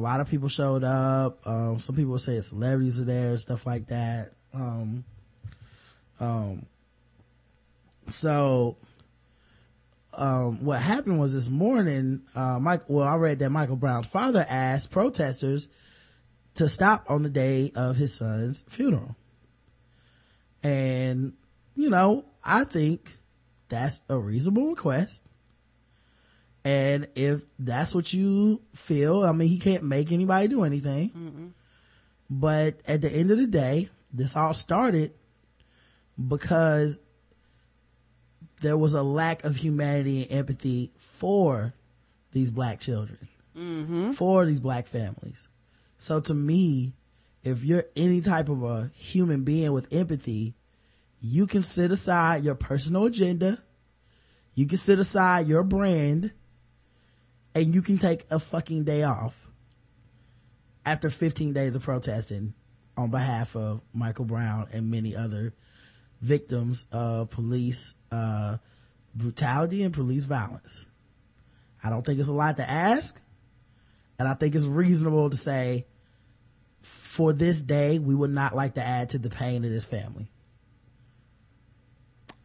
lot of people showed up. Some people say celebrities are there, stuff like that. What happened was this morning, I read that Michael Brown's father asked protesters to stop on the day of his son's funeral. And, you know, I think that's a reasonable request. And if that's what you feel, I mean, he can't make anybody do anything. Mm-hmm. But at the end of the day, this all started because there was a lack of humanity and empathy for these black children, mm-hmm. for these black families. So to me, if you're any type of a human being with empathy, you can set aside your personal agenda, you can set aside your brand, and you can take a fucking day off after 15 days of protesting on behalf of Michael Brown and many other victims of police brutality and police violence. I don't think it's a lot to ask, and I think it's reasonable to say, for this day, we would not like to add to the pain of this family.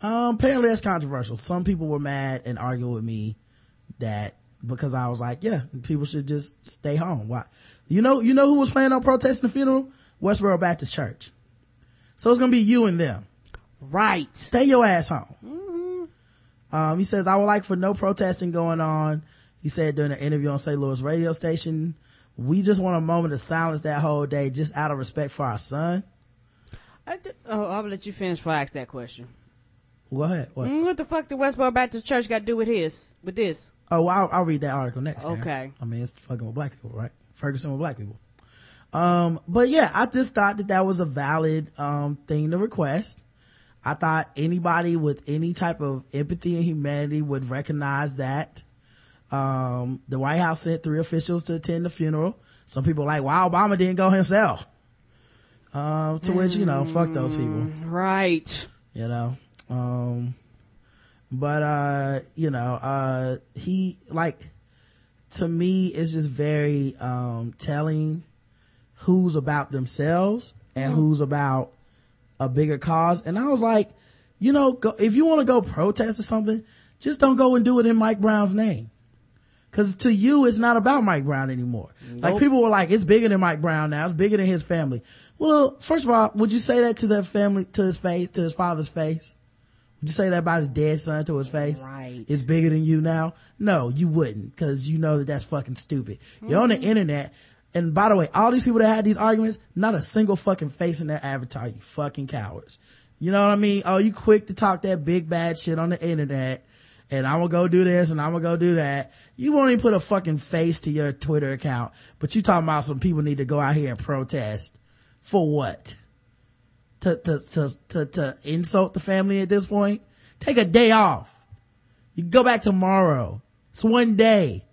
Apparently that's controversial. Some people were mad and argued with me that because I was like, yeah, people should just stay home. Why? You know who was planning on protesting the funeral? Westboro Baptist Church. So it's gonna be you and them. Right. Stay your ass home. Mm-hmm. He says, I would like for no protesting going on. He said during an interview on St. Louis radio station, we just want a moment of silence that whole day, just out of respect for our son. I'll let you finish before I ask that question. What? What the fuck did Westboro Baptist Church got to do with this? Oh, well, I'll read that article next. Okay. Time. I mean, it's fucking with black people, right? Ferguson with black people. But yeah, I just thought that was a valid, thing to request. I thought anybody with any type of empathy and humanity would recognize that. The White House sent 3 officials to attend the funeral. Some people are like, wow, Obama didn't go himself. To which, you know, fuck those people. Right. You know, But, he, like, to me, it's just very, telling who's about themselves and who's about a bigger cause. And I was like, if you want to go protest or something, just don't go and do it in Mike Brown's name. Cause to you, it's not about Mike Brown anymore. Nope. Like, people were like, it's bigger than Mike Brown now. It's bigger than his family. Well, first of all, would you say that to their family, to his face, to his father's face? Would you say that about his dead son to his face? Right. It's bigger than you now? No, you wouldn't, because you know that that's fucking stupid. Mm-hmm. You're on the internet, and by the way, all these people that had these arguments, not a single fucking face in their avatar, you fucking cowards. You know what I mean? Oh, you quick to talk that big bad shit on the internet, and I'm gonna go do this, and I'm gonna go do that. You won't even put a fucking face to your Twitter account, but you talking about some people need to go out here and protest. For what? To insult the family at this point? Take a day off. You go back tomorrow. It's one day.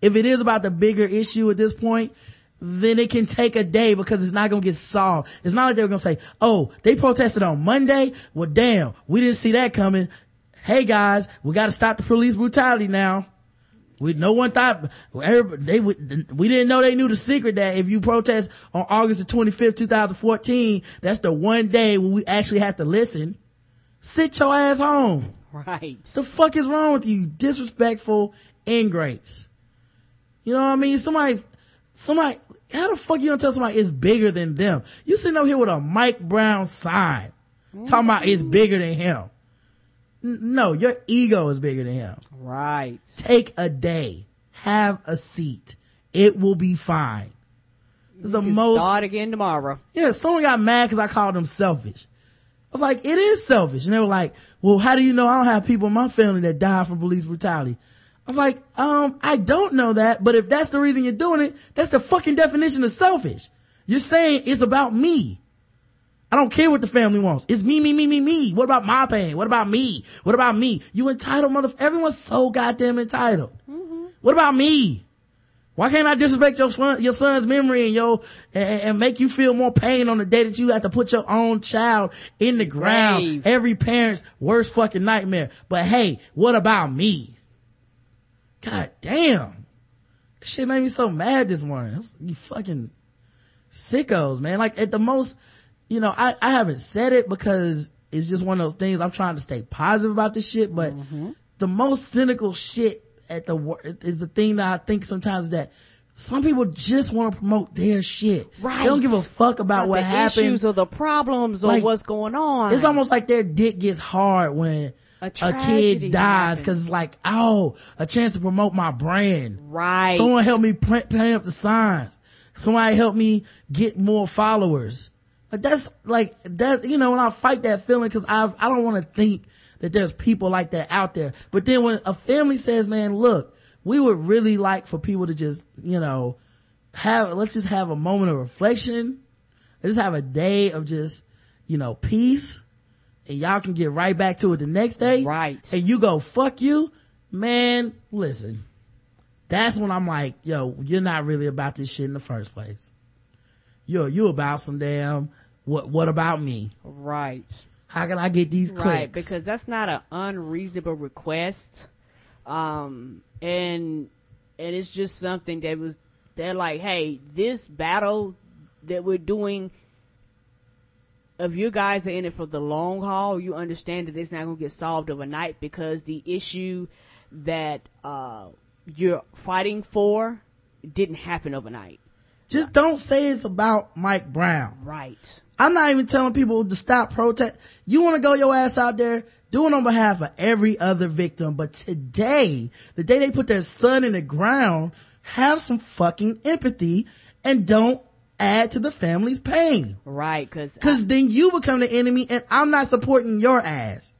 If it is about the bigger issue at this point, then it can take a day, because it's not going to get solved. It's not like they're going to say, oh, they protested on Monday. Well, damn, we didn't see that coming. Hey guys, we got to stop the police brutality now. We didn't know they knew the secret that if you protest on August the 25th, 2014, that's the one day when we actually have to listen. Sit your ass home. Right. The fuck is wrong with you? Disrespectful ingrates. You know what I mean? Somebody, how the fuck you gonna tell somebody it's bigger than them? You sitting over here with a Mike Brown sign talking about it's bigger than him. No, your ego is bigger than him. Right. Take a day. Have a seat. It will be fine. It's the most. Start again tomorrow. Yeah, someone got mad because I called them selfish. I was like, it is selfish. And they were like, well, how do you know I don't have people in my family that died from police brutality? I was like, I don't know that, but if that's the reason you're doing it, that's the fucking definition of selfish. You're saying it's about me. I don't care what the family wants. It's me, me, me, me, me. What about my pain? What about me? What about me? You entitled motherfucker. Everyone's so goddamn entitled. Mm-hmm. What about me? Why can't I disrespect your son's memory and make you feel more pain on the day that you have to put your own child in the ground? Brave. Every parent's worst fucking nightmare. But hey, what about me? God damn. This shit made me so mad this morning. You fucking sickos, man. Like, at the most, I haven't said it because it's just one of those things. I'm trying to stay positive about this shit, but the most cynical shit is the thing that I think sometimes is that some people just want to promote their shit. Right. They don't give a fuck about what happened. The issues or the problems or like, what's going on. It's almost like their dick gets hard when a kid dies, because it's like, oh, a chance to promote my brand. Right. Someone help me paint up the signs. Somebody help me get more followers. But that's like that, and I fight that feeling because I don't want to think that there's people like that out there. But then when a family says, man, look, we would really like for people to just, let's just have a moment of reflection. Let's have a day of just, peace, and y'all can get right back to it the next day. Right. And you go, fuck you, man. Listen, that's when I'm like, yo, you're not really about this shit in the first place. You about some damn what about me? Right. How can I get these clicks? Right, because that's not an unreasonable request. And it's just something that they're like, hey, this battle that we're doing, if you guys are in it for the long haul, you understand that it's not going to get solved overnight, because the issue that you're fighting for didn't happen overnight. Just don't say it's about Mike Brown. Right. I'm not even telling people to stop protest. You want to go your ass out there, do it on behalf of every other victim. But today, the day they put their son in the ground, have some fucking empathy and don't add to the family's pain. Right. Cause then you become the enemy, and I'm not supporting your ass.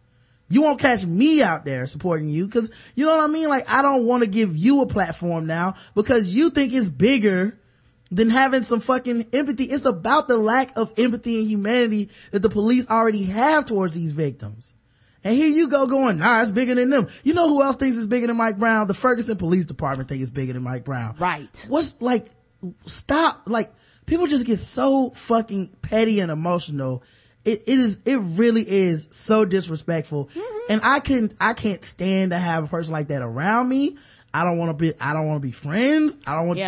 You won't catch me out there supporting you, cause you know what I mean? Like, I don't want to give you a platform now because you think it's bigger than having some fucking empathy. It's about the lack of empathy and humanity that the police already have towards these victims. And here you go going, nah, it's bigger than them. You know who else thinks it's bigger than Mike Brown? The Ferguson Police Department think it's bigger than Mike Brown. Right. Stop. Like, people just get so fucking petty and emotional It really is so disrespectful. Mm-hmm. And I can't stand to have a person like that around me. I don't want to be friends. I don't want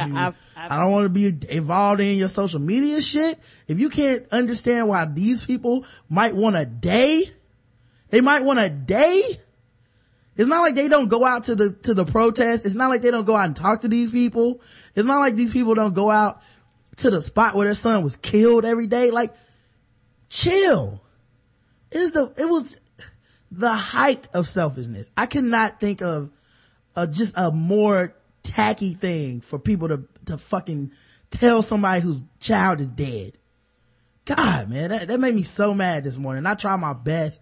to be involved in your social media shit. If you can't understand why these people might want a day, it's not like they don't go out to the protest. It's not like they don't go out and talk to these people. It's not like these people don't go out to the spot where their son was killed every day. Like, chill. It was the height of selfishness. I cannot think of just a more tacky thing for people to fucking tell somebody whose child is dead. God, man, that made me so mad this morning. I try my best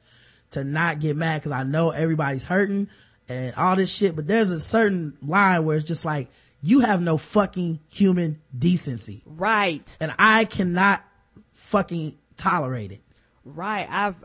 to not get mad because I know everybody's hurting and all this shit, but there's a certain line where it's just like, you have no fucking human decency. Right. And I cannot fucking tolerate it. Right. I've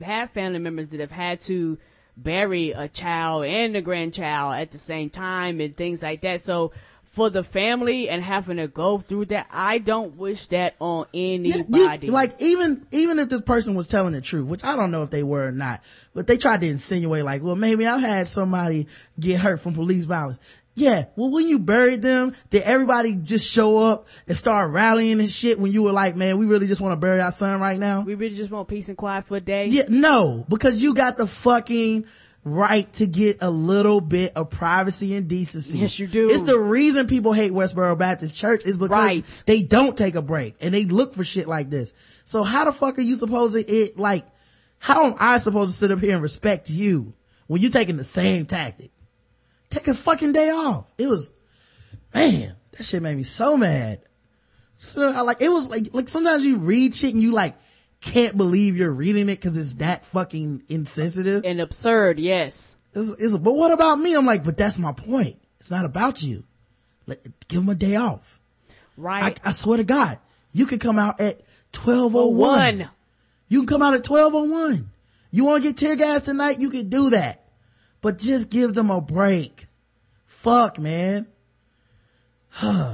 had family members that have had to bury a child and a grandchild at the same time and things like that. So for the family and having to go through that, I don't wish that on anybody. Even if this person was telling the truth, which I don't know if they were or not, but they tried to insinuate like, well, maybe I've had somebody get hurt from police violence. Yeah, well, when you buried them, did everybody just show up and start rallying and shit when you were like, man, we really just want to bury our son right now? We really just want peace and quiet for a day? Yeah, no, because you got the fucking right to get a little bit of privacy and decency. Yes, you do. It's the reason people hate Westboro Baptist Church is because they don't take a break and they look for shit like this. So how the fuck are you supposed to, how am I supposed to sit up here and respect you when you're taking the same tactic? Take a fucking day off. Man, that shit made me so mad. So it was like sometimes you read shit and you can't believe you're reading it because it's that fucking insensitive and absurd. Yes. But what about me? I'm like, but that's my point. It's not about you. Give them a day off. Right. I swear to God, you can come out at 12:01. You can come out at 12:01. You want to get tear gas tonight? You can do that. But just give them a break. Fuck, man. Anyway,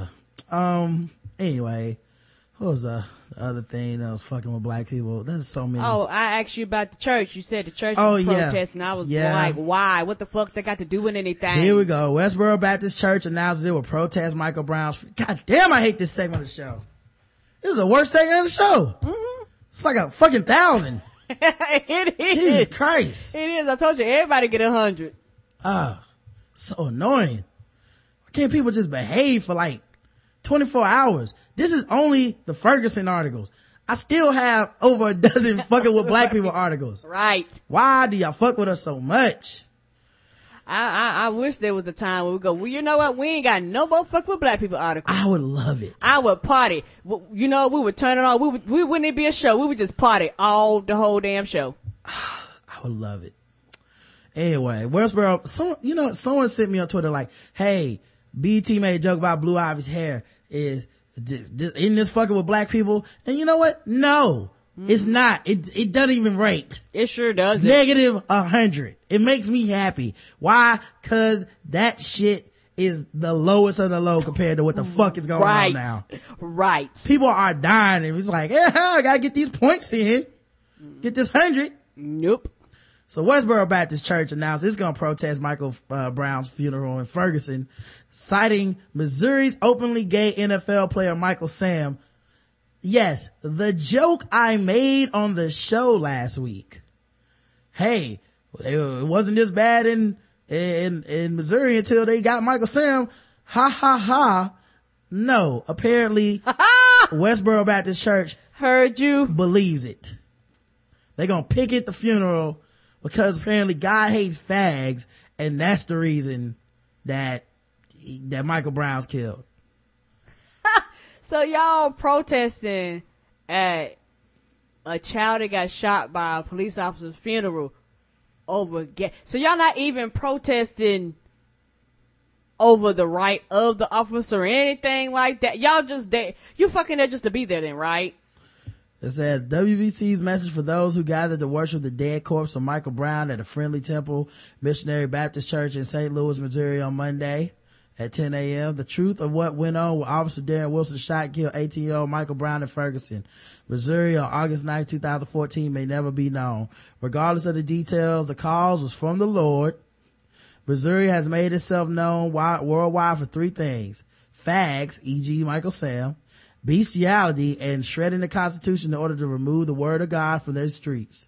what was the other thing that was fucking with black people? There's so many. Oh, I asked you about the church. You said the church was protesting. Yeah. I was like, why? What the fuck they got to do with anything? Here we go. Westboro Baptist Church announces it will protest Michael Brown's. God damn, I hate this segment of the show. This is the worst segment of the show. Mm-hmm. It's like a fucking 1,000. It is. Jesus Christ. It is. I told you, everybody get 100. So annoying. Why can't people just behave for 24 hours? This is only the Ferguson articles. I still have over a dozen fucking with black people articles. Right. Why do y'all fuck with us so much? I wish there was a time where we go, well, you know what? We ain't got no more fuck with black people articles. I would love it. I would party. You know, we would turn it on. We wouldn't it be a show. We would just party the whole damn show. I would love it. Anyway, Westboro, someone sent me on Twitter like, hey, BET made a joke about Blue Ivy's hair. Isn't this fucking with black people? And you know what? No. Mm-hmm. It's not. It doesn't even rate. It sure does. Negative 100. It makes me happy. Why? Cause that shit is the lowest of the low compared to what the fuck is going on now. Right. People are dying and it's like, yeah, I gotta get these points in. Get this 100. Nope. So Westboro Baptist Church announced it's gonna protest Michael Brown's funeral in Ferguson, citing Missouri's openly gay NFL player Michael Sam. Yes, the joke I made on the show last week. Hey, it wasn't this bad in Missouri until they got Michael Sam. Ha ha ha. No, apparently Westboro Baptist Church heard you, believes it. They're going to picket the funeral because apparently God hates fags and that's the reason that Michael Brown's killed. So y'all protesting at a child that got shot by a police officer's funeral over gay. So y'all not even protesting over the right of the officer or anything like that. Y'all just you fucking there just to be there then, right? It says WBC's message for those who gathered to worship the dead corpse of Michael Brown at a Friendly Temple Missionary Baptist Church in St. Louis, Missouri on Monday. At 10 a.m., the truth of what went on with Officer Darren Wilson shot and killed 18-year-old Michael Brown in Ferguson, Missouri on August 9, 2014 may never be known. Regardless of the details, the cause was from the Lord. Missouri has made itself known worldwide for three things: fags, e.g. Michael Sam, bestiality, and shredding the Constitution in order to remove the word of God from their streets.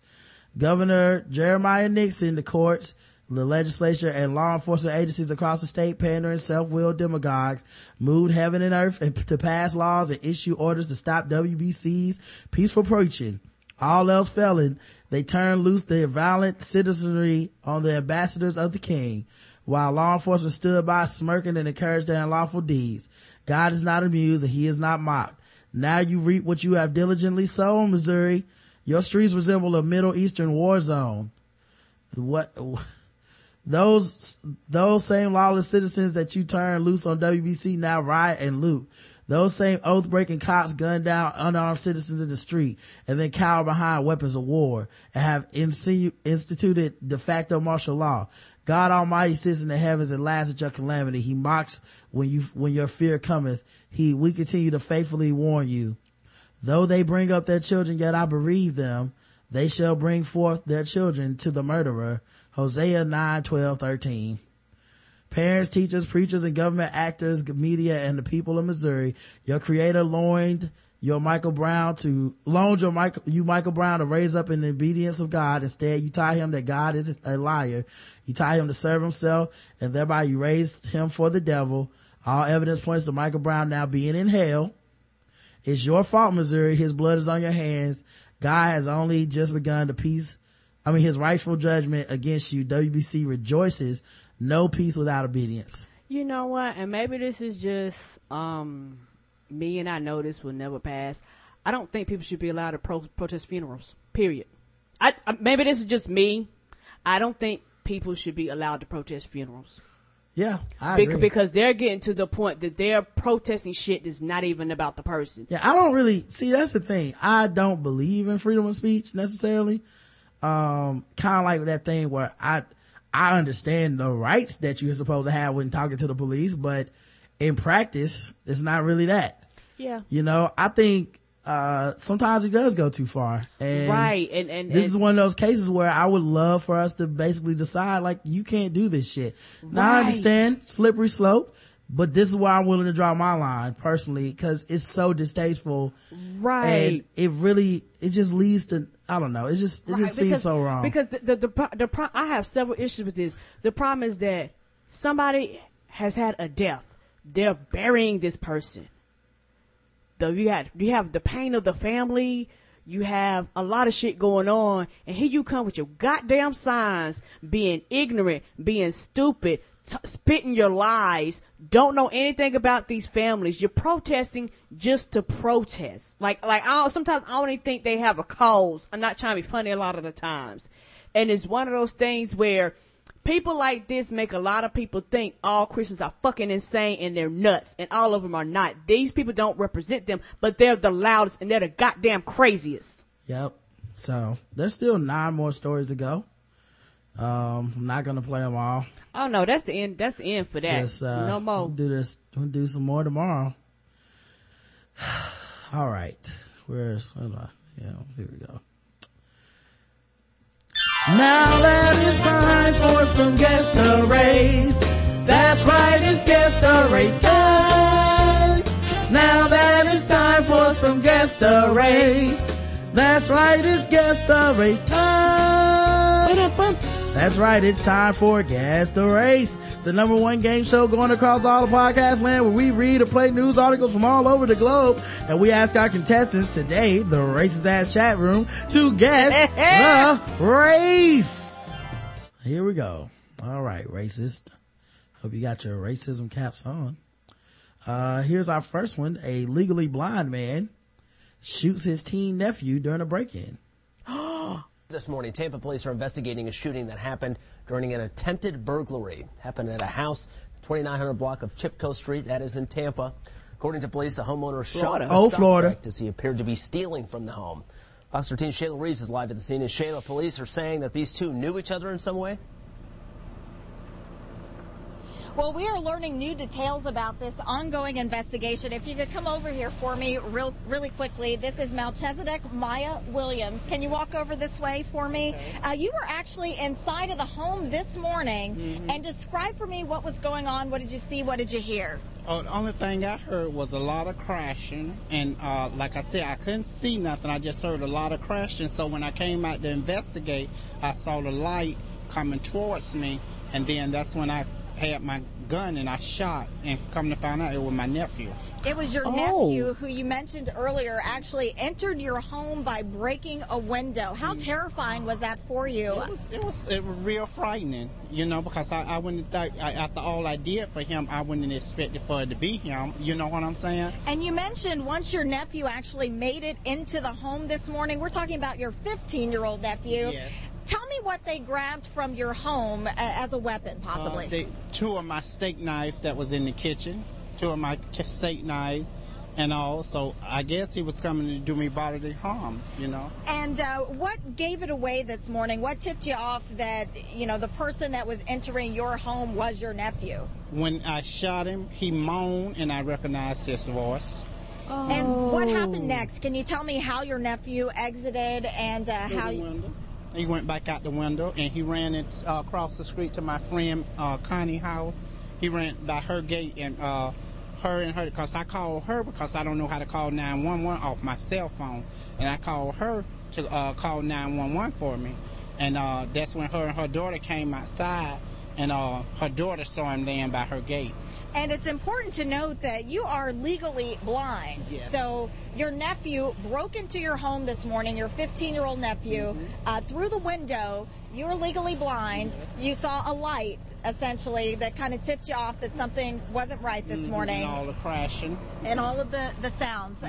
Governor Jeremiah Nixon, the courts, the legislature, and law enforcement agencies across the state, pandering self-willed demagogues, moved heaven and earth to pass laws and issue orders to stop WBC's peaceful preaching. All else failing, they turned loose their violent citizenry on the ambassadors of the king, while law enforcement stood by smirking and encouraged their unlawful deeds. God is not amused and he is not mocked. Now you reap what you have diligently sown, Missouri. Your streets resemble a Middle Eastern war zone. Those same lawless citizens that you turn loose on WBC now riot and loot. Those same oath-breaking cops gun down unarmed citizens in the street and then cower behind weapons of war and have instituted de facto martial law. God Almighty sits in the heavens and laughs at your calamity. He mocks when your fear cometh. We continue to faithfully warn you. Though they bring up their children, yet I bereave them. They shall bring forth their children to the murderer. Hosea 9:12-13. Parents, teachers, preachers, and government actors, media, and the people of Missouri, your creator loaned you Michael Brown to raise up in the obedience of God. Instead, you tie him that God is a liar. You tie him to serve himself, and thereby you raised him for the devil. All evidence points to Michael Brown now being in hell. It's your fault, Missouri. His blood is on your hands. God has only just begun his rightful judgment against you. WBC rejoices. No peace without obedience. You know what? And maybe this is just me, and I know this will never pass. I don't think people should be allowed to protest funerals, period. Maybe this is just me. I don't think people should be allowed to protest funerals. Yeah, I agree. Because they're getting to the point that they're protesting shit that's not even about the person. Yeah, I don't really... See, that's the thing. I don't believe in freedom of speech, necessarily. Kind of like that thing where I understand the rights that you're supposed to have when talking to the police, but in practice, it's not really that. Yeah. You know, I think sometimes it does go too far. And right. And this is one of those cases where I would love for us to basically decide, like, you can't do this shit. Right. Now, I understand, slippery slope, but this is where I'm willing to draw my line personally, because it's so distasteful. Right. And it just leads to... I don't know. It just seems so wrong. Because the I have several issues with this. The problem is that somebody has had a death. They're burying this person. You have the pain of the family. You have a lot of shit going on, and here you come with your goddamn signs, being ignorant, being stupid, spitting your lies. Don't know anything about these families. You're protesting just to protest. Sometimes I only think they have a cause. I'm not trying to be funny a lot of the times. And it's one of those things where people like this make a lot of people think all Christians are fucking insane and they're nuts, and all of them are not. These people don't represent them, but they're the loudest and they're the goddamn craziest. Yep. So there's still 9 more stories to go. I'm not gonna play them all. Oh no, that's the end. That's the end for that. Yes, no more. We'll do some more tomorrow. All right. Here we go. Now that it's time for some guess the race. That's right, it's guess the race time. Now that it's time for some guess the race. That's right, it's guess the race time. That's right, it's time for Guess the Race, the number one game show going across all the podcast land, where we read or play news articles from all over the globe, and we ask our contestants today, the racist ass chat room, to guess the race. Here we go. All right, racist. Hope you got your racism caps on. Here's our first one. A legally blind man shoots his teen nephew during a break-in. This morning, Tampa police are investigating a shooting that happened during an attempted burglary. Happened at a house, 2900 block of Chipco Street, that is in Tampa. According to police, the homeowner shot a suspect as he appeared to be stealing from the home. Fox 13 Shayla Reeves is live at the scene. And Shayla, police are saying that these two knew each other in some way? Well, we are learning new details about this ongoing investigation. If you could come over here for me really quickly. This is Melchizedek Maya Williams. Can you walk over this way for me? Okay. You were actually inside of the home this morning. Mm-hmm. And describe for me what was going on. What did you see? What did you hear? Oh, the only thing I heard was a lot of crashing, and like I said, I couldn't see nothing. I just heard a lot of crashing, so when I came out to investigate, I saw the light coming towards me, and then that's when I had my gun and I shot, and come to find out it was my nephew. It was your nephew who you mentioned earlier actually entered your home by breaking a window. How terrifying was that for you? It was real frightening, you know, because I wouldn't think, after all I did for him, I wouldn't expect it for it to be him. You know what I'm saying? And you mentioned once your nephew actually made it into the home this morning, we're talking about your 15-year-old nephew. Yes. Tell me what they grabbed from your home as a weapon, possibly. Two of my steak knives that was in the kitchen, and all. So I guess he was coming to do me bodily harm, you know. And what gave it away this morning? What tipped you off that, you know, the person that was entering your home was your nephew? When I shot him, he moaned, and I recognized his voice. Oh. And what happened next? Can you tell me how your nephew exited and how you... He went back out the window, and he ran across the street to my friend Connie's house. He ran by her gate, and her, because I called her because I don't know how to call 911 off my cell phone, and I called her to call 911 for me. And that's when her and her daughter came outside, and her daughter saw him laying by her gate. And it's important to note that you are legally blind. Yes. So your nephew broke into your home this morning, your 15-year-old nephew, through the window. You were legally blind. Yes. You saw a light, essentially, that kind of tipped you off that something wasn't right this morning. And all the crashing. And all of the sounds.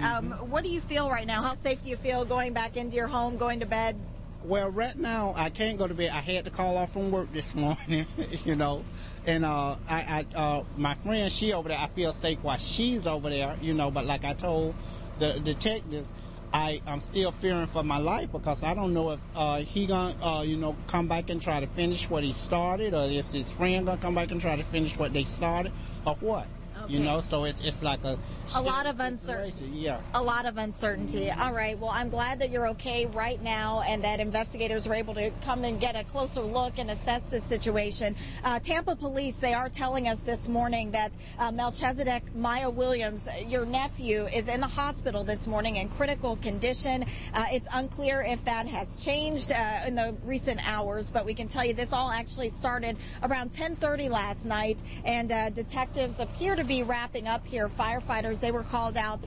What do you feel right now? How safe do you feel going back into your home, going to bed? Well, right now, I can't go to bed. I had to call off from work this morning, you know. And my friend, she over there, I feel safe while she's over there, you know. But like I told the detectives, I'm still fearing for my life because I don't know if he going to, you know, come back and try to finish what he started, or if his friend going to come back and try to finish what they started, or what. Okay. You know, so it's like a lot of uncertainty. Yeah. A lot of uncertainty. All right. Well, I'm glad that you're okay right now and that investigators were able to come and get a closer look and assess the situation. Tampa police, they are telling us this morning that Melchizedek Maya Williams, your nephew, is in the hospital this morning in critical condition. It's unclear if that has changed in the recent hours, but we can tell you this all actually started around 10:30 last night, and detectives appear to be wrapping up here. Firefighters, they were called out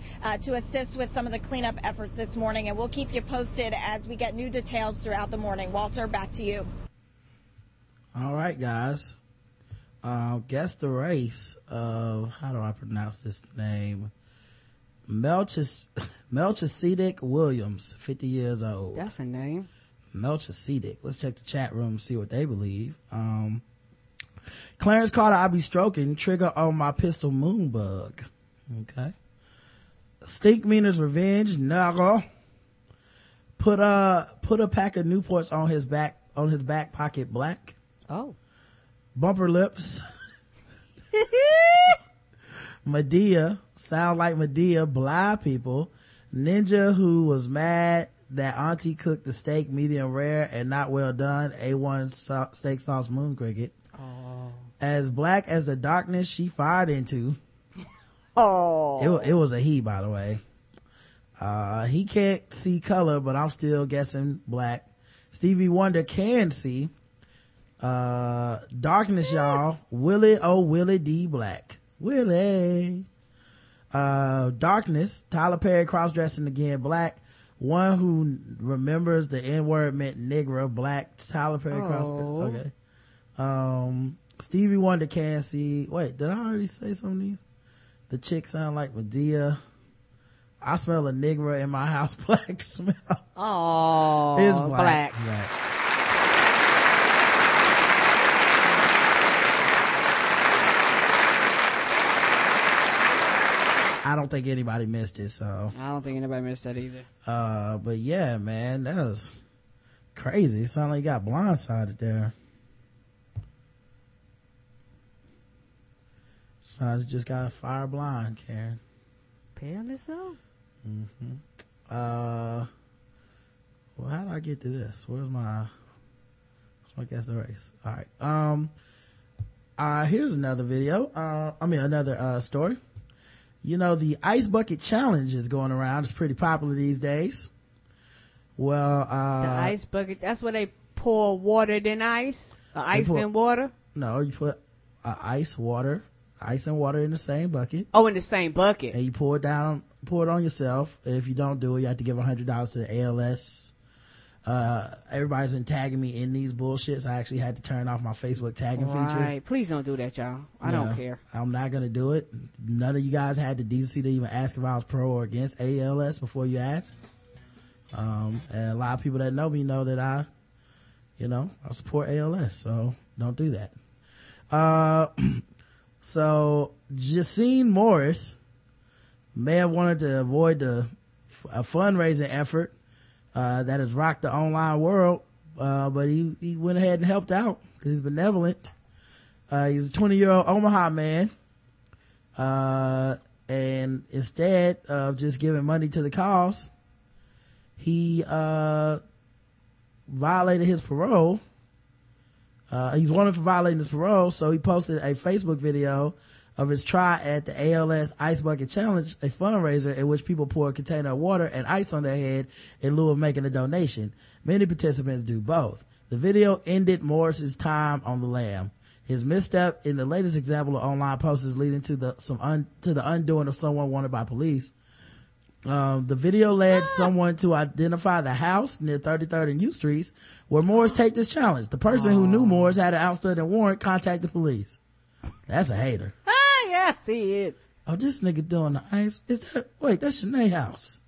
to assist with some of the cleanup efforts this morning, and we'll keep you posted as we get new details throughout the morning. Walter, back to you. All right, guys. Guess the race of, how do I pronounce this name? Melchizedek Williams, 50 years old. That's a name. Melchizedek. Let's check the chat room and see what they believe. Clarence Carter, I be stroking, trigger on my pistol moon bug. Okay. Stink Meaner's revenge, nuggle. Put a pack of Newports on his back, pocket black. Oh. Bumper lips. Medea, sound like Medea, blind people. Ninja who was mad that auntie cooked the steak medium rare and not well done. A1 steak sauce moon cricket. Oh. As black as the darkness she fired into. Oh, it was a he, by the way. He can't see color, but I'm still guessing black. Stevie Wonder can see. Darkness, y'all. Willie, oh Willie D. Black. Willie. Darkness. Tyler Perry cross-dressing again. Black. One who remembers the N-word meant nigger. Black. Tyler Perry cross-dressing. Okay. Stevie Wonder can see. Wait, did I already say some of these? The chick sound like Medea. I smell a nigger in my house. Black smell. Oh, it's black. I don't think anybody missed it. So I don't think anybody missed that either. But yeah, man, that was crazy. It sounded like you got blindsided there. Sometimes you just gotta fire blind, Karen. Apparently so. Mm-hmm. Well, how did I get to this? Where's my guess the race? All right. Here's another video. Another story. You know, the ice bucket challenge is going around. It's pretty popular these days. Well, the ice bucket, that's where they pour water then ice? Or ice and water? No, you put ice and water in the same bucket. Oh, in the same bucket. And you pour it on yourself. If you don't do it, you have to give $100 to the ALS. Everybody's been tagging me in these bullshits. I actually had to turn off my Facebook tagging feature. Right. Please don't do that, y'all. I don't care. I'm not going to do it. None of you guys had the decency to even ask if I was pro or against ALS before you asked. And a lot of people that know me know that I support ALS. So don't do that. So Jacine Morris may have wanted to avoid a fundraising effort that has rocked the online world, but he went ahead and helped out because he's benevolent. He's a 20-year-old Omaha man, and instead of just giving money to the cause, he violated his parole. He's wanted for violating his parole, so he posted a Facebook video of his try at the ALS Ice Bucket Challenge, a fundraiser in which people pour a container of water and ice on their head in lieu of making a donation. Many participants do both. The video ended Morris's time on the lam. His misstep in the latest example of online posts is leading to the undoing of someone wanted by police. The video led someone to identify the house near 33rd and U Streets where Morris take this challenge. The person who knew Morris had an outstanding warrant contacted police. That's a hater. Yes, he is. Oh, this nigga doing the ice. That's Shanae's house.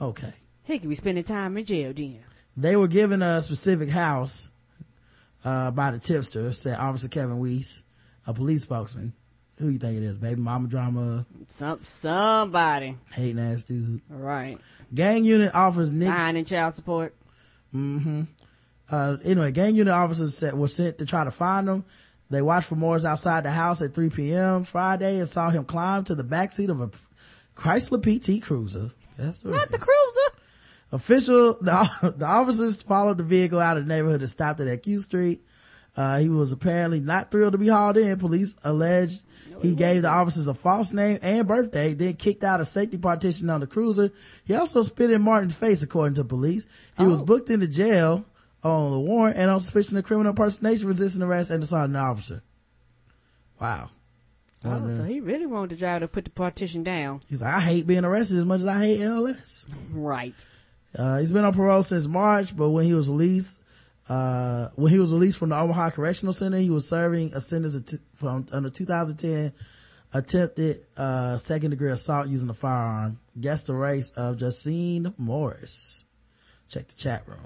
Okay. He could be spending time in jail then. They were given a specific house, by the tipster, said Officer Kevin Weiss, a police spokesman. Who you think it is? Baby mama drama? Somebody. Hating ass dude. All right. Gang unit offers Nick's. Lying in child support. Mm-hmm. Anyway, gang unit officers were sent to try to find them. They watched for Morris outside the house at 3 p.m. Friday and saw him climb to the backseat of a Chrysler PT Cruiser. That's not the Cruiser. The officers followed the vehicle out of the neighborhood and stopped it at Q Street. He was apparently not thrilled to be hauled in. Police alleged he gave the officers a false name and birthday, then kicked out a safety partition on the Cruiser. He also spit in Martin's face, according to police. He was booked into jail on the warrant and on suspicion of criminal impersonation, resisting arrest, and assaulting an officer. Wow. So he really wanted the driver to put the partition down. He's like, I hate being arrested as much as I hate ALS. Right. He's been on parole since March, but when he was released, from the Omaha Correctional Center, he was serving a sentence from under 2010 attempted second degree assault using a firearm. Guess the race of Jacine Morris. Check the chat room.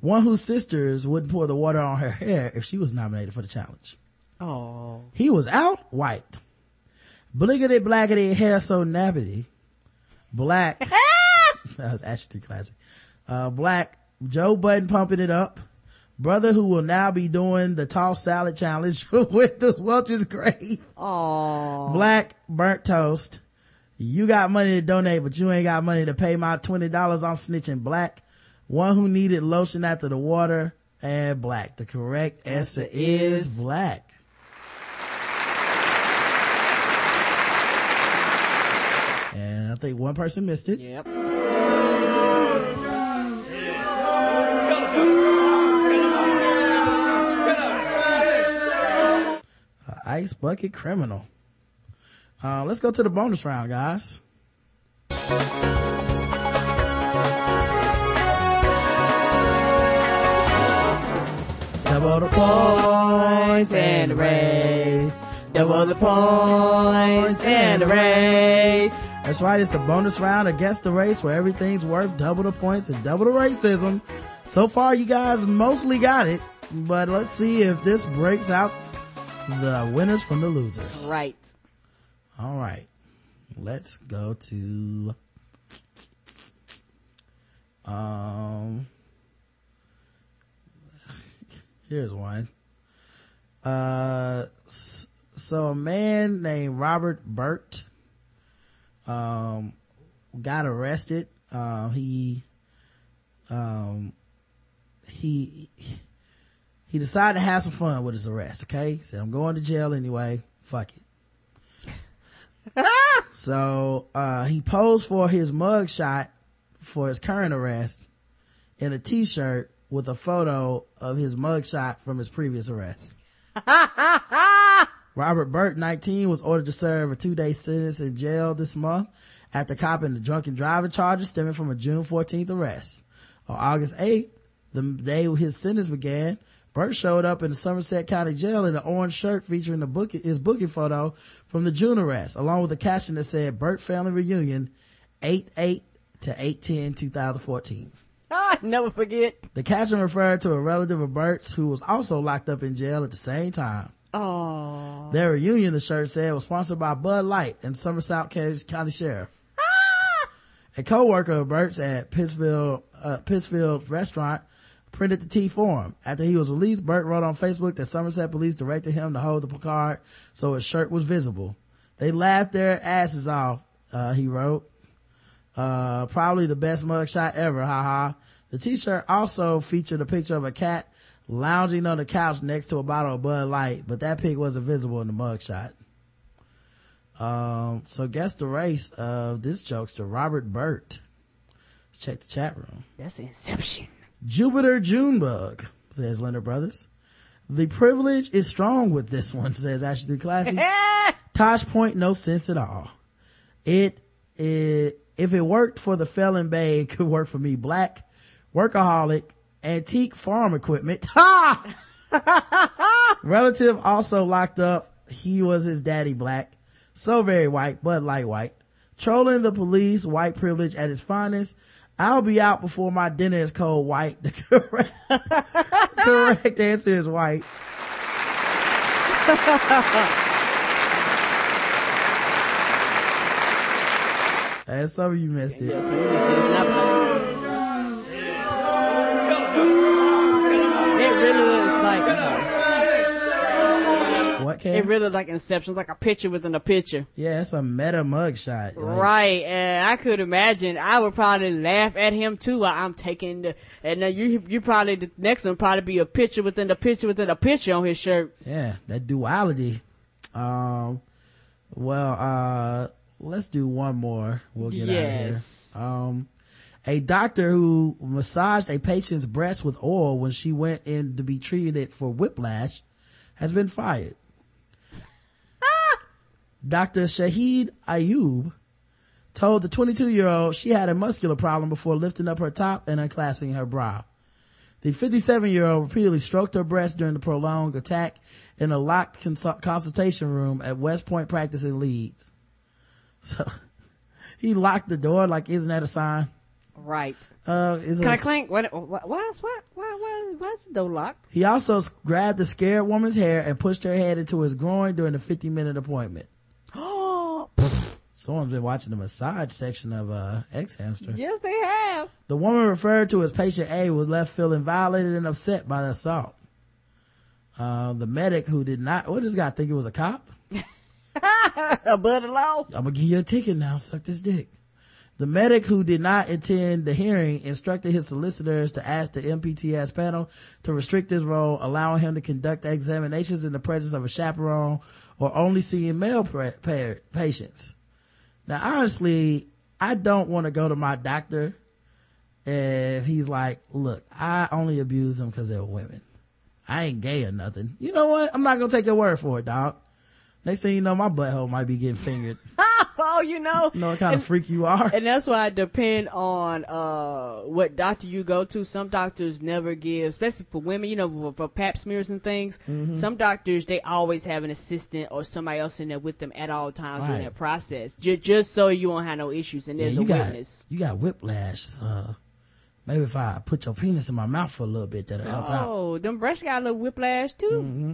One whose sisters wouldn't pour the water on her hair if she was nominated for the challenge. Oh. He was out white. Bliggity blaggity hair so nappity. Black. That was actually classic. Black. Joe Budden pumping it up. Brother who will now be doing the toss salad challenge with the Welch's grave. Oh. Black burnt toast. You got money to donate, but you ain't got money to pay my $20. I'm snitching black. One who needed lotion after the water, and black. The correct answer is black. And I think one person missed it. Yep. Ice bucket criminal. Let's go to the bonus round, guys. Double the points and the race. Double the points and the race. That's right, it's the bonus round against the race where everything's worth double the points and double the racism. So far, you guys mostly got it, but let's see if this breaks out the winners from the losers. Right. All right. Let's go to... Here's one. So a man named Robert Burt got arrested. He decided to have some fun with his arrest. Okay, he said, "I'm going to jail anyway. Fuck it." So he posed for his mugshot for his current arrest in a t-shirt with a photo of his mugshot from his previous arrest. Robert Burt, 19, was ordered to serve a 2-day sentence in jail this month after copping the drunken driving charges stemming from a June 14th arrest. On August 8th, the day his sentence began, Burt showed up in the Somerset County Jail in an orange shirt featuring his booking photo from the June arrest, along with a caption that said, "Burt Family Reunion, 8/8 to 8/10, 2014. I never forget. The caption referred to a relative of Burt's who was also locked up in jail at the same time. Oh. Their reunion, the shirt said, was sponsored by Bud Light and Somerset County Sheriff. Ah! A co-worker of Burt's at Pittsfield Restaurant printed the tea for him. After he was released, Burt wrote on Facebook that Somerset police directed him to hold the placard so his shirt was visible. "They laughed their asses off," he wrote. Probably the best mugshot ever, haha. The t-shirt also featured a picture of a cat lounging on the couch next to a bottle of Bud Light, but that pig wasn't visible in the mugshot. So guess the race of this jokester, Robert Burt. Let's check the chat room. That's inception. Jupiter Junebug says, "Leonard Brothers. The privilege is strong with this one," says Ashley Classy. Tosh Point, no sense at all. If it worked for the felon bay, it could work for me. Black, workaholic, antique farm equipment. Ha! Relative also locked up. He was his daddy black. So very white, but light white. Trolling the police, white privilege at its finest. I'll be out before my dinner is cold, white. The correct answer is white. And some of you missed it. It really is like Inception, like a picture within a picture. Yeah, it's a meta mugshot. Like. Right, and I could imagine I would probably laugh at him too. While I'm taking the, and then you probably the next one probably be a picture within a picture within a picture on his shirt. Yeah, that duality. Let's do one more. We'll get out of here. A doctor who massaged a patient's breast with oil when she went in to be treated for whiplash has been fired. Dr. Shahid Ayub told the 22-year-old she had a muscular problem before lifting up her top and unclasping her bra. The 57-year-old repeatedly stroked her breast during the prolonged attack in a locked consultation room at West Point practice in Leeds. So he locked the door. Like, isn't that a sign? Right. Can I clink? Why is the door locked? He also grabbed the scared woman's hair and pushed her head into his groin during the 50-minute appointment. Oh. Someone's been watching the massage section of X Hamster. Yes, they have. The woman referred to as patient A was left feeling violated and upset by the assault. The medic who did not, what does this guy think it was a cop? A Bud Law. I'm gonna give you a ticket now. Suck this dick. The medic who did not attend the hearing instructed his solicitors to ask the MPTS panel to restrict his role, allowing him to conduct examinations in the presence of a chaperone or only seeing male patients. Now, honestly, I don't want to go to my doctor if he's like, "Look, I only abuse them because they're women. I ain't gay or nothing." You know what? I'm not gonna take your word for it, dog. Next thing you know, my butthole might be getting fingered. Oh, you know. You know what kind of freak you are. And that's why it depends on what doctor you go to. Some doctors never give, especially for women, you know, for pap smears and things. Mm-hmm. Some doctors, they always have an assistant or somebody else in there with them at all times during that process. Just so you won't have no issues and there's a witness. You got whiplash, so maybe if I put your penis in my mouth for a little bit, that'll help out. Oh, them breasts got a little whiplash, too. Mm-hmm.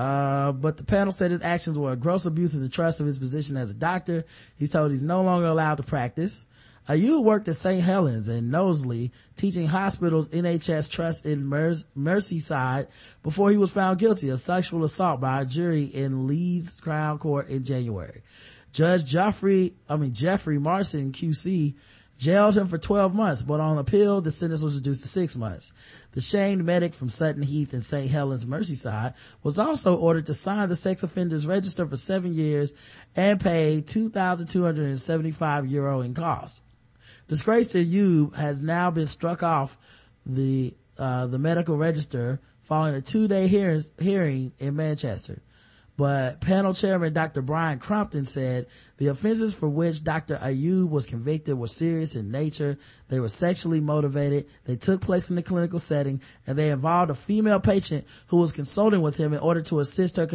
But the panel said his actions were a gross abuse of the trust of his position as a doctor. He's told he's no longer allowed to practice. I you worked at St. Helens and Knowsley, teaching hospitals NHS Trust in Merseyside before he was found guilty of sexual assault by a jury in Leeds Crown Court in January. Judge Jeffrey Marson, QC, jailed him for 12 months, but on appeal, the sentence was reduced to 6 months. The shamed medic from Sutton Heath and St. Helens, Merseyside, was also ordered to sign the sex offenders register for 7 years and pay €2,275 in cost. Disgrace to Yube has now been struck off the medical register following a two-day hearing in Manchester. But panel chairman Dr. Brian Crompton said the offenses for which Dr. Ayub was convicted were serious in nature. They were sexually motivated. They took place in the clinical setting, and they involved a female patient who was consulting with him in order to assist her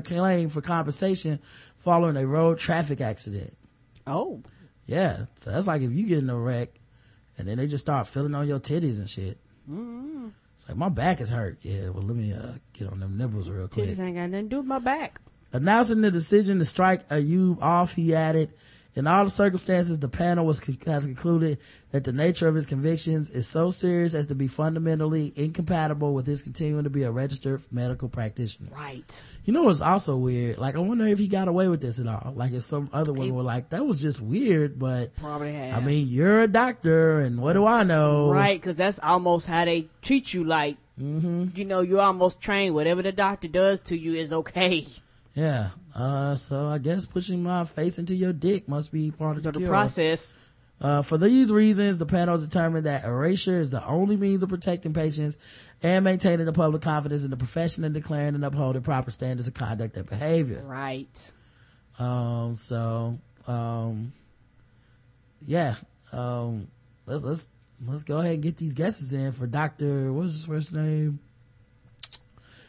claim for compensation following a road traffic accident. Oh. Yeah. So that's like if you get in a wreck and then they just start feeling on your titties and shit. Mm-hmm. Like, my back is hurt. Yeah, well, let me get on them nipples real quick. Titties ain't got nothing to do with my back. Announcing the decision to strike Ayub off, he added, in all the circumstances, the panel has concluded that the nature of his convictions is so serious as to be fundamentally incompatible with his continuing to be a registered medical practitioner. Right. You know what's also weird? Like, I wonder if he got away with this at all. Like, if some other women were like, that was just weird, but... Probably have. I mean, you're a doctor, and what do I know? Right, because that's almost how they treat you, like, you know, you're almost trained. Whatever the doctor does to you is okay. Yeah, so I guess pushing my face into your dick must be part of the process. For these reasons, the panel determined that erasure is the only means of protecting patients and maintaining the public confidence in the profession and declaring and upholding proper standards of conduct and behavior. Right. Let's go ahead and get these guesses in for Dr. What's his first name?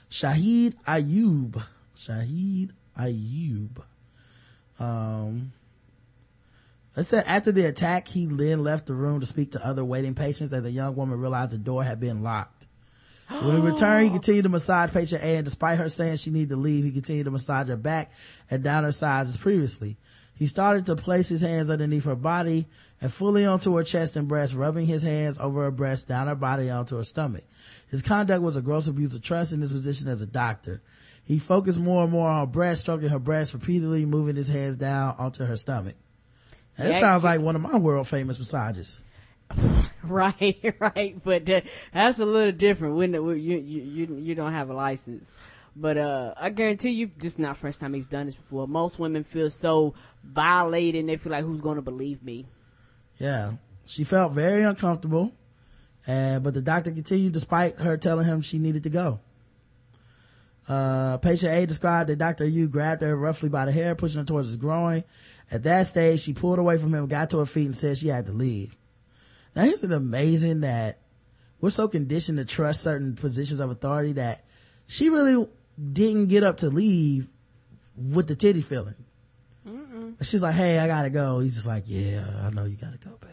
Shahid Ayub. It said after the attack, he then left the room to speak to other waiting patients and the young woman realized the door had been locked. When he returned, he continued to massage patient A, and despite her saying she needed to leave, he continued to massage her back and down her sides as previously. He started to place his hands underneath her body and fully onto her chest and breast, rubbing his hands over her breast, down her body, onto her stomach. His conduct was a gross abuse of trust in his position as a doctor. He focused more and more on her breast, stroking her breast repeatedly, moving his hands down onto her stomach. That sounds like one of my world famous massages. Right. But that's a little different when you don't have a license. But I guarantee you, this is not the first time he's done this before. Most women feel so violated and they feel like, who's going to believe me? Yeah. She felt very uncomfortable, but the doctor continued despite her telling him she needed to go. Patient A described that Dr. Yu grabbed her roughly by the hair, pushing her towards his groin. At that stage, she pulled away from him, got to her feet, and said she had to leave. Now, isn't it amazing that we're so conditioned to trust certain positions of authority that she really didn't get up to leave with the titty feeling? Mm-mm. She's like, hey, I gotta go. He's just like, yeah, I know you gotta go, baby.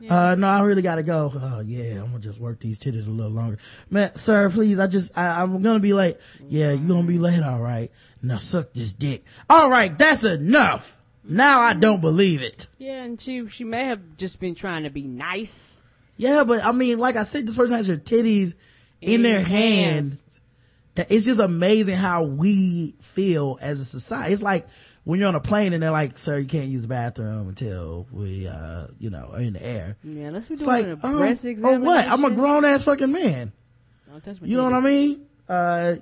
Yeah. No, I really gotta go. Oh yeah, I'm gonna just work these titties a little longer. Man, sir, please, I'm gonna be late. Yeah, you gonna be late, all right. Now suck this dick. All right, that's enough. Now I don't believe it. Yeah, and she may have just been trying to be nice. Yeah, but I mean, like I said, this person has your titties in their hands. It's just amazing how we feel as a society. It's like when you're on a plane and they're like, sir, you can't use the bathroom until we, are in the air. Yeah, unless we're doing an breast examination. Oh, what? I'm a grown-ass fucking man. You know what I mean?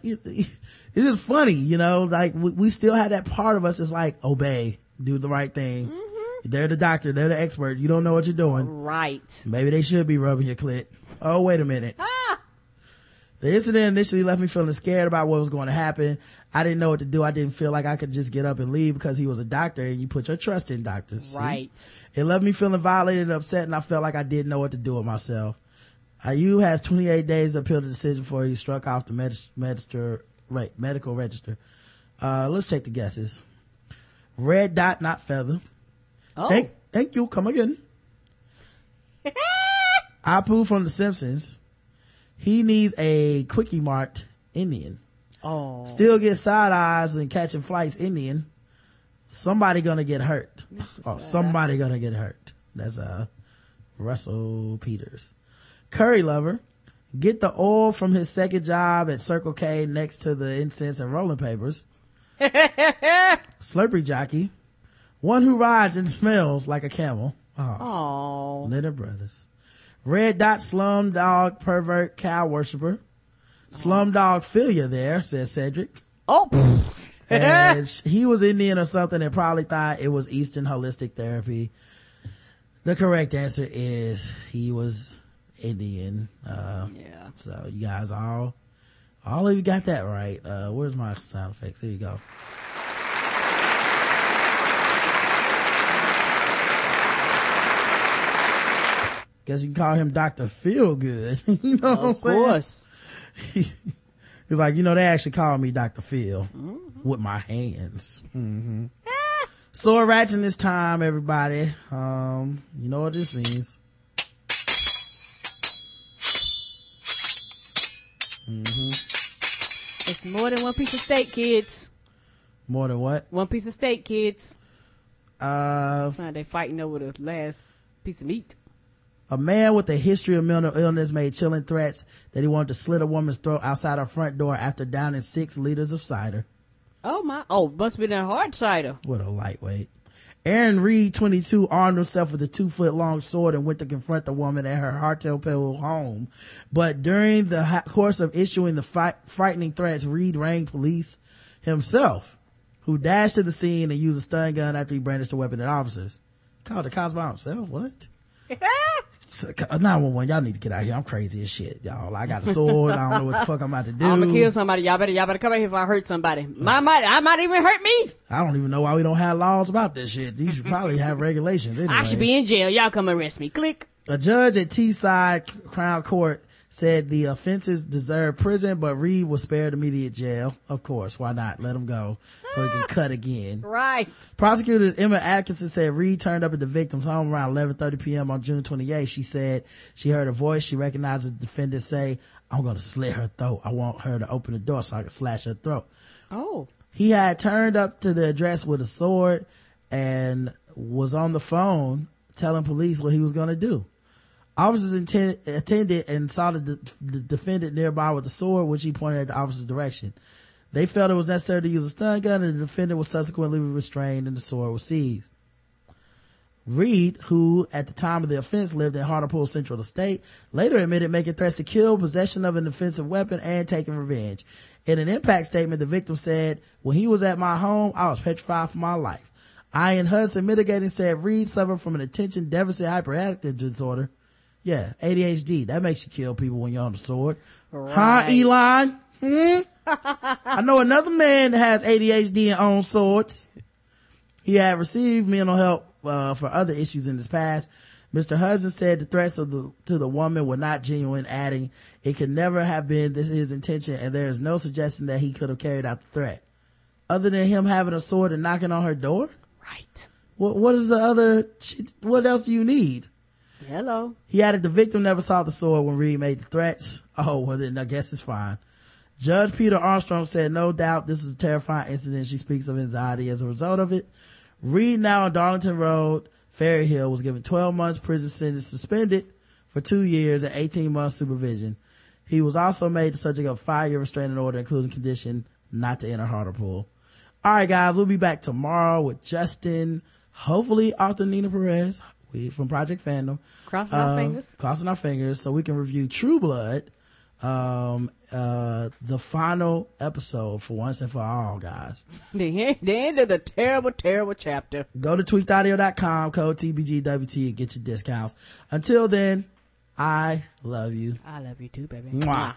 It's just funny, you know? Like, we still have that part of us that's like, obey, do the right thing. Mm-hmm. They're the doctor. They're the expert. You don't know what you're doing. Right. Maybe they should be rubbing your clit. Oh, wait a minute. Ah! The incident initially left me feeling scared about what was going to happen. I didn't know what to do. I didn't feel like I could just get up and leave because he was a doctor and you put your trust in doctors. Right. See? It left me feeling violated and upset, and I felt like I didn't know what to do with myself. Ayub has 28 days to appeal the decision before he struck off the medical register. Let's take the guesses. Red dot, not feather. Oh. Thank you. Come again. Apu from The Simpsons. He needs a quickie marked Indian. Oh. Still get side eyes and catching flights Indian. Somebody gonna get hurt. That's Russell Peters. Curry lover. Get the oil from his second job at Circle K next to the incense and rolling papers. Slurpee jockey. One who rides and smells like a camel. Oh. Little brothers. Red dot slumdog pervert cow worshiper. Slumdog feel you there, says Cedric. Oh. And he was Indian or something and probably thought it was Eastern holistic therapy. The correct answer is he was Indian. Yeah. So you guys all of you got that right. Where's my sound effects? Here you go. Guess you can call him Dr. Feelgood. You know what I'm saying? Of course. He's like, you know, they actually call me Dr. Phil with my hands. Mm-hmm. Sword ratchet this time, everybody. You know what this means. Mm-hmm. It's more than one piece of steak, kids. More than what? One piece of steak, kids. They're fighting over the last piece of meat. A man with a history of mental illness made chilling threats that he wanted to slit a woman's throat outside her front door after downing 6 liters of cider. Oh my, must be that hard cider. What a lightweight. Aaron Reed, 22, armed himself with a 2-foot-long sword and went to confront the woman at her Hartlepool home. But during the course of issuing the frightening threats, Reed rang police himself, who dashed to the scene and used a stun gun after he brandished the weapon at officers. Called the cops by himself? What? 911, y'all need to get out here. I'm crazy as shit, y'all. I got a sword. I don't know what the fuck I'm about to do. I'm gonna kill somebody. Y'all better come out here if I hurt somebody. I might even hurt me. I don't even know why we don't have laws about this shit. You should probably have regulations anyway. I should be in jail. Y'all come arrest me. Click. A judge at Teesside Crown Court said the offenses deserved prison, but Reed was spared immediate jail. Of course, why not? Let him go so he can cut again. Right. Prosecutor Emma Atkinson said Reed turned up at the victim's home around 11:30 p.m. on June 28th. She said she heard a voice. She recognized the defendant say, "I'm going to slit her throat. I want her to open the door so I can slash her throat." Oh. He had turned up to the address with a sword and was on the phone telling police what he was going to do. Officers attended and saw the defendant nearby with a sword, which he pointed at the officer's direction. They felt it was necessary to use a stun gun, and the defendant was subsequently restrained and the sword was seized. Reed, who at the time of the offense lived in Hartlepool Central Estate, later admitted making threats to kill, possession of an offensive weapon, and taking revenge. In an impact statement, the victim said, "When he was at my home, I was petrified for my life." Ian Hudson, mitigating, said Reed suffered from an attention deficit hyperactive disorder. Yeah, ADHD. That makes you kill people when you're on the sword. Right. Huh, Elon? I know another man that has ADHD and owns swords. He had received mental help for other issues in his past. Mr. Hudson said the threats to the woman were not genuine, adding, "It could never have been this his intention, and there is no suggestion that he could have carried out the threat. Other than him having a sword and knocking on her door?" Right. What is the other? What else do you need? Hello. He added the victim never saw the sword when Reed made the threats. Oh, well then I guess it's fine. Judge Peter Armstrong said no doubt this was a terrifying incident. She speaks of anxiety as a result of it. Reed, now on Darlington Road, Ferry Hill, was given 12 months prison sentence, suspended for 2 years and 18 months supervision. He was also made the subject of a 5-year restraining order, including condition not to enter Hartlepool. All right, guys, we'll be back tomorrow with Justin, hopefully author Nina Perez, from Project Fandom. Crossing our fingers. Crossing our fingers so we can review True Blood, the final episode for once and for all, guys. The end of the terrible, terrible chapter. Go to tweakedaudio.com, code TBGWT, and get your discounts. Until then, I love you. I love you too, baby. Mwah.